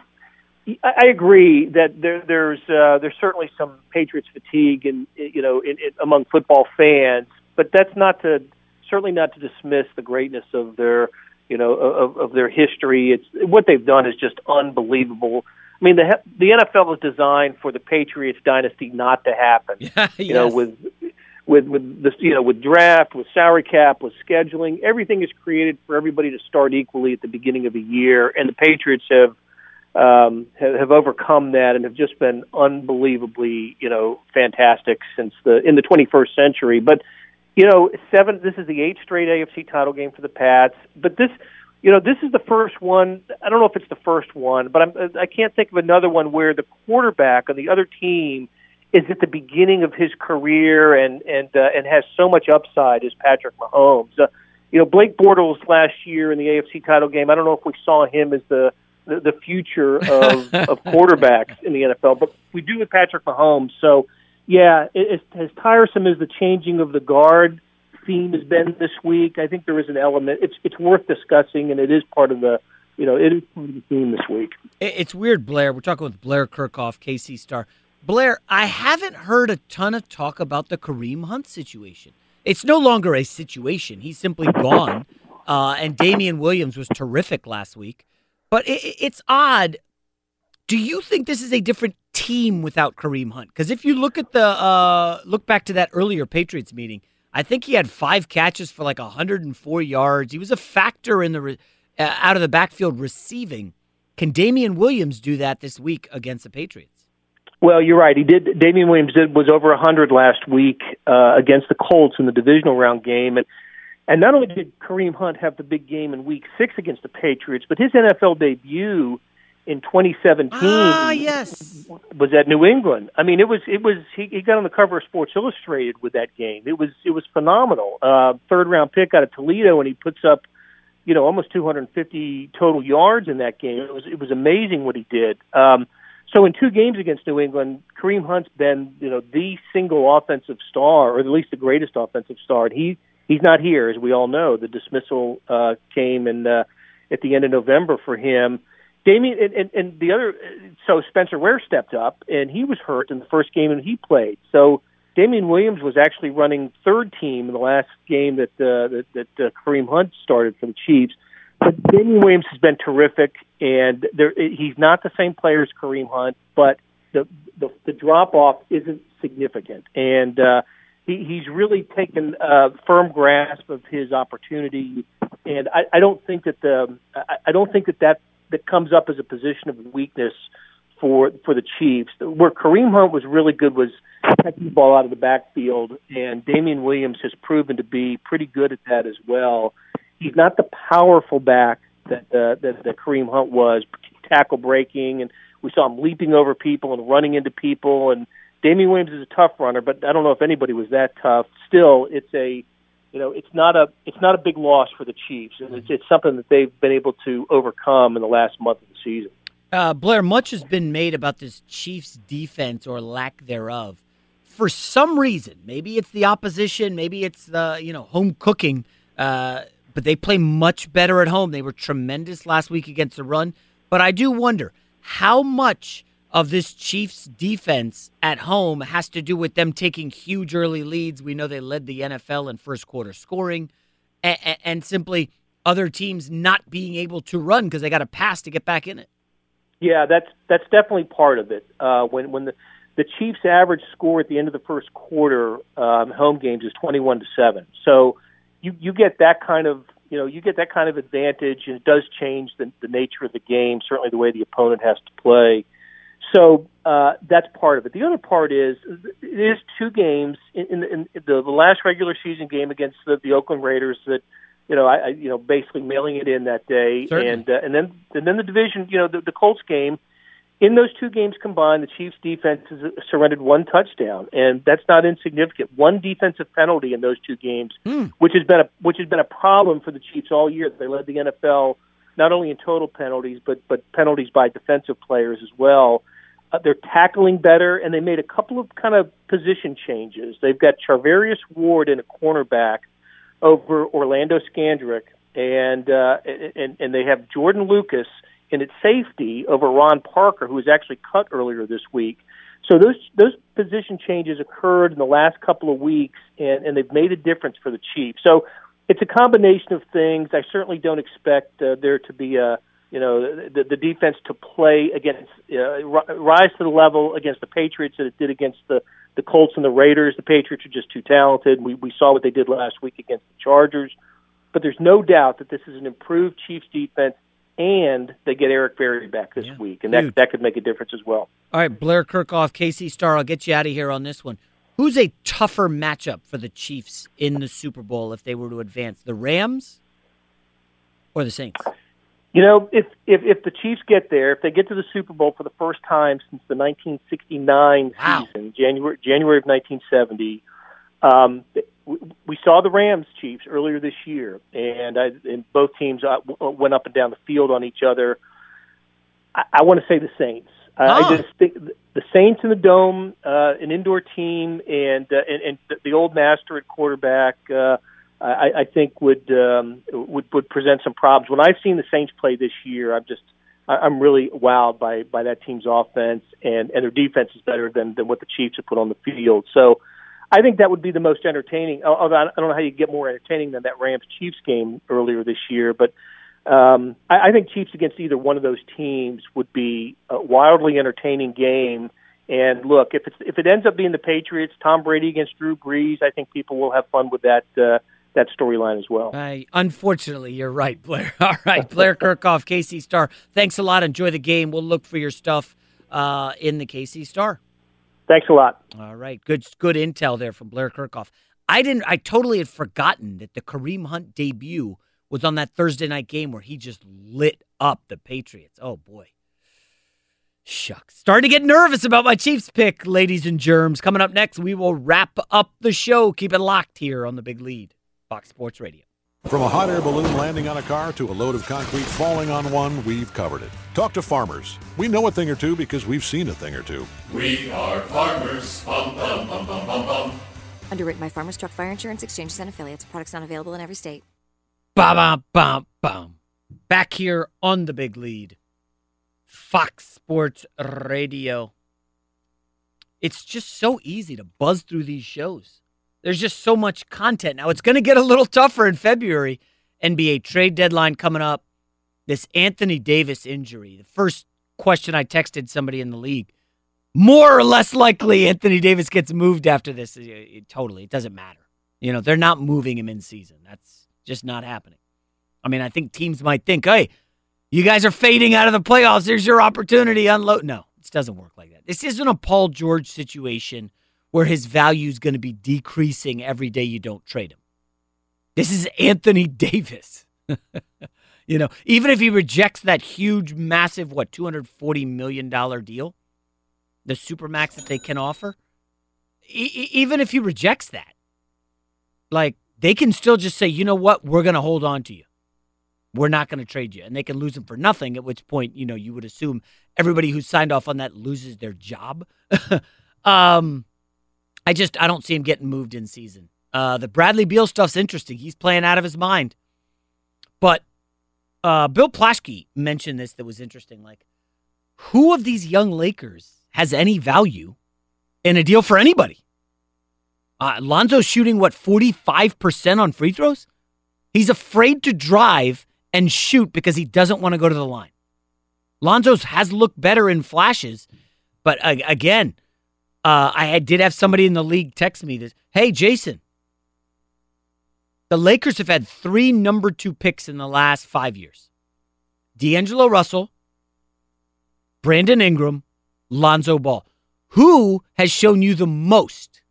I agree that there, there's uh, there's certainly some Patriots fatigue, and you know, in, in, among football fans. But that's not to certainly not to dismiss the greatness of their you know of, of their history. It's what they've done is just unbelievable. I mean, the the N F L was designed for the Patriots dynasty not to happen. Yeah, yes. You know, with with with this, you know, with draft, with salary cap, with scheduling, everything is created for everybody to start equally at the beginning of the year, and the Patriots have. Um, have, have overcome that and have just been unbelievably, you know, fantastic since the in the twenty-first century. But you know, seven. This is the eighth straight A F C title game for the Pats. But this, you know, this is the first one. I don't know if it's the first one, but I'm, I can't think of another one where the quarterback on the other team is at the beginning of his career and and uh, and has so much upside as Patrick Mahomes. Uh, you know, Blake Bortles last year in the A F C title game. I don't know if we saw him as the the future of, of quarterbacks in the N F L, but we do with Patrick Mahomes. So, yeah, it, it, as tiresome as the changing of the guard theme has been this week, I think there is an element. It's it's worth discussing, and it is part of the you know it is part of the theme this week. It's weird, Blair. We're talking with Blair Kirchhoff, K C Star. Blair, I haven't heard a ton of talk about the Kareem Hunt situation. It's no longer a situation. He's simply gone, uh, and Damian Williams was terrific last week. But it's odd. Do you think this is a different team without Kareem Hunt? Because if you look at the uh, look back to that earlier Patriots meeting, I think he had five catches for like one hundred four yards. He was a factor in the re- uh, out of the backfield receiving. Can Damian Williams do that this week against the Patriots? Well, you're right. He did. Damian Williams did was over one hundred last week uh, against the Colts in the divisional round game, and and not only did Kareem Hunt have the big game in Week Six against the Patriots, but his N F L debut in twenty seventeen ah, yes. was at New England. I mean, it was it was he, he got on the cover of Sports Illustrated with that game. It was it was phenomenal. Uh, third round pick out of Toledo, and he puts up, you know, almost two hundred fifty total yards in that game. It was it was amazing what he did. Um, So in two games against New England, Kareem Hunt's been, you know, the single offensive star, or at least the greatest offensive star. And he he's not here, as we all know. The dismissal uh, came in uh, at the end of November for him. Damien and, and, and the other, so Spencer Ware stepped up, and he was hurt in the first game that he played. So Damian Williams was actually running third team in the last game that uh, that, that uh, Kareem Hunt started for the Chiefs. But Damian Williams has been terrific, and there, he's not the same player as Kareem Hunt, but the the, the drop-off isn't significant. And uh, he, he's really taken a firm grasp of his opportunity, and I, I don't think that the I, I don't think that, that that comes up as a position of weakness for for the Chiefs. Where Kareem Hunt was really good was taking the ball out of the backfield, and Damian Williams has proven to be pretty good at that as well. He's not the powerful back that, uh, that that Kareem Hunt was, tackle breaking, and we saw him leaping over people and running into people. And Damian Williams is a tough runner, but I don't know if anybody was that tough. Still, it's a, you know, it's not a it's not a big loss for the Chiefs, and it's, it's something that they've been able to overcome in the last month of the season. Uh, Blair, much has been made about this Chiefs defense or lack thereof. For some reason, maybe it's the opposition, maybe it's the you know home cooking. Uh, But they play much better at home. They were tremendous last week against the run. But I do wonder how much of this Chiefs defense at home has to do with them taking huge early leads. We know they led the N F L in first quarter scoring and, and simply other teams not being able to run because they got a pass to get back in it. Yeah, that's that's definitely part of it. Uh, when when the, the Chiefs' average score at the end of the first quarter um, home games is twenty-one to seven. So You, you get that kind of you know you get that kind of advantage, and it does change the, the nature of the game, certainly the way the opponent has to play. So uh, that's part of it. The other part is it is two games in, in, in the, the last regular season game against the, the Oakland Raiders that you know I, I you know basically mailing it in that day, certainly. and uh, and then and then the division you know the, the Colts game. In those two games combined, the Chiefs' defense has surrendered one touchdown, and that's not insignificant. One defensive penalty in those two games, mm. which has been a which has been a problem for the Chiefs all year. They led the N F L not only in total penalties, but but penalties by defensive players as well. Uh, they're tackling better, and they made a couple of kind of position changes. They've got Charvarius Ward in a cornerback over Orlando Scandrick, and uh, and and they have Jordan Lucas and it's safety over Ron Parker, who was actually cut earlier this week. So those those position changes occurred in the last couple of weeks, and, and they've made a difference for the Chiefs. So it's a combination of things. I certainly don't expect uh, there to be a you know the, the defense to play against uh, rise to the level against the Patriots that it did against the, the Colts and the Raiders. The Patriots are just too talented. We we saw what they did last week against the Chargers. But there's no doubt that this is an improved Chiefs defense. And they get Eric Berry back this yeah. week, and that Dude. that could make a difference as well. All right, Blair Kirchhoff, K C Star, I'll get you out of here on this one. Who's a tougher matchup for the Chiefs in the Super Bowl if they were to advance, the Rams or the Saints? You know, if, if, if the Chiefs get there, if they get to the Super Bowl for the first time since the nineteen sixty-nine wow. season, January January of nineteen seventy, um, we saw the Rams Chiefs earlier this year, and, I, and both teams went up and down the field on each other. I, I want to say the Saints. Oh. I just think the Saints in the Dome, uh, an indoor team, and, uh, and and the old master at quarterback, uh, I, I think would, um, would would present some problems. When I've seen the Saints play this year, I'm just I'm really wowed by by that team's offense, and, and their defense is better than than what the Chiefs have put on the field. So. I think that would be the most entertaining. Although I don't know how you get more entertaining than that Rams-Chiefs game earlier this year, but um, I, I think Chiefs against either one of those teams would be a wildly entertaining game. And look, if it's, if it ends up being the Patriots, Tom Brady against Drew Brees, I think people will have fun with that uh, that storyline as well. I, unfortunately, you're right, Blair. All right, Blair Kirchhoff, K C Star. Thanks a lot. Enjoy the game. We'll look for your stuff uh, in the K C Star. Thanks a lot. All right. Good good intel there from Blair Kirchhoff. I didn't. I totally had forgotten that the Kareem Hunt debut was on that Thursday night game where he just lit up the Patriots. Oh, boy. Shucks. Starting to get nervous about my Chiefs pick, ladies and germs. Coming up next, we will wrap up the show. Keep it locked here on The Big Lead, Fox Sports Radio. From a hot air balloon landing on a car to a load of concrete falling on one, we've covered it. Talk to farmers. We know a thing or two because we've seen a thing or two. We are farmers. Bum, bum, bum, bum, bum, bum. Underwritten by Farmers Truck Fire Insurance Exchanges and Affiliates. Products not available in every state. Ba ba ba ba. Back here on The Big Lead, Fox Sports Radio. It's just so easy to buzz through these shows. There's just so much content. Now, it's going to get a little tougher in February. N B A trade deadline coming up. This Anthony Davis injury, the first question I texted somebody in the league, more or less likely Anthony Davis gets moved after this. It, it, totally. It doesn't matter. You know, they're not moving him in season. That's just not happening. I mean, I think teams might think, hey, you guys are fading out of the playoffs. Here's your opportunity. Unload. No, it doesn't work like that. This isn't a Paul George situation where his value is going to be decreasing every day you don't trade him. This is Anthony Davis. You know, even if he rejects that huge, massive, what, two hundred forty million dollars deal, the supermax that they can offer, e- even if he rejects that, like, they can still just say, you know what, we're going to hold on to you. We're not going to trade you. And they can lose him for nothing, at which point, you know, you would assume everybody who signed off on that loses their job. um... I just, I don't see him getting moved in season. Uh, the Bradley Beal stuff's interesting. He's playing out of his mind. But uh, Bill Plaschke mentioned this that was interesting. Like, who of these young Lakers has any value in a deal for anybody? Uh, Lonzo's shooting, what, forty-five percent on free throws? He's afraid to drive and shoot because he doesn't want to go to the line. Lonzo's has looked better in flashes, but uh, again... Uh, I had, did have somebody in the league text me this. Hey, Jason, the Lakers have had three number two picks in the last five years. D'Angelo Russell, Brandon Ingram, Lonzo Ball. Who has shown you the most?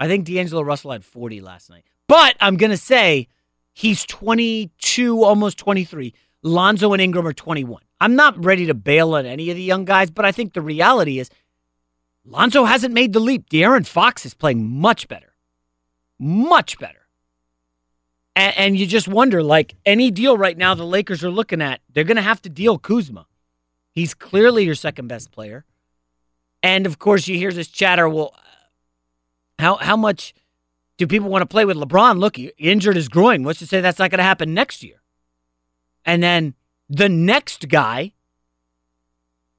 I think D'Angelo Russell had forty last night. But I'm going to say he's twenty-two, almost twenty-three. Lonzo and Ingram are twenty-one. I'm not ready to bail on any of the young guys, but I think the reality is Lonzo hasn't made the leap. De'Aaron Fox is playing much better. Much better. And, and you just wonder, like, any deal right now the Lakers are looking at, they're going to have to deal Kuzma. He's clearly your second-best player. And, of course, you hear this chatter, well, how how much do people want to play with LeBron? Look, he injured his groin. What's to say that's not going to happen next year? And then the next guy,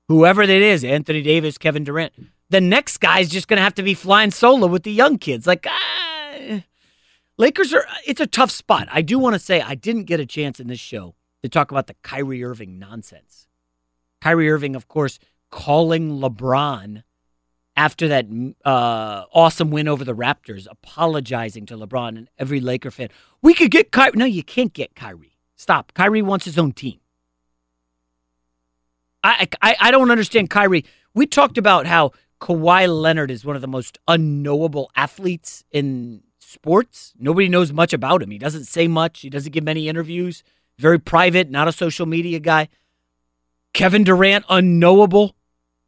whoever that is, Anthony Davis, Kevin Durant, the next guy's just going to have to be flying solo with the young kids. Like, ah, Lakers are, it's a tough spot. I do want to say I didn't get a chance in this show to talk about the Kyrie Irving nonsense. Kyrie Irving, of course, calling LeBron after that uh, awesome win over the Raptors, apologizing to LeBron and every Laker fan. We could get Kyrie. No, you can't get Kyrie. Stop. Kyrie wants his own team. I, I, I don't understand Kyrie. We talked about how Kawhi Leonard is one of the most unknowable athletes in sports. Nobody knows much about him. He doesn't say much. He doesn't give many interviews. Very private, not a social media guy. Kevin Durant, unknowable.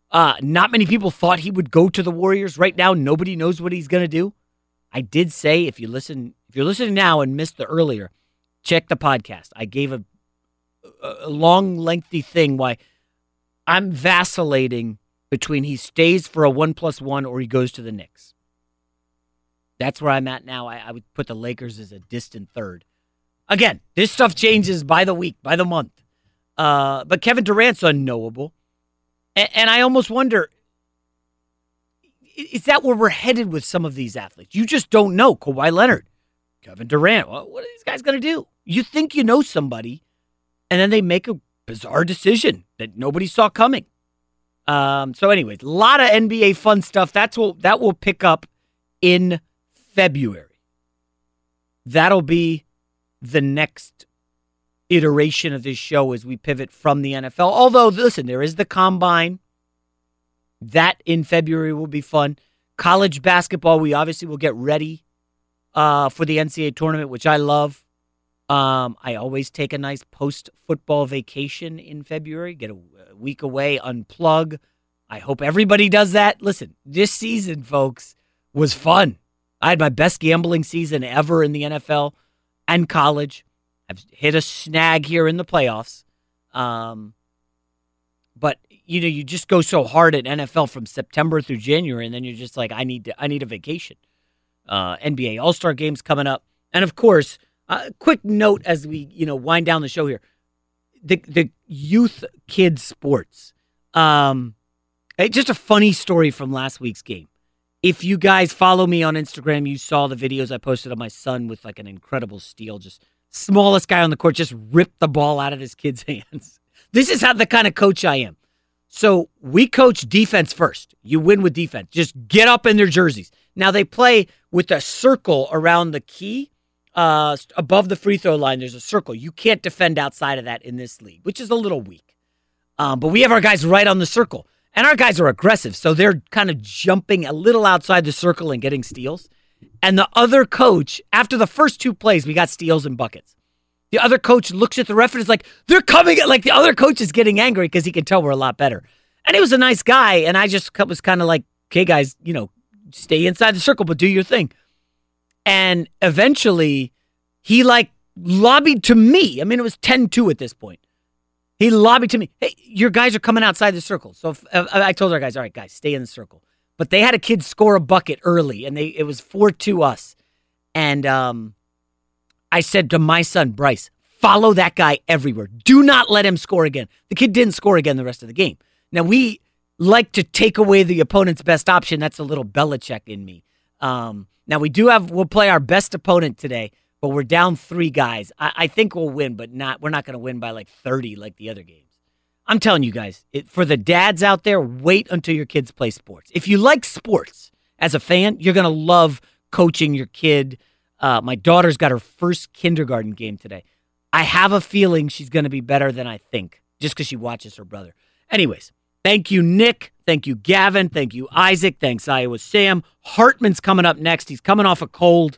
Uh, not many people thought he would go to the Warriors. Right now, nobody knows what he's going to do. I did say, if you listen, if you're listening now and missed the earlier, check the podcast. I gave a, a long, lengthy thing why I'm vacillating between he stays for a one plus one or he goes to the Knicks. That's where I'm at now. I, I would put the Lakers as a distant third. Again, this stuff changes by the week, by the month. Uh, but Kevin Durant's unknowable. And, and I almost wonder, is that where we're headed with some of these athletes? You just don't know. Kawhi Leonard, Kevin Durant, well, what are these guys going to do? You think you know somebody, and then they make a bizarre decision that nobody saw coming. Um, so anyways, a lot of N B A fun stuff. That's what, that will pick up in February. That'll be the next iteration of this show as we pivot from the N F L. Although, listen, there is the Combine. That in February will be fun. College basketball, we obviously will get ready uh, for the N C double A tournament, which I love. Um, I always take a nice post-football vacation in February, get a week away, unplug. I hope everybody does that. Listen, this season, folks, was fun. I had my best gambling season ever in the N F L and college. I've hit a snag here in the playoffs. Um, but, you know, you just go so hard at N F L from September through January, and then you're just like, I need to, I need a vacation. Uh, N B A All-Star Game's coming up. And, of course... A uh, quick note as we, you know, wind down the show here. The the youth kids sports. Um, it, just a funny story from last week's game. If you guys follow me on Instagram, you saw the videos I posted of my son with like an incredible steal. Just smallest guy on the court just ripped the ball out of his kid's hands. This is how the kind of coach I am. So we coach defense first. You win with defense. Just get up in their jerseys. Now they play with a circle around the key. Uh, above the free throw line, there's a circle. You can't defend outside of that in this league, which is a little weak. Um, but we have our guys right on the circle. And our guys are aggressive, so they're kind of jumping a little outside the circle and getting steals. And the other coach, after the first two plays, we got steals and buckets. The other coach looks at the ref and is like, they're coming. Like, the other coach is getting angry because he can tell we're a lot better. And he was a nice guy, and I just was kind of like, okay, guys, you know, stay inside the circle, but do your thing. And eventually, he, like, lobbied to me. I mean, it was ten two at this point. He lobbied to me. Hey, your guys are coming outside the circle. So if, I told our guys, all right, guys, stay in the circle. But they had a kid score a bucket early, and they it was four two us. And um, I said to my son, Bryce, follow that guy everywhere. Do not let him score again. The kid didn't score again the rest of the game. Now, we like to take away the opponent's best option. That's a little Belichick in me. Um Now, we do have, we'll play our best opponent today, but we're down three guys. I, I think we'll win, but not. We're not going to win by like thirty like the other games. I'm telling you guys, it, for the dads out there, wait until your kids play sports. If you like sports as a fan, you're going to love coaching your kid. Uh, my daughter's got her first kindergarten game today. I have a feeling she's going to be better than I think just because she watches her brother. Anyways, thank you, Nick. Thank you, Gavin. Thank you, Isaac. Thanks, Iowa Sam. Hartman's coming up next. He's coming off a cold.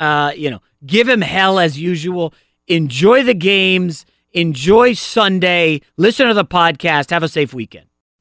Uh, you know, give him hell as usual. Enjoy the games. Enjoy Sunday. Listen to the podcast. Have a safe weekend.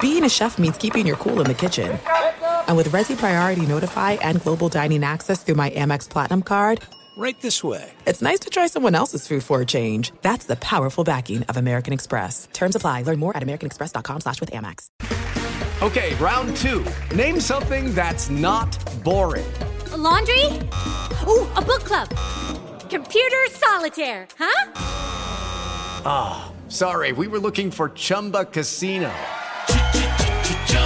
Being a chef means keeping your cool in the kitchen. And with Resi Priority Notify and Global Dining Access through my Amex Platinum card... Right this way. It's nice to try someone else's food for a change. That's the powerful backing of American Express. Terms apply. Learn more at americanexpress.com slash with Amex. Okay, round two. Name something that's not boring. A laundry? Ooh, a book club. Computer solitaire, huh? Ah, oh, sorry. We were looking for Chumba Casino.